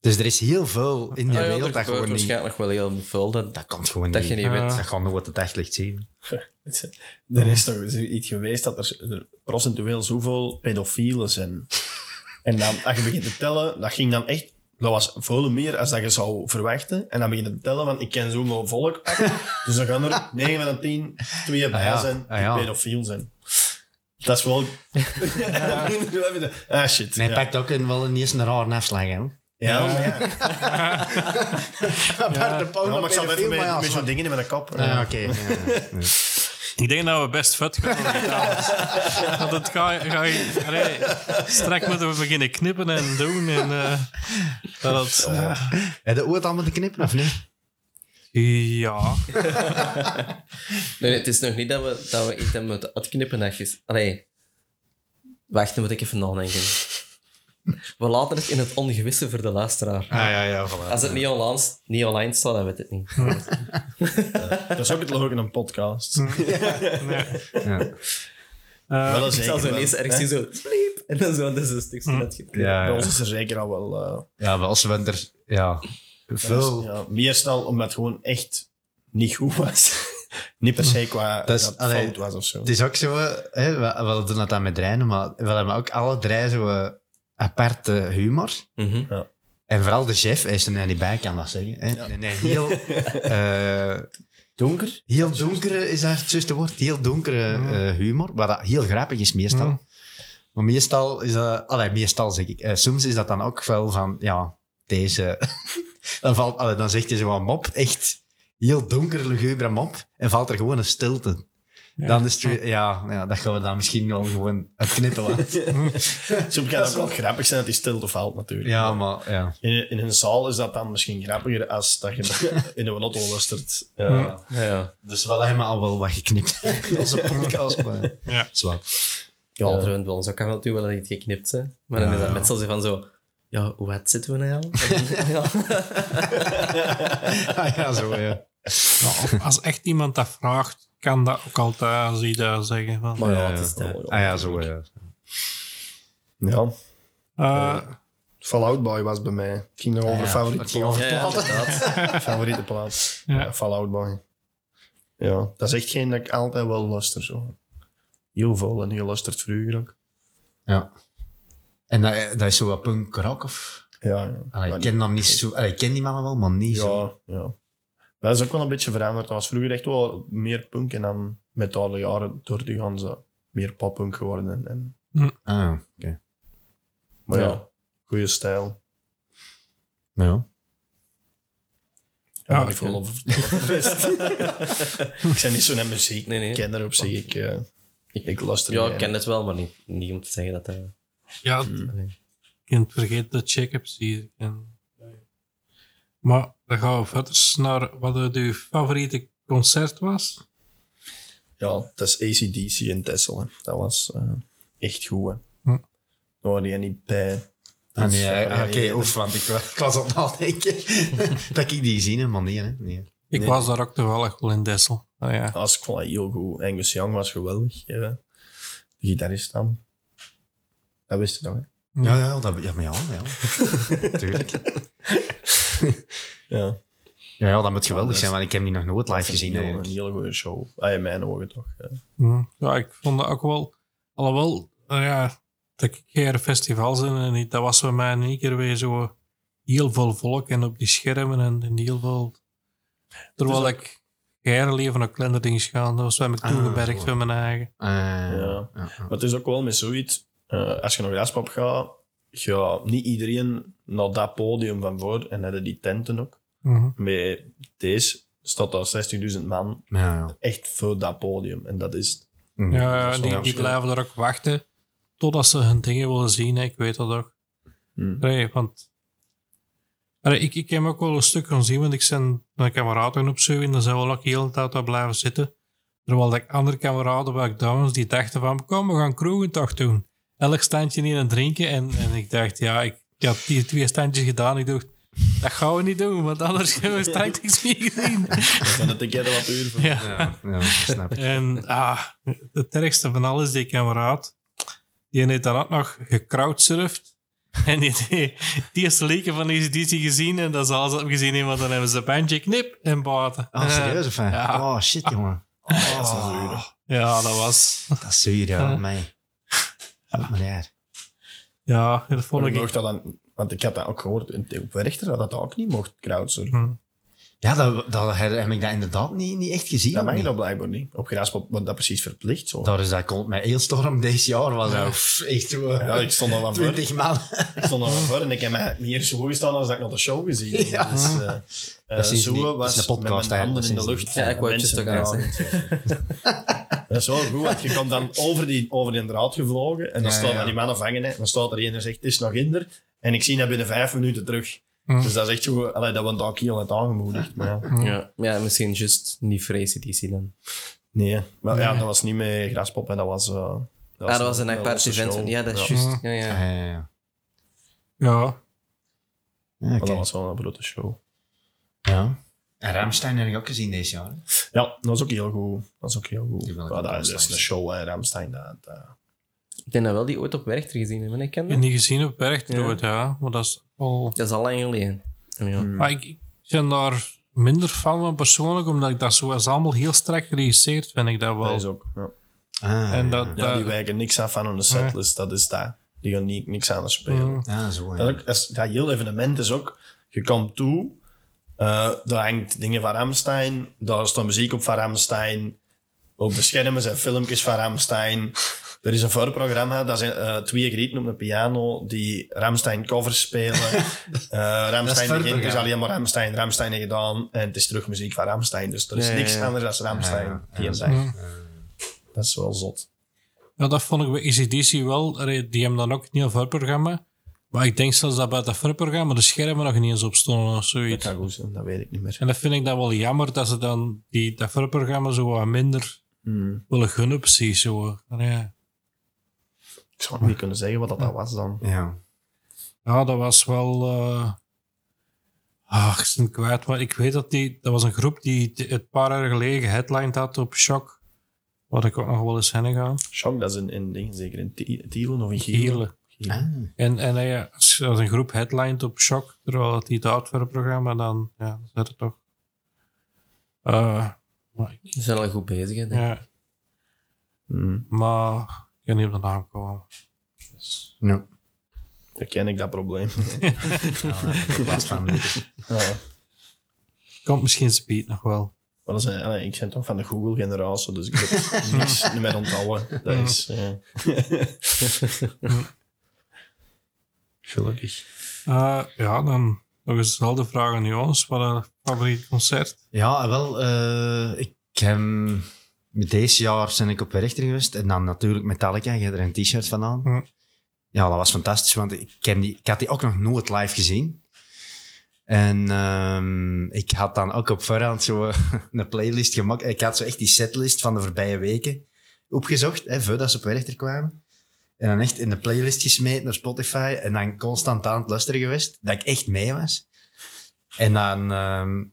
Dus er is heel veel in de wereld dat gewoon niet... waarschijnlijk wel heel veel. Dat komt gewoon dat niet. Dat je niet weet. Dat gaat nooit het echt licht zien. Er is toch iets geweest dat er procentueel zoveel pedofielen zijn. En dan, als je begint te tellen, dat ging dan echt... Dat was veel meer als dat je zou verwachten. En dan begin je te tellen, want ik ken zoveel volk. Dus dan gaan er 9 van de 10, 2 bij zijn die pedofiel zijn. Dat is wel... shit. Nee, pakt ook wel eens een rare afslag, hè. Ja. Bart de Pauw, maar ik zal even met zo'n dingen in mijn kop. Ja. Ik denk dat we best vet gaan doen. Want het straks moeten we beginnen knippen en doen. En, heb je ooit al moeten knippen, of niet? Ja. nee, het is nog niet dat we iets hebben moeten uitknippen. Allee, wacht, dan moet ik even nadenken. We laten het in het ongewisse voor de luisteraar. Ah, voilà. Als het niet online staat, dan weet het niet. Dat is ook het logo in een podcast. Nee. Wel ik zal zo ineens ergens zien, zo... Bliep, en dan zo, dat is een stukje uitgeknipt. Ja. Bij ons is er zeker al wel... Ja, maar als we er... Ja, veel... Ja, meer snel, omdat het gewoon echt niet goed was. Niet per se qua dat fout was of zo. Het is ook zo... We doen dat dan met Reinen, maar we hebben ook alle drie zo... aparte humor. Mm-hmm. Ja. En vooral de chef, hij is er niet bij, kan dat zeggen. Hè? Ja. Nee, heel... donker? Heel donkere is dat het juiste woord. Heel donkere humor, wat dat heel grappig is meestal. Mm. Maar meestal is dat... meestal zeg ik. Soms is dat dan ook wel van, ja, deze... dan zegt hij zo'n mop, echt heel donkere, lugubre mop, en valt er gewoon een stilte. Ja. Dan is het, dat gaan we dan misschien wel gewoon uitknippen. Soms kan het ook wel grappig zijn dat die stilte valt, natuurlijk. Ja, maar ja. In een zaal is dat dan misschien grappiger als dat je in een auto luistert. Ja. Dus wel helemaal al wel wat geknipt. Onze podcast. Ja. Zwaar. Ja, bij ons ook af en toe wel dat je het geknipt zijn. Maar dan is dat metsel van zo... Ja, hoe hard zitten we nou? Ja, zo. Nou, als echt iemand dat vraagt... kan dat ook altijd als je daar zeggen van. Maar ja, het is daar. Zo. Ja. Fallout Boy was bij mij. Het ging nog over favoriete plaats. Ja, Fallout Boy. Ja, dat is echt geen dat ik altijd wel luister. Zo. Heel veel en heel lustert vroeger ook. Ja. En dat is zo wat punk rock of? Ja. Ik ken die mannen wel, maar niet zo. Ja. Dat is ook wel een beetje veranderd. Dat was vroeger echt wel meer punk en dan met alle jaren door de ganzen meer poppunk geworden. En... oké. Maar ja, goede stijl. Ja. Ja, ik voel of ik ben niet zo naar muziek. Nee. Ik ken daarop, zeg ik. Ik luister. Ja, ik ken het wel, maar niet om te zeggen dat... Ja, je kunt vergeten dat check-ups hier. Maar dan gaan we verder naar wat je favoriete concert was. Ja, dat is AC/DC in Tessel. Hè. Dat was echt goed. Daar had je niet bij... Oké, oef, want ik was op nadenken dat ik die gezien heb, maar nee. Ik was daar ook toevallig wel in Dessel. Oh, ja. Dat was heel goed. Angus Young was geweldig. Ja. De gitarist dan. Dat wist je toch, hè? Ja. Tuurlijk. Ja, dat moet geweldig zijn, want ik heb die nog nooit live gezien. Een hele goede show. In mijn ogen toch. Ja, ik vond dat ook wel... Alhoewel, dat ik geen festivals en dat was voor mij in één keer weer zo heel veel volk en op die schermen en heel veel... Terwijl dus ik geen leven op kleine dingen gaan, dat was met toegewerkt van mijn eigen. Maar het is ook wel met zoiets, als je naar Graspop gaat, ga niet iedereen naar dat podium van voor en hebben die tenten ook. Met deze staat daar 60.000 man echt voor dat podium en dat is... Die blijven er ook wachten. Totdat ze hun dingen willen zien, ik weet dat ook. Want ik heb ook wel een stuk gaan zien, want ik ben mijn kameraden op zo en dan zijn we ook heel de tijd daar blijven zitten. Terwijl ik andere kameraden waar ik daar was, die dachten van, kom, we gaan kroegen toch doen. Elk standje in en drinken. En ik dacht, ik had die 2 standjes gedaan. Ik dacht, dat gaan we niet doen, want anders hebben we standjes niet gezien. We gaan het een keer wat uur van. Ja, snap ik. En het ergste van alles, die kameraad. Die heeft dan ook nog gecrowdsurfd. En die is leken van deze editie gezien. En dat is alles wat we gezien hebben. Want dan hebben ze een bandje knip en baten. Oh, serieus of hè? Ja. Oh, shit, jongen. Dat is wel zuur. Ja, dat was... Dat is zuur, ja. Mij. Ja, dat vond ik... Mocht dat dan, want ik had dat ook gehoord. Op Werchter had dat ook niet mocht crowdsurfen. Ja, dat heb ik dat inderdaad niet echt gezien. Dat mag je dat blijkbaar niet. Op Graspop wordt dat precies verplicht. Zo. Daar is dat komt met eelstorm. Deze jaar was dat echt ik stond al van voor. 20 man. Ik stond al van voor en ik heb mij meer zo gestaan als dat ik nog de show gezien heb. Ja. Dus, zo was de podcast met mijn handen in de lucht. Ja, ik wou toch aan. Dat is wel goed, want je komt dan over die draad gevlogen en dan staan die mannen vangen. Hè. Dan staat er een en zegt, het is nog hinder. En ik zie dat binnen 5 minuten terug. Dus dat is echt zo... dat wordt ook heel net aangemoedigd. Maar ja, misschien juist niet vrezen die zien dan. Nee, maar ja, dat was niet met Graspop en dat was... dat was een apart event. Ja, dat is juist. Maar dat was wel een grote show. Ja. En Rammstein heb ik ook gezien deze jaar. Ja, dat was ook heel goed. Dat is een show, Rammstein. Ik denk dat wel die ooit op Werchter gezien hebben. Ik heb die gezien op Werchter ooit, maar dat is... Dat is al lang geleden. Ja. Maar ik ben daar minder fan van persoonlijk, omdat ik dat zo is allemaal heel strak geregisseerd vind ik dat wel. Dat is ook, en die wijken niks af van de setlist, dat is dat. Die gaan niks aan spelen. Zo, dat heel evenement is ook, je komt toe, daar hangt dingen van Rammstein, daar staat muziek op van Rammstein, op de schermen zijn filmpjes van Rammstein. Er is een voorprogramma, dat zijn 2 grieten op een piano die Rammstein covers spelen. Rammstein begint, dus alleen maar Rammstein heeft gedaan. En het is terug muziek van Rammstein, dus er is niks anders dan Rammstein. Dat is wel zot. Ja, dat vond ik bij AC/DC wel. Die hebben dan ook niet een voorprogramma. Maar ik denk zelfs dat bij dat voorprogramma de schermen nog niet eens op stonden of zoiets. Dat kan goed zijn, dat weet ik niet meer. En dat vind ik dan wel jammer, dat ze dan dat voorprogramma zo wat minder willen gunnen, precies. Zo. Ik zou niet kunnen zeggen wat dat was dan. Ja, dat was wel... ik ben kwijt, maar ik weet dat dat was een groep die het paar jaar geleden headlined had op Shock. Waar ik ook nog wel eens heen ga. Shock, dat is een ding, zeker in Tielen of in Geel. En als een groep headlined op Shock, terwijl dat die het voor het programma, dan dat is het toch... Ze zijn al goed bezig, hè? Ja. Maar... Ik kan niet op de naam komen. Dus. Ja. Dan ken ik dat probleem. Komt misschien speed nog wel. Maar dat is ik ben toch van de Google-generatie, dus ik heb niets meer onthouden. Dat is... Gelukkig. Dan Nog eens al de vraag aan Jonas, wat een favoriet concert? Ja, wel, ik heb... Deze jaar ben ik op Werchter geweest en dan natuurlijk Metallica, je hebt er een t-shirt van aan. Mm. Ja, dat was fantastisch, want ik had die ook nog nooit live gezien. En ik had dan ook op voorhand zo een playlist gemaakt. Ik had zo echt die setlist van de voorbije weken opgezocht, voordat ze op Werchter kwamen. En dan echt in de playlist gesmeed naar Spotify en dan constant aan het luisteren geweest, dat ik echt mee was. En dan...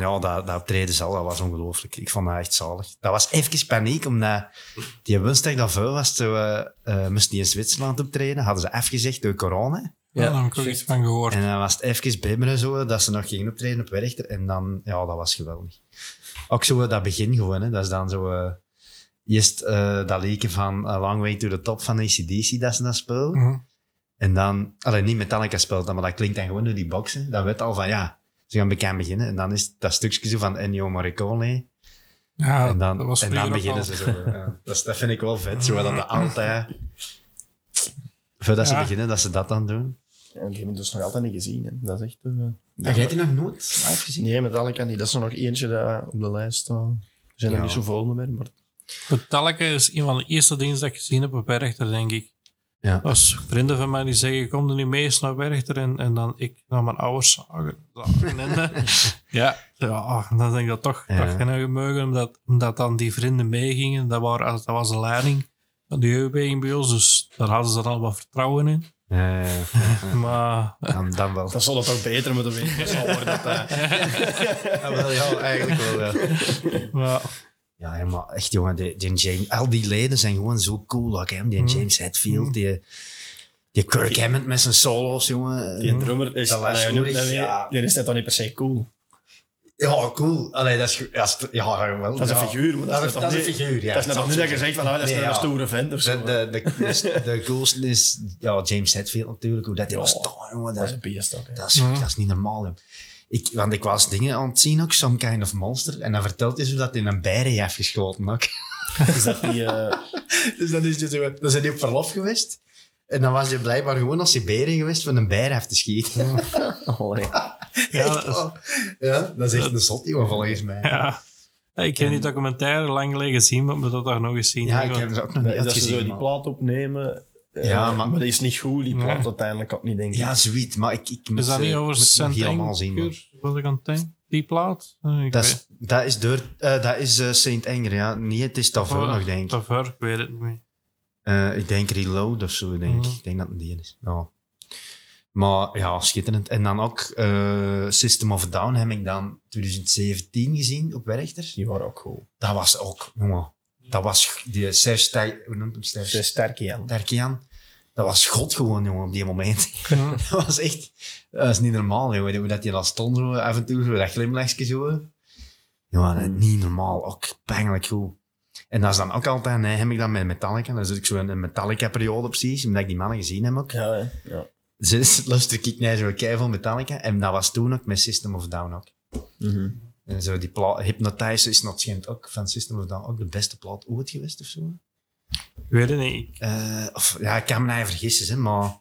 ja, dat optreden zelf, dat was ongelooflijk. Ik vond dat echt zalig. Dat was even paniek, omdat die woensdag dat vuil was, moesten die in Zwitserland optreden. Hadden ze afgezegd door corona. Ja, daar heb ik ook iets van gehoord. En dan was het even bibberen zo, dat ze nog gingen optreden op Werchter. En dan, ja, dat was geweldig. Ook zo dat begin gewoon, hè. Dat is dan zo... eerst dat leken van A Long Way to the Top van AC/DC dat ze dat spelen. Mm-hmm. En dan... Allee, niet Metallica speelt dan, maar dat klinkt dan gewoon door die boxen. Dan werd al van, ja... Ze gaan bekend beginnen en dan is dat stukje zo van Ennio Morricone. Ja, en dan, dat was en dan beginnen ze zo. Ja. Dat vind ik wel vet, zo dat altijd... Voordat ze beginnen, dat ze dat dan doen. Ja, die hebben we dus nog altijd niet gezien. Hè. Dat is echt... Ja, jij hebt die nog nooit gezien? Nee, Metallica niet. Dat is er nog eentje dat op de lijst staat. Er zijn er niet zoveel meer. Maar... Metallica is een van de eerste dingen dat ik gezien heb op Berchter, denk ik. Ja. Als vrienden van mij die zeggen, kom er niet mee eens naar Werchter en dan ik naar mijn ouders. Dan denk ik dat toch genoeg omdat dan die vrienden meegingen. Dat was de leiding van de jeugdbeweging bij ons, dus daar hadden ze dan al wat vertrouwen in. Ja. Maar... Dan wel. Dan zal het ook beter moeten weten. Eigenlijk wel, ja. Maar... Ja, maar echt, jongen, die James, al die leden zijn gewoon zo cool. Ook, hè? Die James Hetfield, die Kirk Hammett met zijn solo's, jongen. Die drummer is... Die is net dan niet per se cool. Ja, cool. Allee, dat is... Ja, wel. Dat is een figuur. Dat is een figuur, ja. Dat is net als nu dat je zegt van, dat is een stoere vent of zo. De coolste is James Hetfield natuurlijk. Hoe dat die was toch, jongen. Dat is een beest ook. Dat is niet normaal, joh. Want ik was dingen aan het zien ook, Some Kind of Monster. En dan vertelt hij zo dat hij een bijer heeft geschoten ook. Dus dat die... Dus dan zijn die op verlof geweest. En dan was hij blijkbaar gewoon naar Siberië geweest om een bijer af te schieten. Dat is echt een zot, jongen, volgens mij. Ja. Ik heb die documentaire lang geleden gezien, maar dat daar nog eens zien. Ja, ik heb er ook nog niet dat gezien. Dat ze die plaat opnemen... Ja, maar dat is niet goed, die plaat uiteindelijk ook niet, denk ik. Ja, zoiets, maar ik moet dat niet over St. Enger, was ik aan het denken? Die plaat? Dat is St. Enger, ja. Nee, het is Taveur nog, denk ik. Taveur, ik weet het niet. Ik denk Reload of zo, denk ik. Ik denk dat het die is. Ja. Maar ja, schitterend. En dan ook System of a Down heb ik dan 2017 gezien op Werchter. Die waren ook cool. Dat was ook, jongen. Dat was die Serge Tarkian. Dat was God gewoon, jongen, op die moment. Ja. Dat was echt... Dat is niet normaal, jongen. Hoe dat je dat stond, zo, af en toe, zo, dat glimlachje zo. Jongen, niet normaal. Ook pijnlijk goed. En dat is dan ook altijd... heb ik dan met Metallica. Dan zit ik zo in een Metallica-periode precies, omdat ik die mannen gezien heb ook. Ja, ja. Dus luister ik naar zo'n keiveel Metallica. En dat was toen ook met System of a Down ook. Mm-hmm. En zo die Hypnotise is natuurlijk ook van System of a Down ook de beste plaat ooit geweest of zo. Ik weet het niet. Ik kan me even vergissen, hè, maar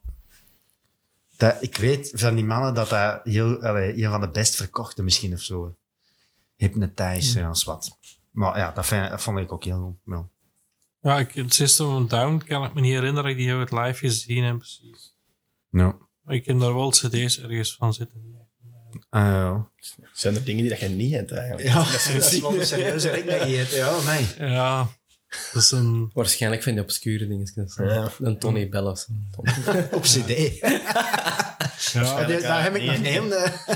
ik weet van die mannen dat dat een van de best verkochte misschien of zo. Hypnotise en wat. Maar ja, dat vond ik ook heel goed. Wel. Ja, System of a Down kan ik me niet herinneren dat ik die ooit live gezien heb. Precies. No. Ik heb daar wel cd's ergens van zitten. Zijn er dingen die dat je niet hebt eigenlijk? Ja, dat is wel serieus dat ik dat niet heb. Ja, nee. Ja, dat is een... Waarschijnlijk vind je obscure dingetjes. Ja. Een Tony Bell of zo. Op cd. Ja, daar heb ik nog neem.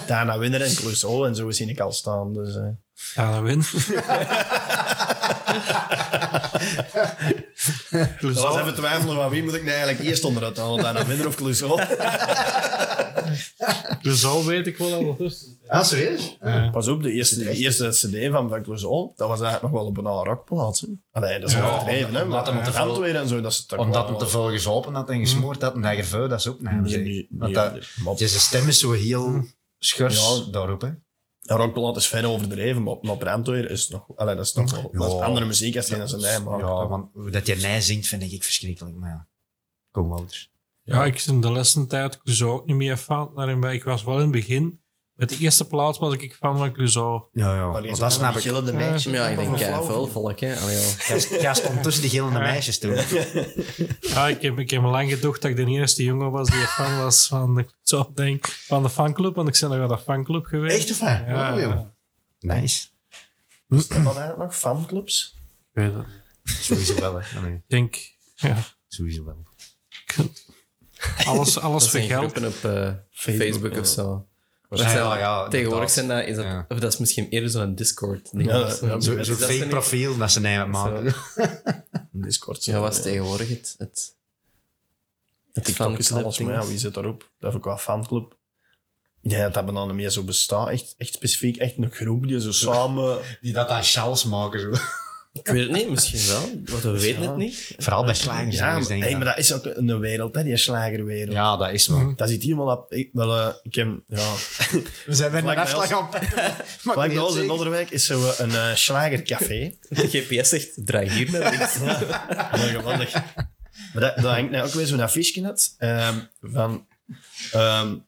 Daarna Winner en Clouseau en zo zie ik al staan. Dus, Daarna Winner. Dat was even twijfelen van wie moet ik nou eigenlijk eerst onder het halen. Daarna Winner of Clouseau. Clouseau weet ik wel al. Ah, serieus? Ja. Pas op, de eerste cd van Clouseau, dat was eigenlijk nog wel op een oude rockplaats. Allee, dat is wel overdreven, hè. Laat hem op de veld weer en zo. Omdat hem te veel gezopen had en gesmoord had, en dat gevuil, dat is ook niet. Want zijn stem is zo heel schors daarop, hè. Ja, rockplaat is ver overdreven, maar op Brandweer is het nog... Allee, dat is toch wel andere muziek als je dat zijn nij maakt. Ja, want dat je nij zingt vind ik verschrikkelijk, maar ja. Kom, Wouters. Ja, ik in de lessentijd Clouseau ook niet meer fan naar hem. Ik was wel in het begin. Met de eerste plaats was ik fan van Clouseau. Ja, ja. Want dat snap ik. Gillende meisjes. Ja, ik denk veel volk, hè. Jij stond tussen die gillende meisjes toen. Ja, ik heb lang gedacht dat ik de eerste jongen was die fan was van de Clouseau, denk van de fanclub, want ik ben nog wel de fanclub geweest. Echt of waar? Ja, ja. Nice. Is dat eigenlijk nog fanclubs? Ik weet het. Sowieso wel, hè. Nee. Ik denk, ja. Sowieso wel. Alles voor geld. Op Facebook of zo. Tegenwoordig zijn dat... Is dat Of dat is misschien eerder zo'n Discord. Zo'n fake profiel dat ze nemen maken. Discord. Ja, was tegenwoordig het... Het TikTok is alles mee. Wie zit daarop? Dat heb ik wel fanclub. Ja, dat hebben dan meer zo bestaan. Echt specifiek, echt een groep die zo samen... Die dat aan Charles maken, zo. Ik weet het niet, misschien wel. Want we weten het niet. Vooral bij slagers. Ja, denk ik maar dat is ook een wereld, hè, die slagerwereld. Ja, dat is wel. Dat zit helemaal op... We zijn weer een afslag aan het petten. In Lodderwijk is zo een slagercafé. De GPS zegt, draai hier naar links. Geweldig. Maar dat hangt nou ook weer zo'n affiche uit. Van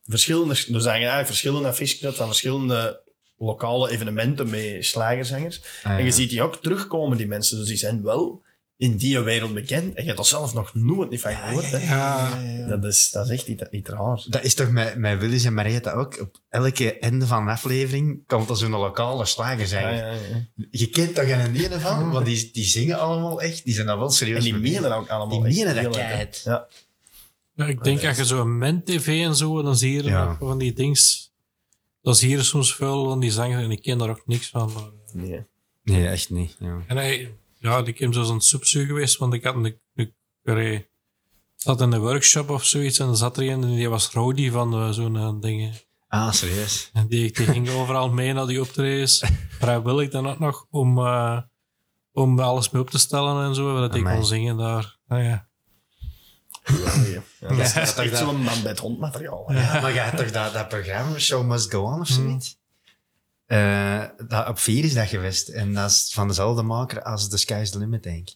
verschillende... Er zijn eigenlijk verschillende affiche van verschillende... lokale evenementen met slagerzangers. En je ziet die ook terugkomen, die mensen. Dus die zijn wel in die wereld bekend. En je hebt dat zelf nog nooit niet van gehoord. Ja. Dat is echt niet raar. Dat is toch met Willis en Marietta ook. Op elke einde van een aflevering komt er zo'n lokale slagerzanger. Ja. Je kent toch geen ene van, want die zingen allemaal echt. Die zijn dan wel serieus. En die menen ook allemaal die echt. Die menen dat kent. Ja, ik denk dat je zo'n MenTV en zo, dan zie je van die dings... Dat is hier soms veel van die zanger en ik ken daar ook niks van. Maar... Nee, echt niet. Ja. En ik heb zo'n subsu geweest, want ik had ik zat in een workshop of zoiets en dan zat er een en die was Rody van zo'n dingen. Ah, serieus? En die ging overal mee naar die optredens. Vrijwillig dan ook nog om alles mee op te stellen en zo, dat ik kon zingen daar. Ja, dat is echt zo'n man bij het hondmateriaal. Ja, maar je hebt toch dat programma Show Must Go On of zoiets? Op 4 is dat geweest. En dat is van dezelfde maker als The Sky's the Limit, denk ik.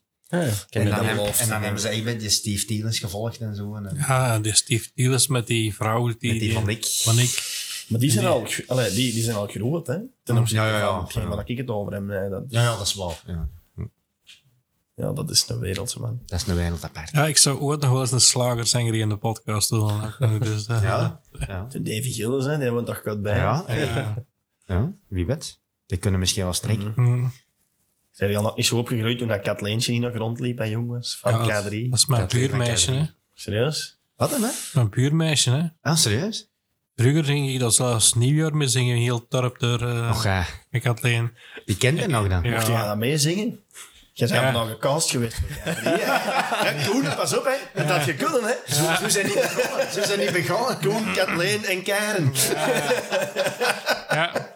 En dan hebben ze even die Steve Thielis gevolgd en zo. Ja, die Steve Thielis met die vrouw. Met die van ik. Maar die zijn al groot, hè? Ten opzichte van dat ik het over hem. Dat is wel. Ja, dat is een wereld, man. Dat is een wereld apart. Ja, ik zou ooit nog wel eens een slagerzanger in de podcast doen. Dus, De Davy Gillen zijn, die hebben we toch goed bij. Ja, wie weet. Die kunnen misschien wel strikken. Zijn jullie al niet zo opgegroeid toen dat Katleentje niet nog rondliep en jong was? Van K3. Dat is mijn buurmeisje, hè. Serieus? Wat dan, hè? Mijn buurmeisje, hè. Ah, serieus? Vroeger ging ik dat zelfs nieuwjaar mee zingen. Heel torp door Katleen. Die kende nog dan? Mocht je dat meezingen? Jij bent dan gecast geweest. Koen, pas op, hè. Dat had je kunnen, hè. Zo zijn die begonnen. Koen, Kathleen en Karen. Ja.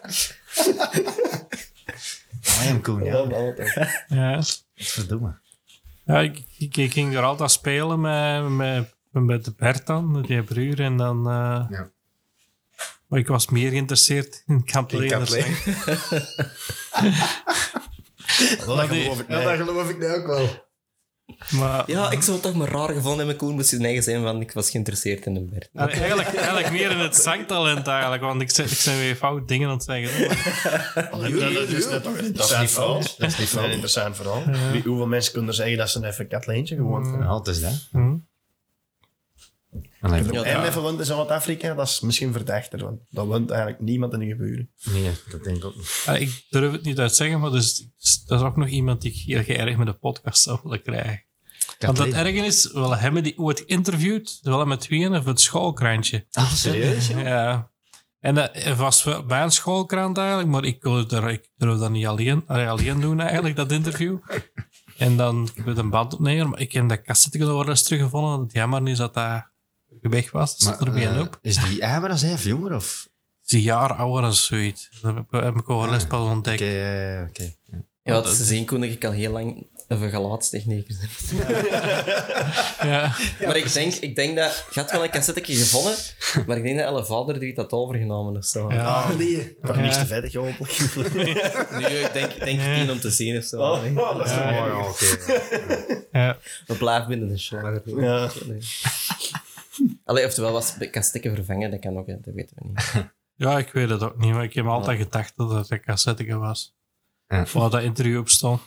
Wajom, Koen, ja. Verdomme. Ja, ik ging er altijd spelen met de Bert dan, met die broer. En dan... Maar ik was meer geïnteresseerd in Kathleen. Dat geloof ik nou ook wel. Maar, ja, ik zou het toch maar raar gevonden hebben. Koen moest zijn eigen zijn, want ik was geïnteresseerd in de Bert. Ja, eigenlijk meer in het zangtalent, eigenlijk. Want ik ben weer fout dingen aan het zeggen. Dat is niet fout. Dat is niet fout. Interessant vooral. Hoeveel mensen kunnen zeggen dat ze even Katleentje gewoond hebben? Ja, het is dat. En even woont in Zuid-Afrika, dat is misschien verdachter, want dat woont eigenlijk niemand in de geburen. Nee, dat denk ik ook niet. Ik durf het niet uit te zeggen, maar dat is ook nog iemand die ik heel erg met de podcast zou willen krijgen. Want dat ergen is, we hebben die ooit geïnterviewd, wel met tweeën, voor het schoolkrantje. Ah, serieus? Ja. En dat was bij een schoolkrant eigenlijk, maar ik durf dat niet alleen doen eigenlijk, dat interview. En dan met een band opnemen, maar ik heb dat kassetje wel eens teruggevonden. Het jammer is dat dat weg was, dat zat er bij op. Is die ouder als hij of jonger? Of? Is die jaar ouder als zoiets. Dat heb ik al eens pas ontdekt. Okay. Ja, dat is één koning. Ik al heel lang een gelaatstechnieker. Maar ik denk dat... Je had wel een cassettetje gevonden, maar ik denk dat alle vader die dat overgenomen of zo. Nee. Toch niks te vettig, hopelijk. Nee, ik denk niet om te zien of zo. Dat is toch mooi. Oké. We blijven binnen de show. Ja. Allee, oftewel was kastetten vervangen, dat kan ook, hè. Dat weten we niet. Ja, ik weet het ook niet, maar ik heb altijd gedacht dat het een kastetteke was. Ja. Waar dat interview op stond.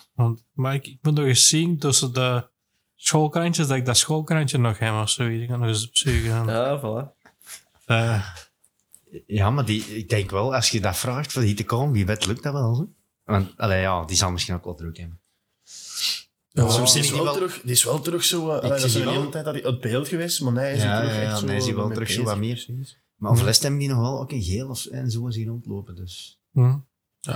Maar ik moet nog eens zien tussen de schoolkrantjes, dat ik dat schoolkrantje nog heb of zoiets. Ik kan nog eens op zoek gaan. Ja, voilà. Ja, maar ik denk wel, als je dat vraagt voor die te komen, wie weet lukt dat wel zo. Want, allee, ja, die zal misschien ook wel druk hebben. Ja, soms die, die is wel terug zo... dat is de hele tijd dat hij uit beeld geweest, maar nee, hij is wel terug zo wat meer. Maar over de rest hebben die nog wel ook in geel of, en zo zien rondlopen, dus... Ja,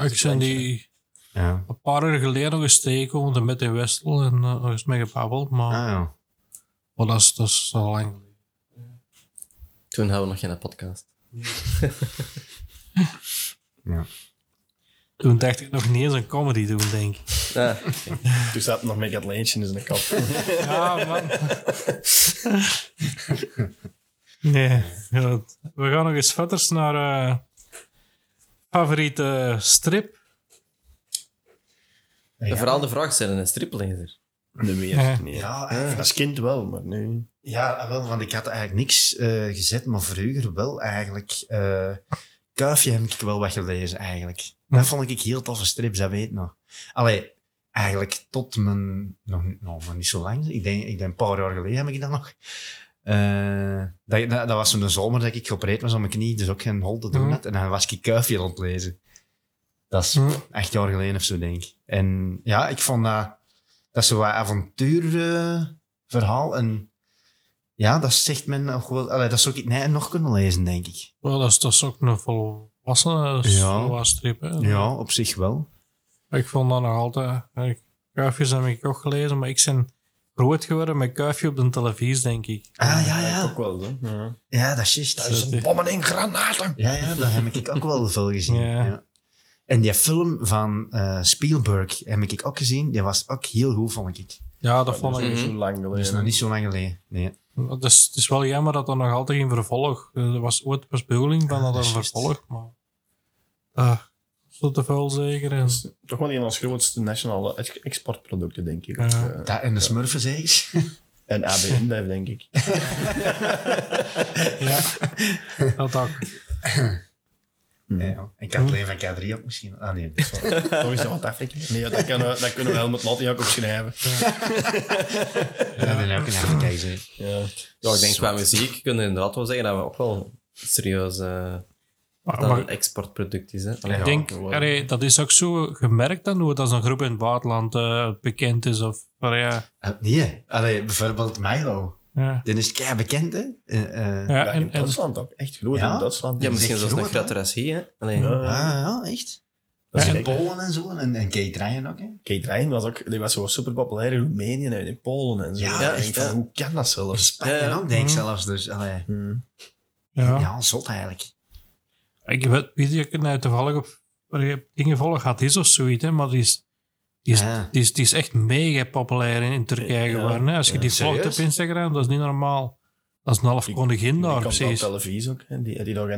ik ben die een paar jaar geleden nog eens tegengekomen met in Westel en nog eens mee gebabbeld, maar... Maar dat is al lang geleden. Toen hadden we nog geen podcast. Ja. Toen dacht ik nog niet eens een comedy doen, denk ik. Ja. Toen zat nog met dat leentje in de kap. Ja, man. Nee, goed. We gaan nog eens verder naar favoriete strip. Ja. Vooral de vraag stellen, een striplezer. De meer. Nee. Ja, als kind wel, maar nu... Ja, wel, want ik had eigenlijk niks gezet, maar vroeger wel eigenlijk. Kuifje heb ik wel wat gelezen eigenlijk. Dat vond ik heel toffe strips, dat weet ik nog. Allee, eigenlijk tot mijn... Nog niet zo lang. Ik denk een paar jaar geleden heb ik dat nog. Dat was zo'n zomer dat ik geopereerd was aan mijn knie, dus ook geen hol te doen had. En dan was ik Kuifje aan het lezen. Dat is 8 jaar geleden of zo, denk ik. En ja, ik vond dat zo'n avontuurverhaal en... Ja, dat zegt men nog wel... Allee, dat zou ik nog kunnen lezen, denk ik. Wel, dat is ook een volwassene strip, hè? Ja, op zich wel. Ik vond dat nog altijd... Kuifjes heb ik ook gelezen, maar ik ben groot geworden met Kuifje op de televisie, denk ik. Ah, ja. Ook wel, hè? Ja, dat is juist. Dat is een bommen in granaten. Ja, dat heb ik ook wel veel gezien. Ja. En die film van Spielberg heb ik ook gezien. Die was ook heel goed, vond ik. Ja, dat vond ik... Dat is nog niet zo lang geleden. Nee. Het is wel jammer dat er nog altijd geen vervolg... Er was ooit de bedoeling van dat een vervolg, maar... Zo te veel zeker. En... Toch wel een van ons grootste nationale exportproducten, denk ik. Dat en de Smurfen, zeg. En AB InBev, denk ik. Ja, dat ook. Nee, en Kathleen van K3 ook misschien. Ah nee, dat is wel... Toch is dat wat afgekeken. Nee, dat kunnen we Helmut Latjak ook schrijven. Ja, dat is ook een kijzer. Ja, ik denk qua muziek kunnen we inderdaad wel zeggen dat we ook wel serieus een exportproduct is. Hè? Ik denk, dat is ook zo gemerkt dan, hoe dat als een groep in het buitenland bekend is. Of, nee, bijvoorbeeld Milo. Ja. Dan is het kei bekend, hè? In Duitsland ook. Echt groot in Duitsland. Ja, misschien zelfs nog groter als hier, hè? Echt. Dat in Polen en zo. En Kate Ryan ook, hè? Kate Ryan was ook... Die was zo super populair in Roemenië en in Polen en zo. Ja, echt. Van, hoe kan dat zelfs? Spanje ook, denk ik zelfs. Dus, zot eigenlijk. Ik weet niet, nou, toevallig op... Dingen volgen gaat is of zoiets, hè? Maar die is... Die is echt mega populair in Turkije geworden. Hè? Als je die volgt op Instagram, dat is niet normaal. Dat is een half koningin daar, precies. Die komt op televisie ook. Hè? Die nog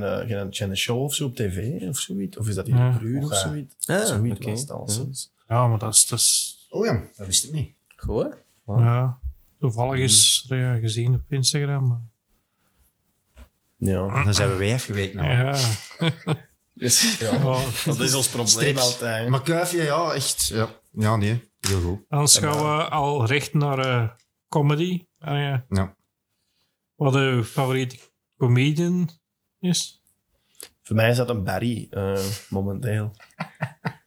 een show of zo op tv of zoiets? Of is dat in een bruur of zoiets? Ja, maar dat is... Oh ja, dat wist ik niet. Goed, wow. Ja, toevallig is gezien op Instagram. Ja, dan zijn we weer afgeweken. Nou. Ja. Dus, dat is ons probleem altijd. Maar Kuifje, echt... Ja, nee. Heel goed. Anders gaan we al recht naar comedy. Wat de favoriete comedian is? Voor mij is dat een Barry, momenteel.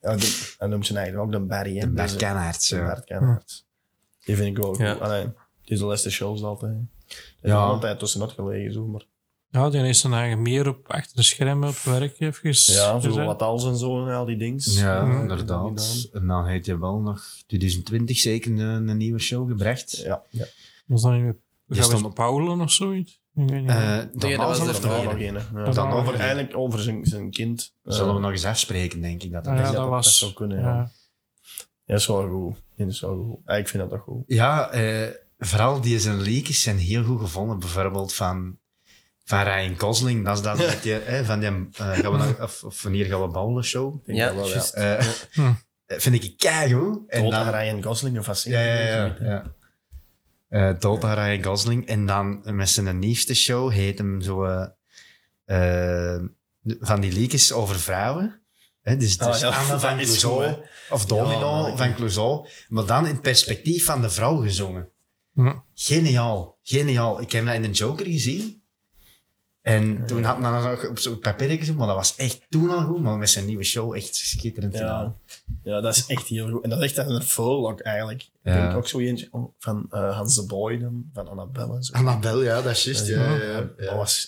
Hij noemt zijn eigen ook de Barry. De Bert Kanaerts. Die vind ik wel goed. Allee, die is de laatste shows altijd. Die is altijd tussenuit gelegen, zo, maar... Ja, die is dan eigenlijk meer op achter de schermen op werk even. Ja, zo wat als en zo en al die dings. Ja, inderdaad. En dan heeft hij wel nog 2020 zeker een nieuwe show gebracht. Ja. Was dat niet weer op Paulen of zoiets? Eigenlijk over zijn kind. Zullen we nog eens afspreken, denk ik. Dat zou kunnen, ja, dat is wel goed. Ik vind dat toch goed. Ja, vooral die zijn leaks zijn heel goed gevonden. Bijvoorbeeld van Ryan Gosling, dat is dat van die Wanneer gaan we bouwen show. Ja, dat wel, vind ik keigoed. Tot aan Ryan Gosling of zo. Ja. Dolta Ryan Gosling. En dan met zijn nieuwste show heet hem zo... van die leakjes over vrouwen. He, dus ja, Anna van Clouseau, of Domino van Clouseau. Maar dan in het perspectief van de vrouw gezongen. Ja. Geniaal. Ik heb dat in de Joker gezien. En toen had men dat op zo'n papier gezien, maar dat was echt toen al goed. Maar met zijn nieuwe show echt schitterend gedaan. Ja, dat is echt heel goed. En dat is echt een voorlog eigenlijk. Ja. Ik denk ook zo eentje van Hans de Boy, van Annabelle. Zo. Annabelle, ja, dat is juist.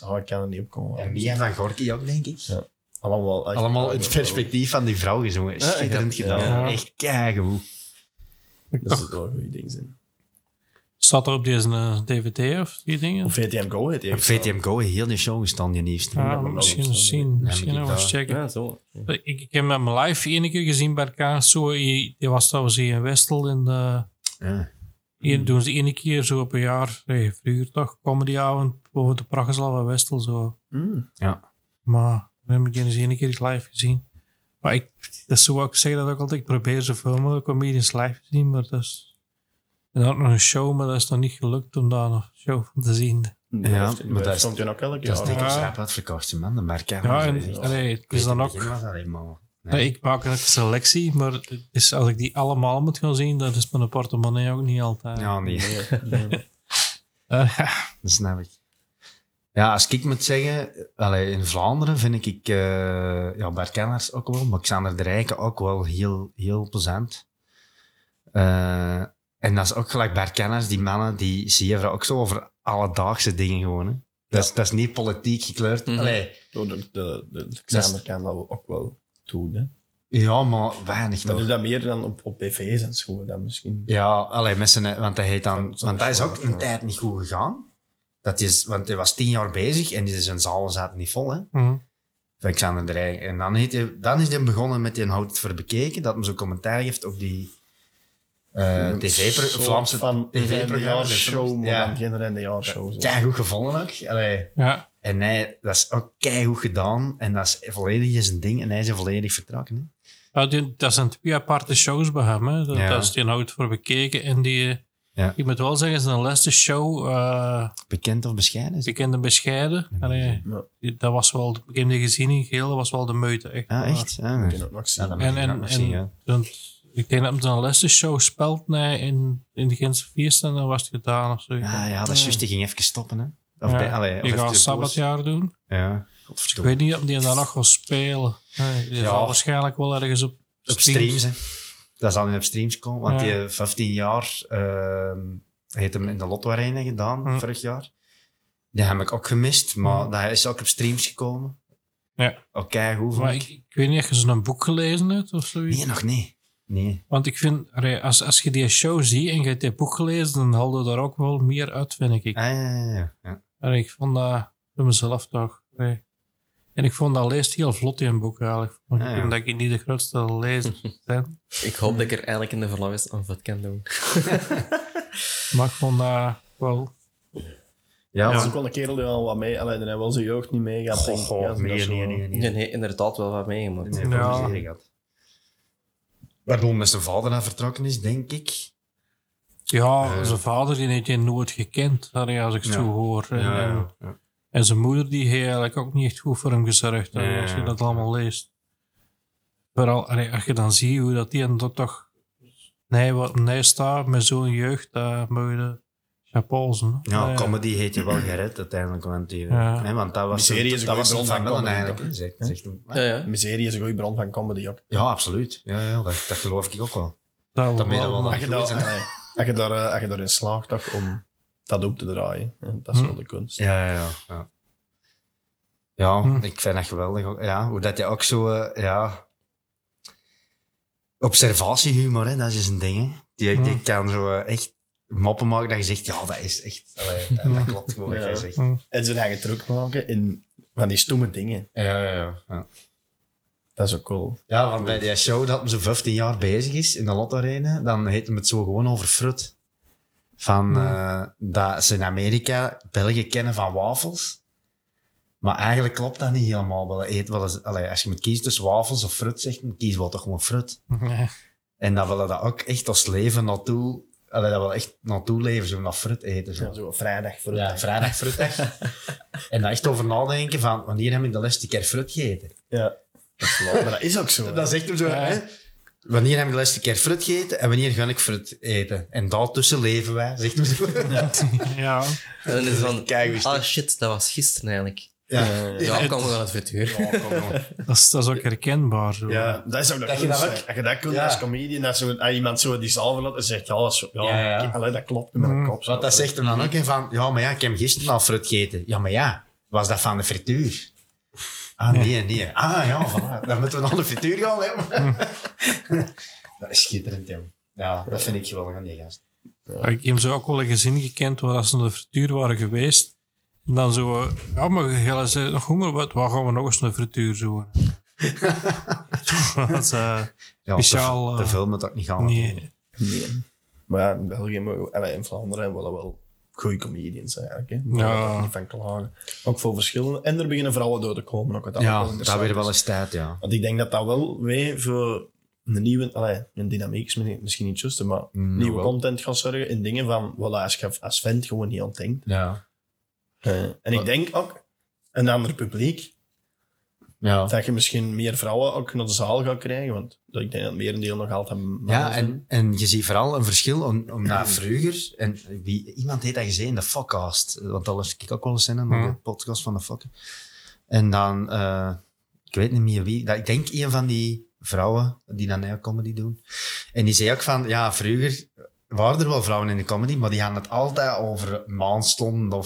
Ik kan er niet op komen. En Mia van Gorky ook, denk ik. Ja. Allemaal in het perspectief van die vrouw gezongen. Schitterend gedaan. Ja. Echt keigoed. Dat is wel een goede ding zijn. Staat er op deze DVD of die dingen? Op VTM Go heet hij. Op VTM Go heel de show gestaan, die nieuwste. Ja, misschien nog eens checken. Ja, zo. Ja. Ik heb hem live één keer gezien bij elkaar. Zo, die was trouwens hier in Westel. En doen ze één keer zo op een jaar, vroeger toch, comedyavond boven de Prachtzaal van Westel. Zo. Mm. Ja. Maar dan heb ik eens één keer live gezien. Maar dat is zo, ik zeg dat ook altijd. Ik probeer zoveel mogelijk comedians live te zien, maar dat is... En dan ook nog een show, maar dat is nog niet gelukt om daar nog een show van te zien. Ja, ja, maar dat stond je ook elke keer. Dat is dikke schraapad verkocht, man. Dat merk je. Ja, het is dan ook... Ik maak een selectie, maar het is, als ik die allemaal moet gaan zien, dat is mijn portemonnee ook niet altijd. Ja, nee. Dat snap ik. Ja, als ik moet zeggen, in Vlaanderen vind ik Bert Kenners ook wel, maar Xander de Rijken ook wel heel, heel plezant. En dat is ook gelijk bij Kenners, die mannen, die zeven ook zo over alledaagse dingen gewoon. Hè. Dat is niet politiek gekleurd. Mm-hmm. Allee. De Xander kan dat ook wel doen. Hè? Ja, maar weinig toch. Maar is dat meer dan op BV's en schoenen dan misschien? Ja, want hij heet dan... Want dat is ook een tijd niet goed gegaan. Want hij was 10 jaar bezig en zijn zalen zaten niet vol. Hè. Mm-hmm. Van Xander de Rijn. En dan is hij begonnen met die Houdt het voor bekeken, dat hem zo'n commentaar geeft op die... Vlaamse van tv-programma, maar dan kinderen in de jaarshow. Keigoed gevonden ook. Ja. En dat is ook keigoed gedaan. En dat is volledig zijn ding. En hij is volledig vertrokken. Hè. Ja, dat zijn 2 aparte shows bij hem. Hè. Dat is die Houdt voor bekeken. En die, ik moet wel zeggen, is een laatste show. Bekend of bescheiden? Bekend en bescheiden. Allee, dat was wel, ik heb die gezien in Geel, dat was wel de meute. Echt? Ja, echt? Ja, dat kan ook zien. Ik denk dat hij een lessenshow speelt in de Gentse Feest en dan was het gedaan of zo. Ja, dat is juist, die ging even stoppen. Hè? Of die gaat het sabbatjaar doen. Ja. Ik weet niet of die dan nog gaat spelen. Nee, die zal waarschijnlijk wel ergens op streams. Dat zal niet op streams komen, want die 15 jaar heeft hem in de Lotto Arena gedaan vorig jaar. Die heb ik ook gemist, maar dat is ook op streams gekomen. Ja. Oké, hoeveel? Maar ik weet niet of je zo'n boek gelezen hebt of zoiets. Nee, nog niet. Nee. Want ik vind, als je die show ziet en je hebt die boek gelezen, dan haal je daar ook wel meer uit, vind ik. Ja. En ik vond dat voor mezelf toch. Nee. En ik vond dat leest heel vlot in een boek eigenlijk. Want ik vind dat ik niet de grootste lezer ben. Ik hoop dat ik er eigenlijk in de verlangst aan wat kan doen. Maar ik vond dat wel... Ja, dat is ook wel een kerel die al wat mee... Alleen hij wel zijn jeugd niet mee gaat. Nee, inderdaad wel wat meegemaakt. Waardoor met zijn vader naar vertrokken is, denk ik. Ja, zijn vader die heeft hij nooit gekend, als ik het zo hoor. En zijn moeder die heeft eigenlijk ook niet echt goed voor hem gezorgd, als je dat allemaal leest. Vooral als je dan ziet hoe dat die en dat toch nee staat met zo'n jeugd, moet je chapeau zijn. Ja, comedy heeft je wel gered uiteindelijk. Want dat was een van Millen eigenlijk. Miserie is een goede bron van comedy ook. Ja, absoluut. Ja, dat geloof ik ook wel. Dat je daarin slaagt toch, om dat op te draaien. Dat is wel de kunst. Ja. Ja, ik vind dat geweldig. Ja, hoe dat je ook zo... Observatiehumor, dat is een ding. Die kan zo echt... moppen maken dat je zegt, dat is echt... dat klopt gewoon wat jij zegt. En ze gaan druk maken in van die stomme dingen. Ja. Dat is ook cool. Ja, want bij die show dat hem zo'n 15 jaar bezig is in de Lotto Arena, dan heet hem het zo gewoon over frut. Van dat ze in Amerika België kennen van wafels. Maar eigenlijk klopt dat niet helemaal. Als je moet kiezen tussen wafels of frut, zegt men, kies wel toch gewoon frut. En dan willen dat ook echt als leven naartoe... Allee, dat wil echt naartoe leven, zo naar fruit eten. Zo, ja, zo vrijdag fruit. Ja, vrijdag fruit. En dan echt over nadenken van, wanneer heb ik de laatste keer fruit gegeten? Ja, dat is maar dat is ook zo. Dat zegt hem zo, hè? Wanneer heb ik de laatste keer fruit gegeten en wanneer ga ik fruit eten? En daartussen leven wij, zegt hem zo. Ja. Ja. En dan is het van, kijk, ah shit, dat was gisteren eigenlijk. Ja, ja, ik kan wel het vertuur. Dat is ook herkenbaar. Zo. Ja, dat is ook dat kunst, je dat ook... je dat kunt als comedian, als iemand zo die salve laat en zegt, ja, dat, is, ja. Allee, dat klopt met mijn kop. Want dat zegt hem dan ook van, ja, maar ja, ik heb gisteren al fruit gegeten. Ja, maar ja, was dat van de frituur? Ah, nee. Ah, ja, voilà. Dan moeten we naar de frituur gaan, hè. Dat is schitterend, joh. Ja, dat vind ik geweldig aan die gast. Ja. Ik heb zo ook wel een gezin gekend, waar ze naar de frituur waren geweest. En dan zo, ja, maar je zei nog honger, wat gaan we nog eens naar de frituur zoeken? Dat is speciaal... Te veel moet dat niet gaan. Nee. Maar in België en Vlaanderen hebben we dat wel goede comedians eigenlijk. Hè. Ja. Niet van klagen. Ook veel verschillende. En er beginnen vooral door te komen. Ook, dat weer wel eens tijd, ja. Want ik denk dat dat wel weer voor een nieuwe... een dynamiek is misschien niet juist, maar nieuwe content gaan zorgen in dingen van wat als vent gewoon niet aan denkt. Ja. En ik denk ook, een ander publiek, dat je misschien meer vrouwen ook naar de zaal gaat krijgen, want ik denk dat het merendeel nog altijd mannen zijn. En je ziet vooral een verschil, omdat vroeger, iemand heeft dat gezien in de Fokkast, want dat was ik ook wel eens in, de podcast van de Fokke. En dan, ik weet niet meer wie, ik denk een van die vrouwen die dan eigenlijk comedy doen. En die zei ook van, ja, vroeger waren er wel vrouwen in de comedy, maar die gaan het altijd over maanstonden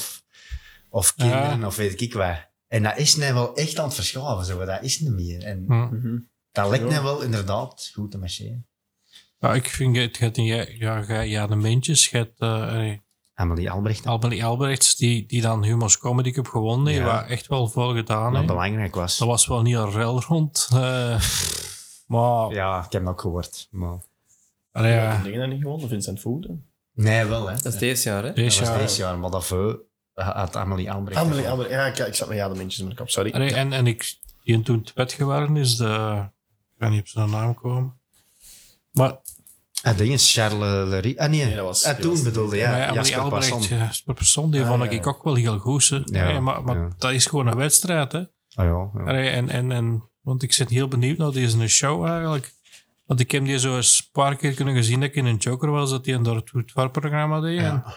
of kinderen, of weet ik waar. En dat is nu wel echt aan het verschaven, zo. Dat is niet meer. En dat lijkt nu wel inderdaad goed te marcheren. Ja, ik vind het gaat de mensjes, Amelie Albrechts, die dan Humo's Comedy Cup gewonnen heeft, wat echt wel veel gedaan heeft. Wat belangrijk was. Dat was wel niet een rel rond. Maar... Ja, ik heb dat ook gehoord. Maar... Allee, ja, ik heb dat niet gewonnen, Vincent Voeten. Nee, wel, hè. Dat is deze jaar, hè. Dat was deze jaar, maar dat veel... Had Amelie Albrecht. Ja, ik zat met de mensen met de kop, sorry. Allee, en die toen te pet geworden is, ik kan niet op zijn naam komen. Maar... Dat ding is Charles Lery. Nee, dat was... toen bedoelde, Amelie Albrecht, Jasper Persson, die vond ik ook wel heel goed. Maar dat is gewoon een wedstrijd, hè. Allee, want ik zit heel benieuwd naar deze show eigenlijk. Want ik heb die zo eens een paar keer kunnen gezien dat ik in een joker was, dat die door het programma deed. Ja.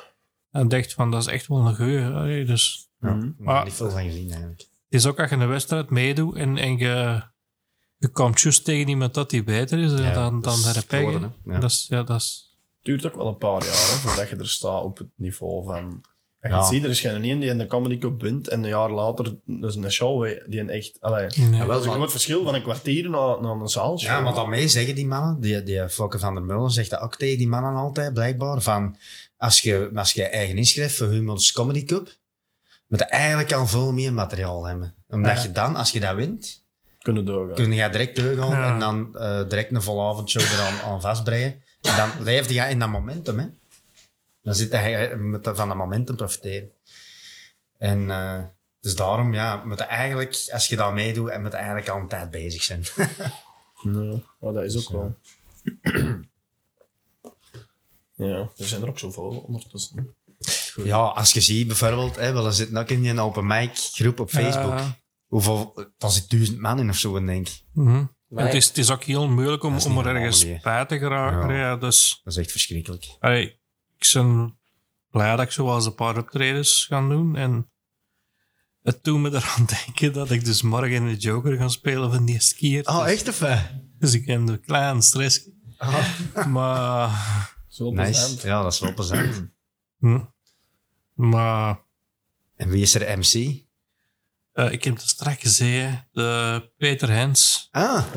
En dacht van, dat is echt wel een geur. Dus, maar niet veel van gezien eigenlijk. Het is ook als je een wedstrijd meedoet en je komt juist tegen iemand dat die beter is dan de peggen. Het duurt ook wel een paar jaar voordat je er staat op het niveau van... Je ziet, er is geen een die in de Comedy Cup wint en een jaar later dus een show die een echt... Dat is ook het verschil van een kwartier naar een zaalshow. Ja, maar dan mee zeggen die mannen, die Fokke van der Mullen zegt dat ook tegen die mannen altijd, blijkbaar, van... Als je eigen inschrijft voor Humo's Comedy Cup, moet je eigenlijk al veel meer materiaal hebben. Omdat je dan, als je dat wint, kun je direct doorgaan en dan direct een volavondshow eraan vastbreien. En dan leefde je in dat momentum. Hè. Dan zit je moet van dat momentum profiteren. En dus daarom, moet je eigenlijk, als je dat meedoet, moet je eigenlijk al een tijd bezig zijn. Dat is ook wel... Ja, er zijn er ook zoveel ondertussen. Goed. Ja, als je ziet bijvoorbeeld, we zitten ook in een open mic groep op Facebook. Dan zit 1000 man in of zo, denk ik. Het is ook heel moeilijk om er ergens bij te geraken. Ja, dus, dat is echt verschrikkelijk. Allee, ik ben blij dat ik zoals een paar optredens ga doen. En het doet me eraan denken dat ik dus morgen in de Joker ga spelen van de eerste keer. Oh, echt of? Dus ik heb een klein stress. Maar... Nice. Ja, dat is wel plezant. Maar... En wie is er MC? Ik heb het straks gezien. Peter Hens. Ik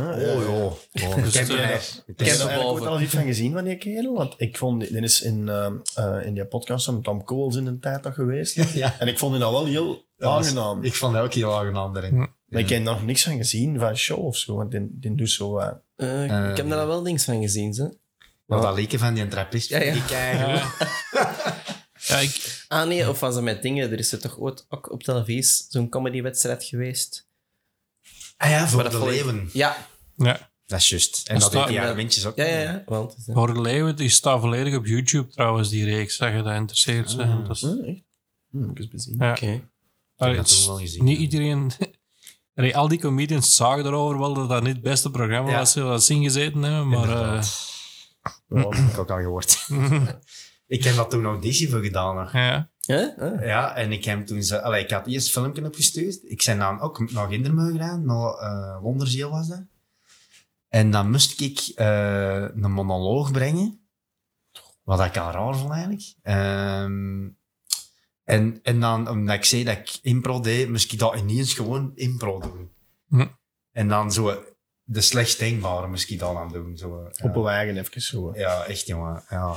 heb er al iets van gezien van die kerel. Want ik vond... Dit is in die podcast van Tom Coles in een tijd nog geweest. En ik vond die nou wel heel aangenaam. Ik vond die ook heel aangenaam daarin. Maar ik heb nog niks van gezien van show of zo. Want die doet zo... ik heb daar wel niks van gezien, zo. Maar dat leken van die trappist. Of was dat met dingen? Er is er toch ooit ook op televisie zo'n comedywedstrijd geweest? Ah ja, voor de Leeuwen. Ja. Dat is juist. En dat deed die Armintjes ook. Ja. Want, ja. Voor Leeuwen, die staat volledig op YouTube trouwens, die reeks. Dat je dat interesseert. Echt? Moet ik eens bezien. Ja. Oké. Okay. Niet iedereen... Al die comedians zagen erover wel dat dat niet het beste programma was dat ze ingezeten hebben, maar... Dat heb ik ook al gehoord. Ik heb dat toen auditie voor gedaan. Ja. Ja, en ik heb toen... ik had eerst een filmpje opgestuurd. Ik ben dan ook naar Gindermeu gedaan, naar Wonderzeel was dat. En dan moest ik een monoloog brengen, wat ik al raar vond eigenlijk. En dan, omdat ik zei dat ik impro deed, moest ik dat ineens gewoon impro doen. En dan zo de slechtst denkbare moest ik dat dan doen. Zo, op een wagen even zo. Ja, echt jongen. Ja.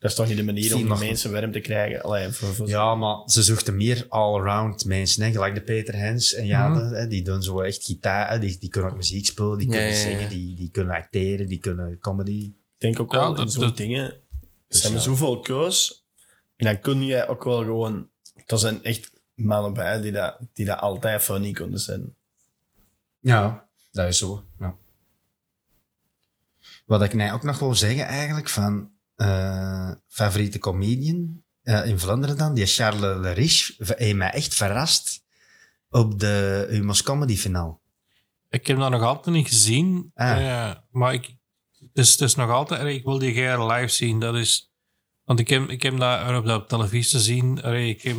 Dat is toch niet de manier om de mensen warm te krijgen? Allee, ja, maar ze zochten meer all-round mensen. Hè? Gelijk de Peter Hens en Jade, die doen zo echt gitaar. Die kunnen ook muziek spelen, die kunnen zingen, die kunnen acteren, die kunnen comedy. Ik denk ook wel dat soort dingen. Er zijn zoveel keus. En dan kun je ook wel gewoon... Er zijn echt mannen bij die dat altijd funny konden zijn. Ja, dat is zo. Ja. Wat ik nou ook nog wil zeggen eigenlijk van... favoriete comedian in Vlaanderen dan, die Charles Le Rich, heeft mij echt verrast op de Humo's Comedy Final. Ik heb dat nog altijd niet gezien, maar het is nog altijd... Ik wil die graag live zien, dat is... Want ik heb dat op televisie te zien. Ik heb...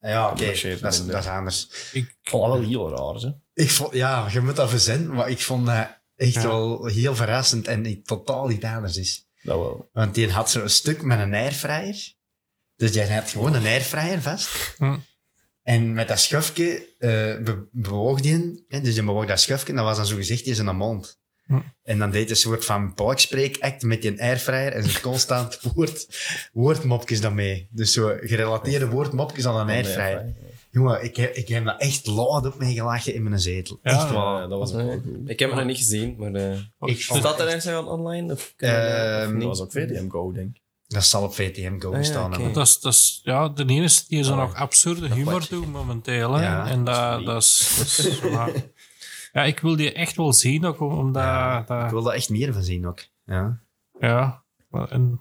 Ja, oké, dat is anders. Ik vond dat wel heel raar, hè? Ja, je moet dat verzenden, maar ik vond dat echt wel heel verrassend en totaal niet anders is. Dat wel. Want die had zo'n stuk met een airfryer. Dus jij had gewoon een airfryer vast. En met dat schufje bewoog die. Dus je bewoog dat schufje en dat was dan zo gezegd in zijn mond. En dan deed hij een soort van balkspreekact met die airfryer en zo'n constant woordmopjes daarmee. Dus zo gerelateerde woordmopjes aan een airfryer. Jongen, ik heb daar echt laat op mee gelachen in mijn zetel. Ja, echt wel. Dat was wel cool. Ik heb het nog niet gezien, maar... staat er ergens online? Dat was op VTM Go, denk ik. Dat zal op VTM Go staan. Okay. Dat is, ja, de ene is die nog absurde humor toe momenteel. Ja, en dat is... Ja, ik wil die echt wel zien ook, omdat... Ja, ik wil daar echt meer van zien ook. Ja. En...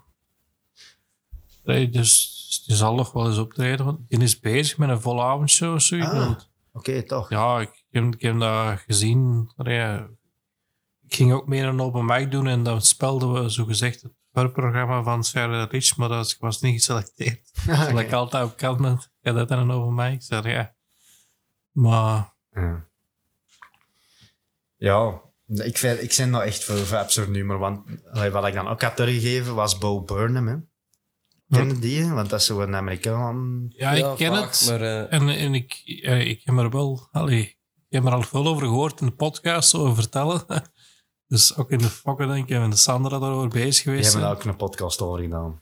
Nee, dus... Je zal nog wel eens optreden, want je is bezig met een volavondshow of zoiets. Oké, toch? Ja, ik heb dat gezien. Ik ging ook meer een open mic doen en dan speelden we zogezegd het voorprogramma van Sarah Rich, maar dat was niet geselecteerd. Okay. Dat ik altijd op kant met dat en een open mic. Maar... Ja, ik ben nou echt voor absurd nummer, want wat ik dan ook had teruggegeven was Bo Burnham, hè. Ken je die? Want dat is zo'n Amerikaan... Ja, ik ken het. Maar, en ik heb er wel... Ik heb er al veel over gehoord in de podcast, zo vertellen. Dus ook in de Fokke, denk ik, en de Sandra daarover bezig geweest. Die hebben daar ook een podcast over gedaan.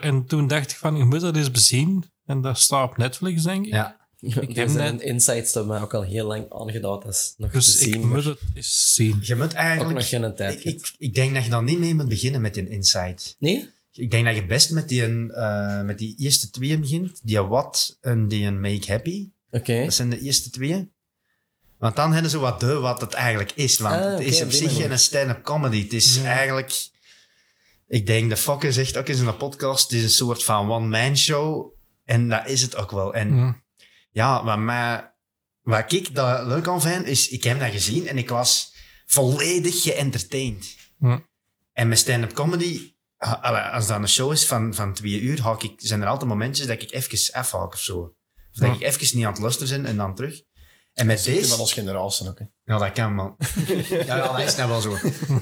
En toen dacht ik van, je moet dat eens bezien. En dat staat op Netflix, denk ik. Ja. Ik heb een insights dat mij ook al heel lang aangedaan is. Ik moet het eens zien. Je moet eigenlijk... Ook nog geen tijd. Ik denk dat je dan niet mee moet beginnen met een insight. Nee? Ik denk dat je best met die eerste twee begint. Die What en die Make Happy. Okay. Dat zijn de eerste twee. Want dan hebben ze wat het eigenlijk is. Want het is op zich geen stand-up comedy. Het is eigenlijk... Ik denk, de Fokke zegt ook eens in een podcast, het is een soort van one-man show. En dat is het ook wel. En wat ik dat leuk aan vind, is... Ik heb dat gezien en ik was volledig geëntertained. En met stand-up comedy... Als dat een show is van 2 uur, zijn er altijd momentjes dat ik even afhaak of zo. Of dat ik even niet aan het luisteren ben en dan terug. En met deze... Dat als generaal zijn ook, hè. Ja, dat kan, man. ja, dat is nou wel zo.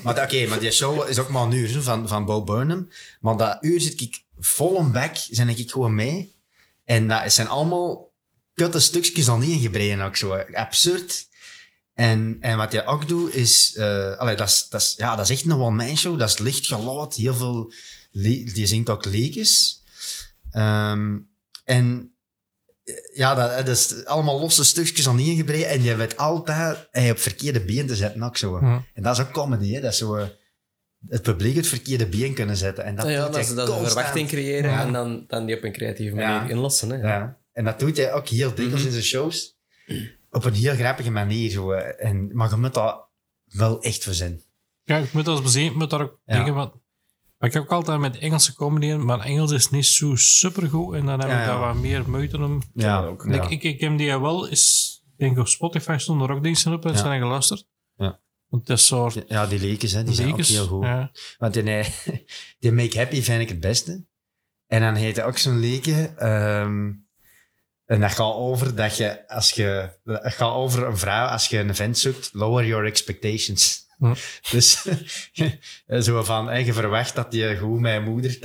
Maar maar die show is ook maar een uur zo, van Bo Burnham. Maar dat uur zit ik vol om bek, ben ik gewoon mee. En dat zijn allemaal kutte stukjes al niet ingebreden ook zo. Absurd. En wat je ook doet is... dat is echt een one-man show. Dat is licht geluid. Heel veel... Die zingt ook leekjes. Dat is allemaal losse stukjes al niet ingebreid. En je weet altijd op verkeerde been te zetten ook zo. En dat is ook comedy, hè. Dat is zo... Het publiek het verkeerde been kunnen zetten. En dat een verwachting creëren. Ja. En dan die op een creatieve manier inlossen, hè. Ja. En dat doet hij ook heel dikwijls in zijn shows. Op een heel grappige manier. Maar je moet dat wel echt voor zijn. Ja, ik moet als bezien, moet daar ook denken, want ik heb ook altijd met Engelse comedy, maar Engels is niet zo supergoed en dan heb ik daar wat meer moeite om. Ja, ook. Ja. Ik heb die wel eens, denk ik, op Spotify stonden er ook diensten op en zijn geluisterd. Ja. Want dat soort... Ja, die leekjes, hè, die zijn ook heel goed. Ja. Want die Make Happy vind ik het beste. En dan heette ook zo'n leekje... en dat gaat over dat je, dat gaat over een vrouw, als je een vent zoekt, lower your expectations. Hm. Dus zo van, je verwacht dat je goed met moeder,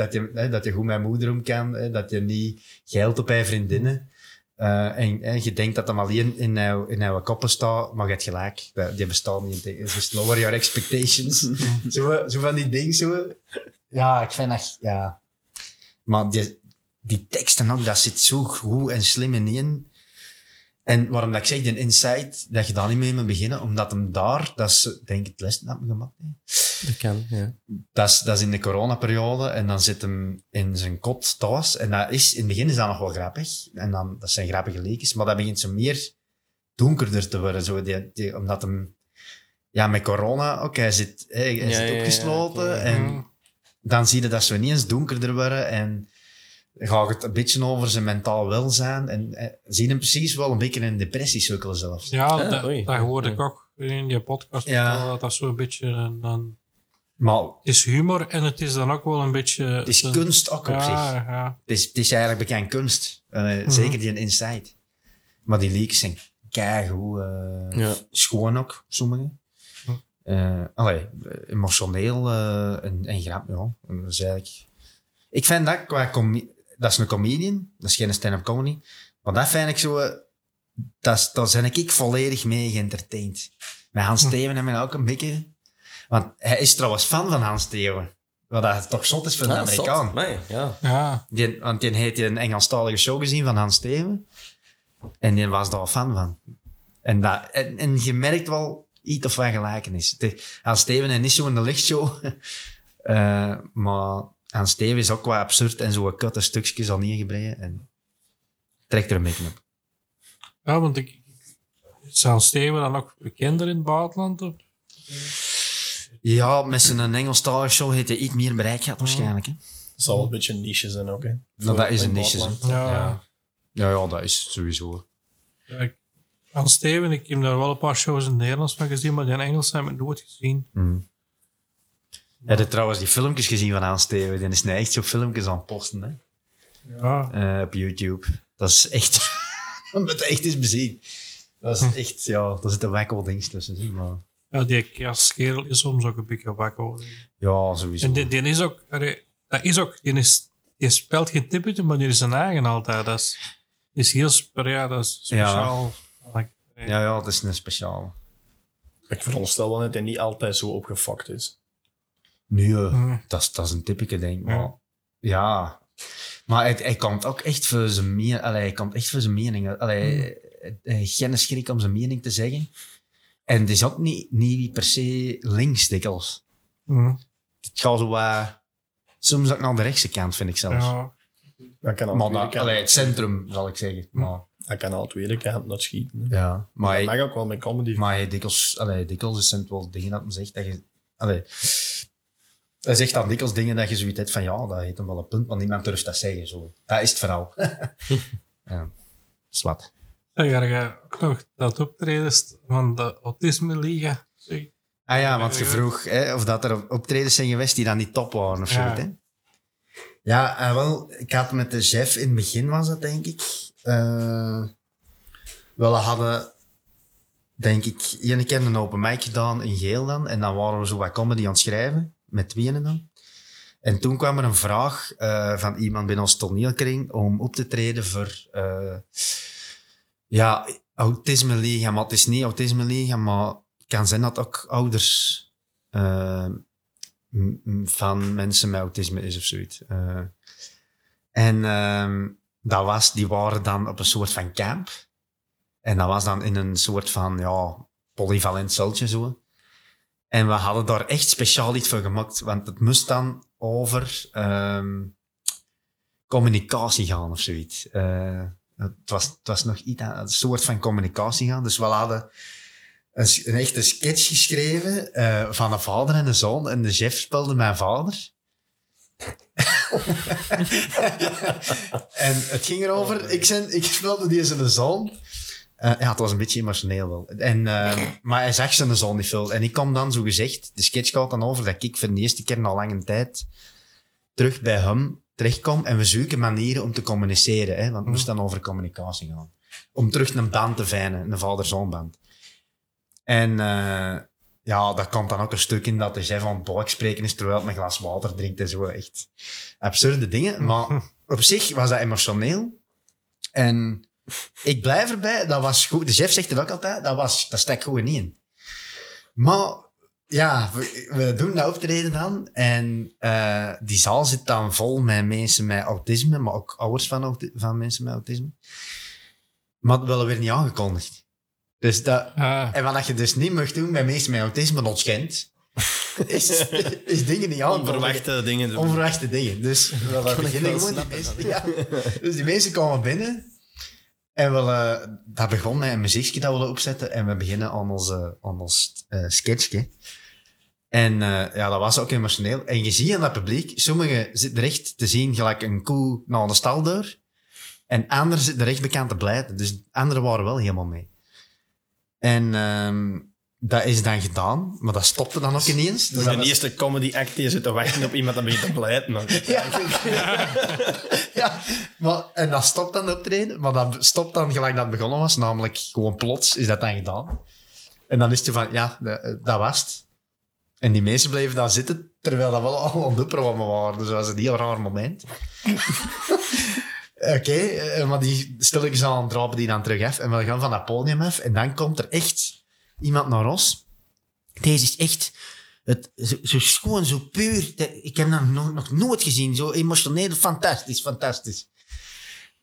dat je goed met moeder om kan, dat je niet geld op je vriendinnen. En je denkt dat hem alleen in jouw koppen staat, maar je hebt gelijk. Die bestaan niet. Dus lower your expectations. zo van die dingen. Zo. Ja, ik vind dat... Ja. Maar die teksten ook, dat zit zo goed en slim in. En waarom dat ik zeg, de insight, dat je daar niet mee moet beginnen, omdat hem daar, dat is denk ik het les dat me gemaakt heeft. Dat kan, ja. Dat is in de coronaperiode en dan zit hem in zijn kot thuis. En dat is, in het begin is dat nog wel grappig. En dan, dat zijn grappige leekjes, maar dat begint zo meer donkerder te worden. Zo, omdat hem, ja, met corona, oké, hij zit opgesloten. Ja. En dan zie je dat ze ineens donkerder worden en... Ga ik het een beetje over zijn mentaal welzijn en zien hem precies wel een beetje in een depressie sukkelen zelfs. Ja, dat hoorde ik ook in je podcast. Ja. Dat is zo een beetje... Het is humor en het is dan ook wel een beetje... Het is kunst ook op zich. Ja. Het is eigenlijk bekend kunst. Zeker die inside. Maar die leaks zijn keigoed schoon ook, sommigen. Emotioneel en grap. Ja. Dat is eigenlijk... Ik vind dat qua... Dat is een comedian, dat is geen stand-up comedy. Maar dat vind ik zo... Daar ben ik volledig mee geëntertaind. Met Hans Steven heb ik ook een beetje... Want hij is trouwens fan van Hans Steven. Wat dat toch zot is voor een Amerikaan. Nee, ja. Want die heeft een Engelstalige show gezien van Hans Steven. En die was daar fan van. En je merkt wel iets of wat gelijkenis. Hans Steven is niet zo'n lichtshow. Maar... Hans Steven is ook wat absurd en zo'n kutte stukjes al neergebreid en trekt er een beetje op. Ja, want is Hans Steven dan ook bekender in het buitenland? Of? Ja, met zijn Engelstalige show heeft hij iets meer bereik gehad waarschijnlijk. Het zal een beetje een niche zijn ook. Hè? Nou, dat is een niche. Ja, dat is sowieso. Ja, Hans Steven, ik heb daar wel een paar shows in het Nederlands van gezien, maar die in Engels heb ik nooit gezien. Heb je trouwens die filmpjes gezien van Hans Steven? Die is nu echt zo filmpjes aan het posten, hè? Ja. Op YouTube. Dat is echt... Dat moet echt eens bezien. Dat is echt... Ja, daar zitten wakkeldings tussen. Maar... Ja, die kerskerel is soms ook een beetje wakkel. Ja, sowieso. En die is ook... Dat is ook... Die speelt geen tippetje, maar die is zijn eigen altijd. Dat is heel speciaal. Dat is speciaal. Ja, dat is een speciaal. Ik veronderstel wel dat hij niet altijd zo opgefokt is. Nu, dat is een typische ding. Maar maar hij komt ook echt voor zijn mening. Geen schrik om zijn mening te zeggen. En het is ook niet per se links dikwijls. Het gaat zo wat... Soms ook naar de rechtse kant, vind ik zelfs. Ja. Dat kan het centrum, zal ik zeggen. Maar, dat kan al tweede kant nog schieten. Ja, maar dat mag ook wel met comedy. Maar hij dikwijls zijn het wel dingen dat men zegt dat je... Hij zegt dan dikwijls dingen dat je zoiets hebt van ja, dat heeft hem wel een punt, want niemand durft dat zeggen. Zo. Dat is het verhaal. Zwat. Ja, ga ook nog dat optredens van de Autisme Liga. Ah ja, want je vroeg of dat er optredens zijn geweest die dan niet top waren of zo. Wel, ik had met de Jeff in het begin, was dat denk ik. We hadden... Denk ik, één keer een open mic gedaan in Geel dan. En dan waren we zo wat comedy aan het schrijven. Met tweeën dan. En toen kwam er een vraag van iemand binnen ons toneelkring om op te treden voor... Autisme Liga. Maar het is niet Autisme Liga, maar het kan zijn dat ook ouders van mensen met autisme is of zoiets. Die waren dan op een soort van camp. En dat was dan in een soort van, polyvalent celtje zo. En we hadden daar echt speciaal iets voor gemaakt, want het moest dan over communicatie gaan of zoiets. Het was nog iets aan, een soort van communicatie gaan. Dus we hadden een echte sketch geschreven van een vader en een zoon. En de Jeff speelde mijn vader. En het ging erover... Ik speelde die zijn zoon. Ja, het was een beetje emotioneel wel. Maar hij zag zijn zoon niet veel. En ik kwam dan, zo gezegd, de sketch gaat dan over dat ik voor de eerste keer na lange tijd terug bij hem terechtkom. En we zoeken manieren om te communiceren. Hè, want het moest dan over communicatie gaan. Om terug een band te vinden, een vader-zoonband. En ja, daar komt dan ook een stuk in dat de chef aan het balk spreken is terwijl het een glas water drinkt en zo. Echt absurde dingen. Maar op zich was dat emotioneel. En ik blijf erbij, dat was goed. De chef zegt het ook altijd, dat stak gewoon niet in. Maar ja, we doen dat optreden dan. En die zaal zit dan vol met mensen met autisme, maar ook ouders van mensen met autisme. Maar dat willen we weer niet aangekondigd. Dus en wat je dus niet mag doen bij mensen met autisme, dat ontkent, is dingen niet aan. Onverwachte dingen. Dus we beginnen gewoon. Dus die mensen komen binnen en dat begon met een muziekje dat we willen opzetten en we beginnen aan ons sketchje. En ja, dat was ook emotioneel. En je ziet aan dat publiek, sommigen zitten recht te zien gelijk een koe naar de stal door en anderen zitten recht bekend te blijten. Dus anderen waren wel helemaal mee. En dat is dan gedaan, maar dat stopte dan ook ineens. Dus de eerste comedy act die je zit te wachten op iemand dat begint te pleiten. Ja, maar, en dat stopt dan de optreden, maar dat stopt dan gelijk dat het begonnen was. Namelijk gewoon plots is dat dan gedaan. En dan is het van, ja, dat was het. En die mensen bleven dan zitten, terwijl dat wel allemaal aan het opruimen waren. Dus dat was een heel raar moment. Oké, maar die stilletjes aan drapen die dan terug af. En we gaan van dat podium af. En dan komt er echt iemand naar ons. Deze is echt zo schoon, zo puur. Ik heb hem nog nooit gezien. Zo emotioneel, fantastisch.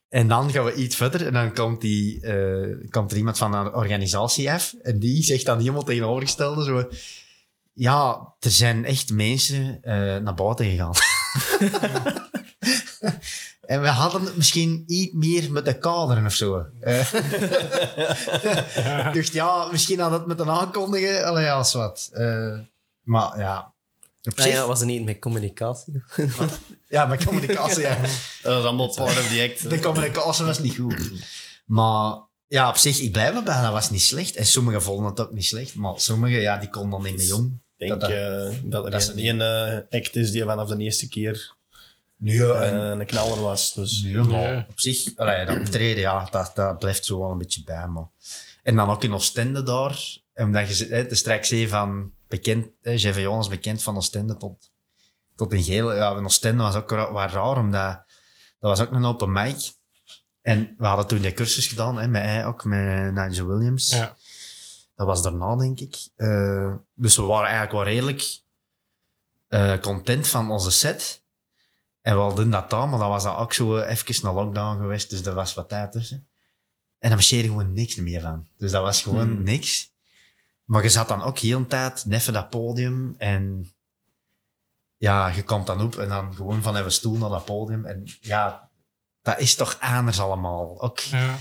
En dan gaan we iets verder. En dan komt er iemand van een organisatie af. En die zegt dan helemaal tegenovergestelde. Zo, ja, er zijn echt mensen naar buiten gegaan. En we hadden het misschien iets meer met de kaderen of zo. Ik dacht, ja, misschien had het met een aankondigen. Allee, ja, zwart. Maar ja. Ja, was het niet met communicatie? Ja, met communicatie, ja. Dat was allemaal part of the act. De communicatie was niet goed. Maar ja, op zich, ik blijf erbij. Dat was niet slecht. En sommigen vonden het ook niet slecht. Maar sommigen, ja, die konden dan niet meer om. Ik denk dat er één act is die vanaf de eerste keer... een knaller was. Dus. Maar op zich, dat optreden, ja, dat blijft zo wel een beetje bij. Maar. En dan ook in Oostende daar, omdat je de strekzee van bekend, Jeff en Jonas bekend van Oostende tot in Geel. Ja, in Oostende was ook wat raar, omdat dat was ook een open mic. En we hadden toen die cursus gedaan, met Nigel Williams. Ja. Dat was daarna, denk ik. Dus we waren eigenlijk wel redelijk content van onze set. En we hadden dat dan, maar dat was dan ook zo even een lockdown geweest, dus er was wat tijd tussen. En dan was je er gewoon niks meer van. Dus dat was gewoon niks. Maar je zat dan ook heel een tijd neffen dat podium en ja, je komt dan op en dan gewoon van even stoel naar dat podium. En ja, dat is toch anders allemaal. Ook, ja.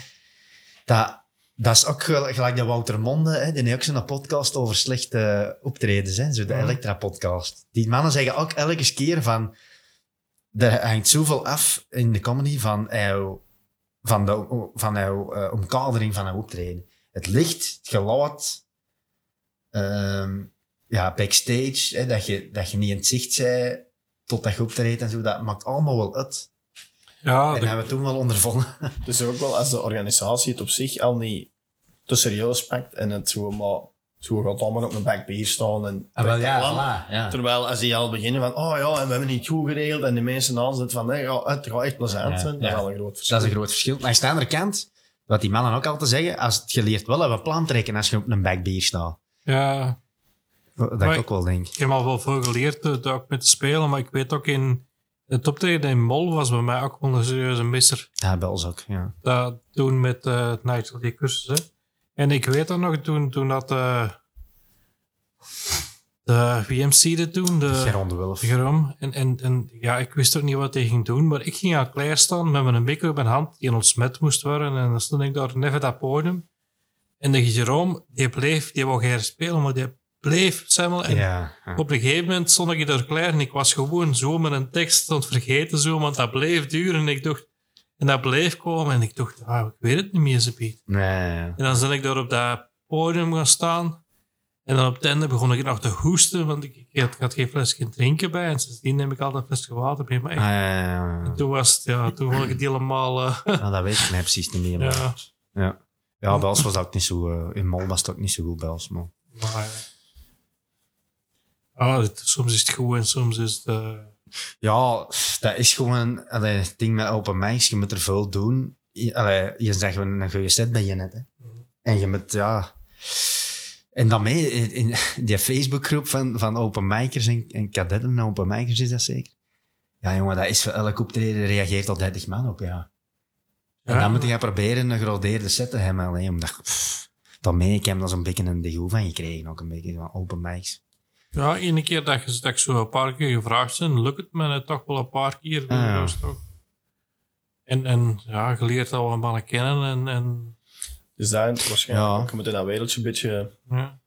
Dat is ook gelijk de Wouter Monde, die heeft ook zo'n podcast over slechte optredens, zo de Elektra-podcast. Die mannen zeggen ook elke keer van... Er hangt zoveel af in de comedy van de omkadering van een optreden. Het licht, het geluid, backstage, dat je niet in het zicht bent totdat je optreedt en zo, dat maakt allemaal wel uit. Ja, en dat hebben we toen wel ondervonden. Dus ook wel als de organisatie het op zich al niet te serieus pakt en het zo maar... Zo gaat allemaal op een bak bier staan. En wel, ja, voilà, ja. Terwijl als die al beginnen van, oh ja, en we hebben niet goed geregeld. En de mensen aanzetten van, nee, het gaat echt plezant zijn. Ja. Dat is al een groot verschil. Dat is een groot verschil. Maar aan de andere kant, wat die mannen ook altijd zeggen, als het geleerd wel hebben plan trekken als je op een bak bier staat. Ja. Dat maar ik ook wel denk. Ik heb al wel veel geleerd door ook mee te spelen, maar ik weet ook in het optreden in Mol was bij mij ook wel een serieuze misser. Ja, bij ons ook, ja. Dat doen met het Nigel die cursus, hè. En ik weet dat nog, toen dat de WMC'de toen, de Geron de Wulf. En ja, ik wist ook niet wat hij ging doen, maar ik ging aan klaarstaan met mijn micro in mijn hand, die ontsmet moest worden. En dan stond ik daar net op dat podium. En de Jerome, die wou geen spelen, maar die bleef samen. En op een gegeven moment stond ik er klaar en ik was gewoon zo met een tekst aan het vergeten, zo, want dat bleef duren. En ik dacht, en dat bleef komen en ik dacht, ah, ik weet het niet meer, ze Piet. En dan ben ik daar op dat podium gaan staan. En dan op het einde begon ik nog te hoesten, want ik had geen flesje drinken bij. En sindsdien neem ik altijd een flesje water bij mij. En toen was het, toen vond ik het helemaal... Nou, dat weet ik mij precies niet meer. Ja, bij ons was dat ook niet zo... in Mol was dat ook niet zo goed bij ons, man. Soms is het goed en soms is het... Ja, dat is gewoon... het ding met open mics, je moet er veel doen. Je zegt, een goede set ben je net, hè. En je moet, En dan mee, in die Facebookgroep van openmikers en kadetten en openmikers is dat zeker. Ja, jongen, dat is voor elk optreden reageert al 30 man op, En dan moet je proberen een gerodeerde set te hebben. Alleen omdat, ik heb daar zo'n beetje een degoe van gekregen, ook een beetje van openmikers. Ja, ene keer dat ik zo een paar keer gevraagd ben, lukt het me toch wel een paar keer. En je leert al een mannen kennen en dus daar waarschijnlijk moet je dat wereldje een beetje...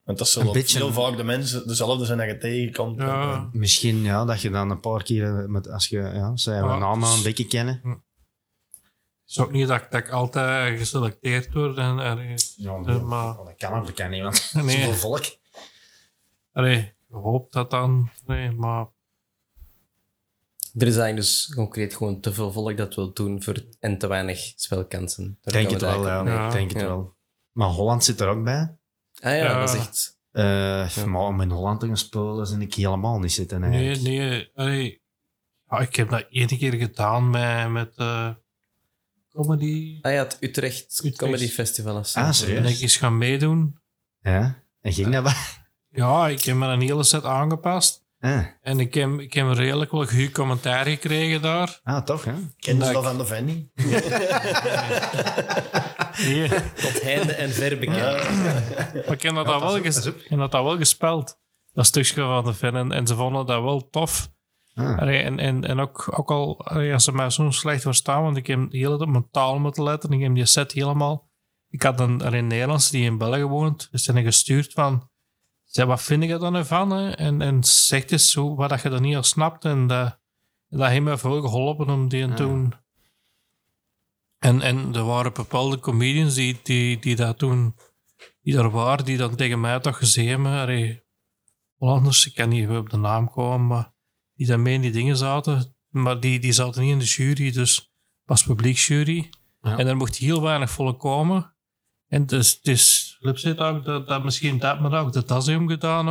Want dat zullen heel vaak de mensen dezelfde zijn dat je tegenkomt. Misschien dat je dan een paar keer, als je zijn namen een beetje kennen. Het is ook niet dat ik altijd geselecteerd word. Dat kan ook bekend niet, want het is zoveel volk. Allee, ik hoop dat dan. Nee, maar... Er is eigenlijk dus concreet gewoon te veel volk dat wil doen en te weinig spelkansen. Ik denk het wel. Maar Holland zit er ook bij. Dat is echt... Maar om in Holland te gaan spelen, ben ik helemaal niet zitten eigenlijk. Nee. Ja, ik heb dat ene keer gedaan met comedy... Het Utrecht Comedy Festival. Serieus? En ik eens gaan meedoen. Ja, en ging dat wel? Ja, ik heb me een hele set aangepast. En ik heb redelijk wel goed commentaar gekregen daar. Toch, hè? Ken je wel van de Venning? Tot heinde en ver bekend. Maar ik heb dat wel gespeeld, dat stukje van de Venning. En ze vonden dat wel tof. En ook al als ze mij zo slecht verstaan, want ik heb de hele tijd mijn taal moeten letten. Ik heb die set helemaal... Ik had een Nederlandse die in België woont. Dus zijn gestuurd van... Zeg, wat vind ik er dan ervan? Hè? En zeg eens zo, wat je er niet al snapt. En dat heeft mij vooral geholpen om die te doen. En er waren bepaalde comedians die dan tegen mij toch gezegd hebben. Hollanders, ik kan niet op de naam komen, maar die dan mee in die dingen zaten. Maar die zaten niet in de jury, dus was publieksjury. En er mocht heel weinig volk komen. En dus het is... Lip zit ook dat misschien dat maar ook de tas heeft omgedaan,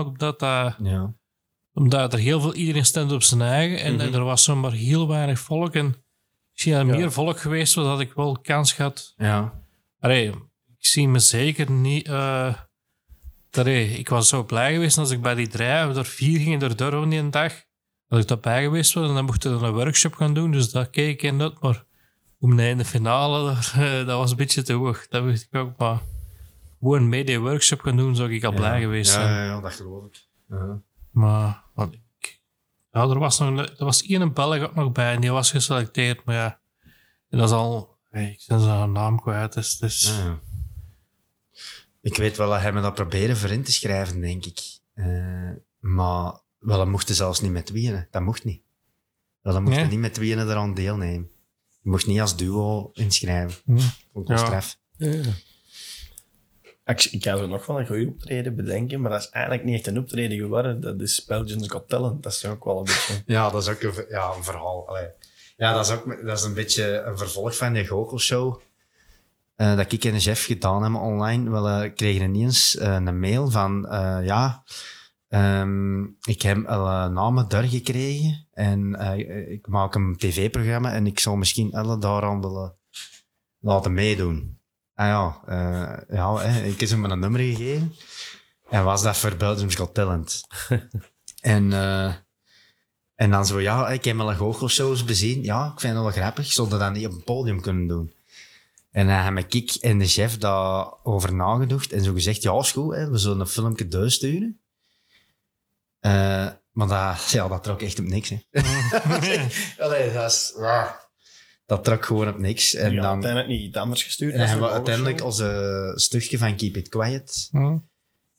omdat er heel veel iedereen stond op zijn eigen en er was zomaar heel weinig volk. En misschien had er meer volk geweest, zodat ik wel kans had. Ik zie me zeker niet. Ik was zo blij geweest als ik bij die 3 of 4 ging er door die dag. Dat ik daarbij geweest was en dan mochten we een workshop gaan doen, dus dat keek ik niet. Maar om in de finale, dat was een beetje te hoog. Dat wist ik ook, maar. Hoe een media-workshop gaan doen, zou ik al blij geweest zijn. Ja, dat geloof ik. Maar er was 1 Belg ook nog bij en die was geselecteerd, maar en dat is al... Ik ben zijn naam kwijt, dus. Ik weet wel dat hij me dat probeerde voor in te schrijven, denk ik. Maar dat mocht je zelfs niet met tweeën. Dat mocht niet. Dat mocht je niet met tweeën eraan deelnemen. Je mocht niet als duo inschrijven. Ook wel straf. Ik kan zo nog wel een goede optreden bedenken, maar dat is eigenlijk niet echt een optreden geworden. Dat is Belgians Got Talent. Dat is ook wel een beetje... Ja, dat is ook een verhaal. Allee. Ja, dat is een beetje een vervolg van die goochelshow. Dat ik en Jeff gedaan hebben online. We kregen ineens een mail van... ik heb alle namen daar gekregen. En ik maak een tv-programma en ik zou misschien alle daaraan willen laten meedoen. Ik heb hem een nummer gegeven. En was dat voor Belgium's Got Talent. en dan zo, ik heb wel goochelshows bezien. Ja, ik vind het wel grappig. Zouden dat niet op een podium kunnen doen. En dan hebben ik en de chef daarover nagedacht. En zo gezegd, is goed. Hè, we zullen een filmpje doorsturen. Maar dat trok echt op niks. Hè. Allee, dat is... Dat trok gewoon op niks. En ja, dan uiteindelijk niet iets anders gestuurd. En dan hebben we uiteindelijk onze stukje van Keep It Quiet,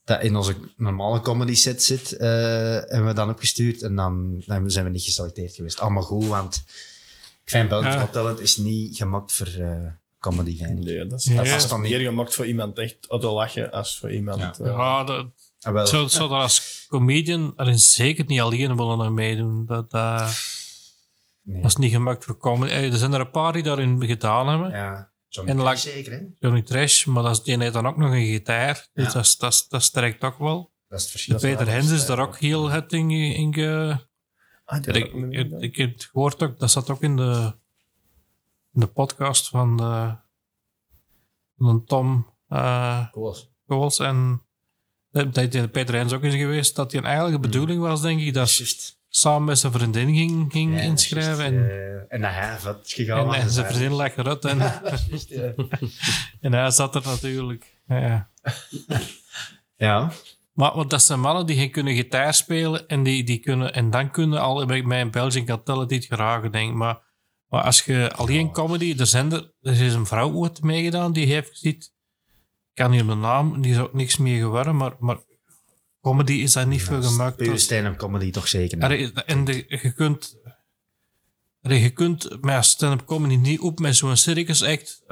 dat in onze normale comedy set zit, hebben we dan opgestuurd. En dan zijn we niet geselecteerd geweest. Allemaal goed, want ik vind Belgisch optellend is niet gemaakt voor comedy. Nee, dat is dan meer gemaakt voor iemand echt uit te lachen als voor iemand... Zou dat als comedian er zeker niet alleen willen naar meedoen. Dat is niet gemaakt voor comedy. Er zijn er een paar die daarin gedaan hebben. Ja, Johnny Trash zeker, hè? Johnny Trash, maar die heeft dan ook nog een gitaar. Dus dat sterkt ook wel. Dat is het verschil. Peter Hens is daar ook heel het ding in ge... Ik heb het gehoord ook, dat zat ook in de podcast van de Tom Kools en... Dat Peter Hens ook is geweest, dat die een eigen bedoeling was, denk ik, dat ze samen met zijn vriendin ging inschrijven. En naar haar had gegaan. En zijn vriendin lag eruit. En, en hij zat er natuurlijk. Ja. Maar dat zijn mannen die kunnen gitaar spelen en die kunnen... En dan kunnen al mijn Belgian Got Talent niet geraken, denk ik. Maar als je alleen comedy... Er is een vrouw ooit meegedaan, die heeft gezien... Ik kan hier mijn naam, die is ook niks meer geworden, maar comedy is daar niet veel gemaakt. Puur stand-up comedy toch zeker niet. Je kunt met stand-up comedy niet op met zo'n circus act.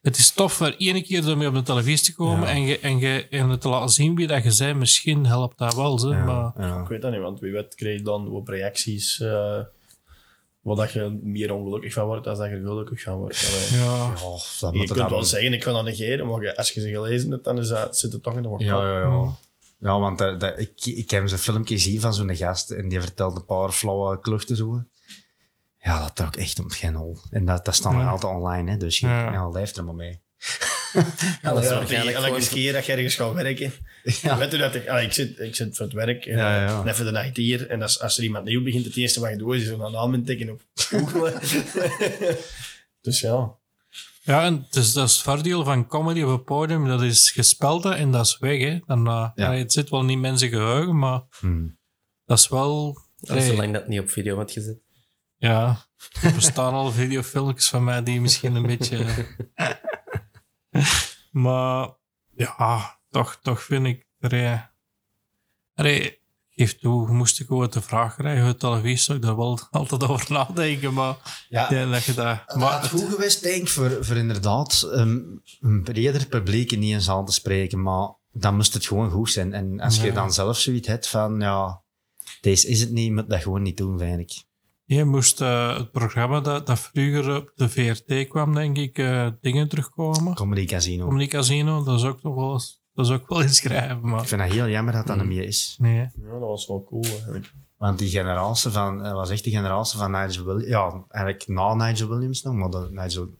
Het is tof om één keer ermee op de televisie te komen en te laten zien wie dat je bent. Misschien helpt dat wel. Zo, maar. Ik weet dat niet, want wie weet krijg je dan op reacties... Wat je meer ongelukkig van wordt, dan dat je er gelukkig van wordt. Je kunt wel zeggen, ik kan dat negeren, maar als je ze gelezen hebt, dan zit het toch in de wortel. Ja, want ik heb zo'n filmpje gezien van zo'n gast en die vertelde een paar flauwe kluchten zo. Ja, dat trok echt om geen hol. En dat staat nog altijd online, hè, dus je leeft er maar mee. Elke keer dat je ergens gaat werken. Weet je dat ik zit voor het werk en even de nacht hier. En als er iemand nieuw begint, het eerste wat je doet, is een naam intikken op Google. Dus ja. Ja, en dat is het voordeel van comedy op het podium. Dat is gespelten en dat is weg. Hè. En, het zit wel niet in mensen geheugen, maar dat is wel... Zolang dat niet op video wordt gezet. Ja, er bestaan al videofilmpjes van mij die misschien een beetje... Maar ja, toch vind ik... Geef toe, moest ik ooit de vraag krijgen uit televisie, zou ik daar wel altijd over nadenken, maar... dat is goed geweest, denk ik, voor inderdaad een breder publiek in één zaal te spreken, maar dan moest het gewoon goed zijn. En als je dan zelf zoiets hebt van, deze is het niet, moet dat gewoon niet doen, vind ik. Je moest het programma dat vroeger op de VRT kwam, denk ik, dingen terugkomen. Comedy Casino, dat is ook nog wel eens, inschrijven. Maar... Ik vind dat heel jammer dat dat niet meer is. Nee. Ja, dat was wel cool eigenlijk. Want die generatie was echt de generatie van Nigel Williams. Ja, eigenlijk na Nigel Williams nog, maar Nigel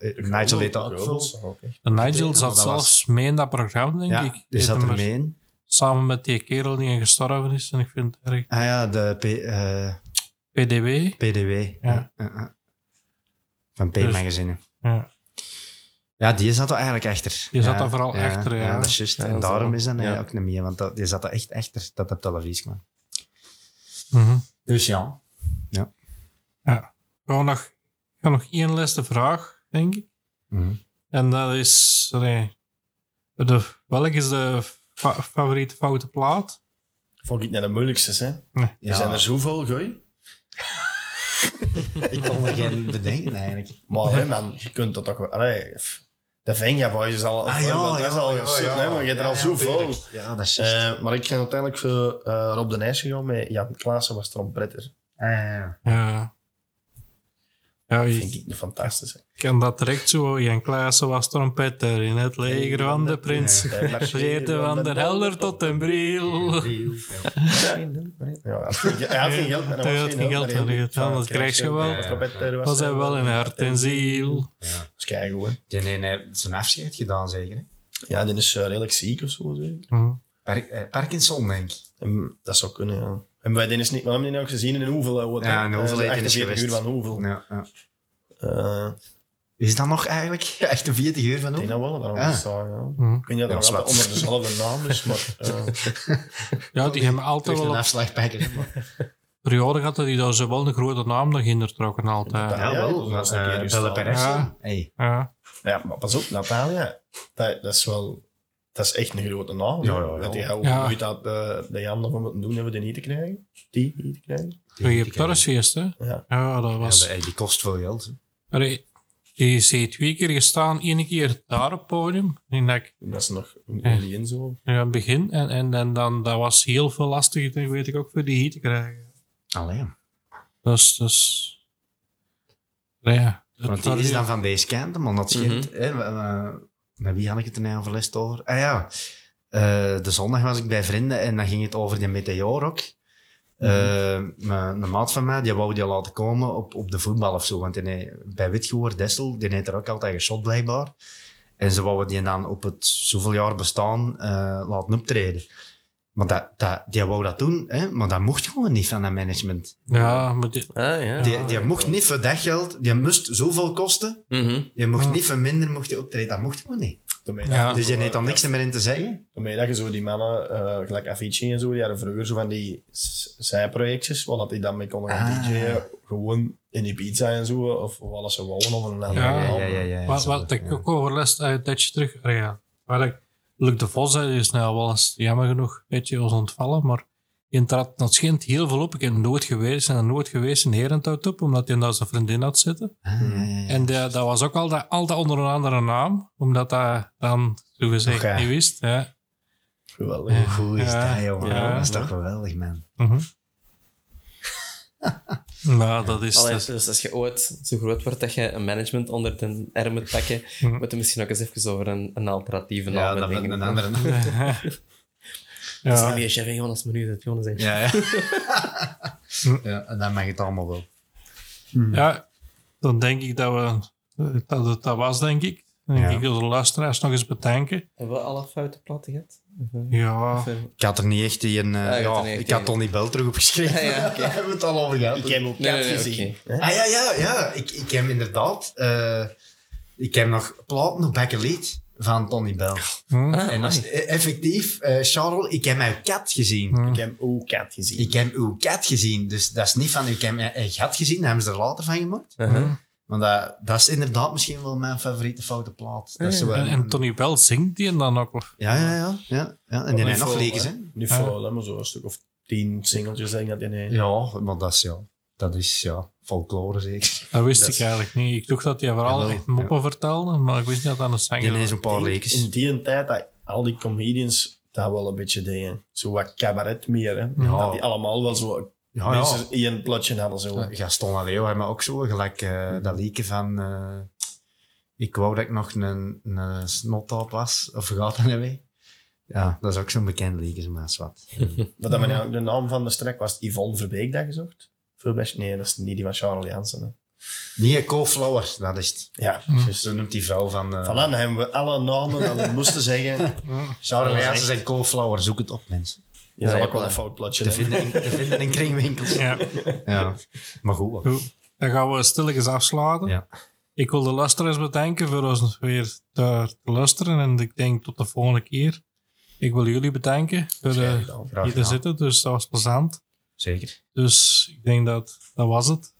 deed dat ook veel. Nigel zat zelfs mee in dat programma, denk ik. Ja, die zat er mee in. Samen met die kerel die gestorven is, en ik vind het erg... Ah ja, PDW. Ja. Van P-magazine. Dus, ja, die zat er eigenlijk achter. Die zat er vooral achter, ja. Ja, dat is juist. Ja, en daarom is dat ook niet meer, want die zat er echt achter, dat op televisie kwam. Mm-hmm. Dus ja. Ik ga nog één laatste vraag, denk ik. Mm-hmm. En dat is... welke is de favoriete foute plaat? Vond ik niet de moeilijkste, hè? Nee. Ja. Er zijn er zoveel, gooi. Ik kon er geen bedenken, eigenlijk. Maar hè, man, je kunt dat toch wel... De Venga Boys is al... maar je hebt er al zoveel. Ja, dat is juist. Maar ik ben uiteindelijk voor Rob de Nijs gegaan met Jan Klaassen was trompetter. Ja, dat vind ik fantastisch. Ik kan dat direct zo. Jan Klaassen was trompetter in het leger van de prins. Marcheerde van de helder tot den Briel. Hij had geen geld. Hij had geen geld. Dat krijg je wel. Was hij wel in hart en ziel. Ja, dat is keigoed, hè. Die heeft zijn afscheid gedaan, zeker, hè? Ja, die is redelijk ziek of zo, zeg. Parkinson, denk ik. Dat zou kunnen, ja. En bij Dennis niet, we hebben die ook gezien in hoeveel. Ja, in hoeveel is geweest. 48 uur van hoeveel. Ja. Is dat nog eigenlijk 48 uur van hoeveel? Ik denk dat wel, daarom staan, Ik weet niet dat dat onder dezelfde naam is, maar... ja, die hebben altijd wel... Een afslagpakker. periode gehad dat hij daar zo wel een grote naam nog in trokken had. Ja, wel. Dat is een keer Bellemans. Ja, maar pas op, Natalia. Dat is wel... Dat is echt een grote naam. Ja. Dat die hoe moet dat de Jan ervan moeten doen, hebben we die niet te krijgen. Die je Parisfeest, hè? Ja, dat was... Ja, die kost veel geld. Allee, die is 2 keer gestaan. 1 keer daar op het podium. Dat is nog een in zo. Ja, in het begin. En dan, dat was heel veel lastig, weet ik ook, voor die hier te krijgen. Alleen. Dus... Ja. Want die is dan van deze kant, man. Dat scheelt, met wie had ik het er nou verlest over? Ah ja, de zondag was ik bij vrienden en dan ging het over de meteor ook. Een maat van mij, die wou die laten komen op de voetbal of zo. Want bij Witgoor, Dessel, die heeft er ook altijd geschot blijkbaar. En ze wouden die dan op het zoveel jaar bestaan laten optreden. Maar die wou dat doen, hè? Maar dat mocht gewoon niet van dat management. Ja, maar die mocht niet voor dat geld, die moest zoveel kosten, je mocht niet voor minder mocht je optreden, dat mocht gewoon niet. Dus je heeft dan niks meer in te zeggen. Toen dat je zo die mannen, gelijk Avicii en zo, die hadden vroeger zo van die zijprojectjes, wat die dan mee konden DJ'en, gewoon in die pizza en zo, of alles ze wonen of een ander. Ja. Wat ik ook overlast uit dat je terug ga. Luc de Vos is nou wel eens, jammer genoeg, weet je, ons ontvallen, maar je trad dat schijnt heel veel op. Ik ben nooit geweest in Herenthout op, omdat hij daar zijn vriendin had zitten. En dat was ook altijd onder een andere naam, omdat dat dan, zo gezegd, niet wist. Ja. Geweldig. Hoe is dat, jongen? Ja. Dat is toch geweldig, man. Nou, dat is... Allee, dus als je ooit zo groot wordt dat je een management onder de arm moet pakken, moet je misschien ook eens even over een alternatieve naam denken. Ja, dat een andere naam. Dat is niet meer Jeff en Jonas, maar nu dat Jonas is. Ja. Ja, en dan mag het allemaal wel. Ja, dan denk ik dat we... Dat was, denk ik. Ik wil de luisteraars nog eens bedanken. Hebben we alle fouten plat gehad? Ja. Ik had er niet echt in... ik had Tony Bell terug opgeschreven. We hebben het al over gehad. Ik heb hem op kat gezien. Okay. Ja. Ik heb inderdaad... ik heb nog platen op Backelied van Tony Bell. En dat is effectief. Charles, ik heb mijn kat gezien. Ik heb uw kat gezien. Dus dat is niet van... Ik heb mijn gat gezien. Daar hebben ze er later van gemaakt. Want dat is inderdaad misschien wel mijn favoriete foute plaat. En Tony Bell zingt die en dan ook. Ja. En die heeft nog leeg, hè? Niet veel, maar zo een stuk of 10 singeltjes denk ik dat die heeft. Ja, maar dat is folklore zeker. Dat wist ik eigenlijk niet. Ik dacht dat hij vooral echt moppen vertelde, maar ik wist niet dat dat een zanger was. Die heeft een paar leeg. In die tijd dat al die comedians dat wel een beetje deden. Zo wat cabaret meer, hè. Ja. Dat die allemaal wel zo... Mensen in een plotje hadden zo. Gaston en Leo hebben ook zo gelijk dat liedje van... ik wou dat ik nog een snottop was. Of gaat dat niet mee? Ja, dat is ook zo'n bekend liedje, maar zwart. Maar dat men ook de naam van de strek was Yvonne Verbeek dat gezocht? Nee, dat is niet die van Charles Janssen. Hè. Nee, Co-Flower, dat is het. Ja, dus dan noemt die vrouw van... Voilà, dan hebben we alle namen dat we moesten zeggen. Charles Janssen en Co-Flower, zoek het op, mensen. Ja, dat is ook wel een fout platje. Te vinden in kringwinkels. Ja. Maar goed. Dan gaan we stilletjes afsluiten. Ja. Ik wil de luisteraars bedanken voor ons weer te luisteren. En ik denk tot de volgende keer. Ik wil jullie bedanken voor hier te zitten. Dus dat was plezant. Zeker. Dus ik denk dat was het.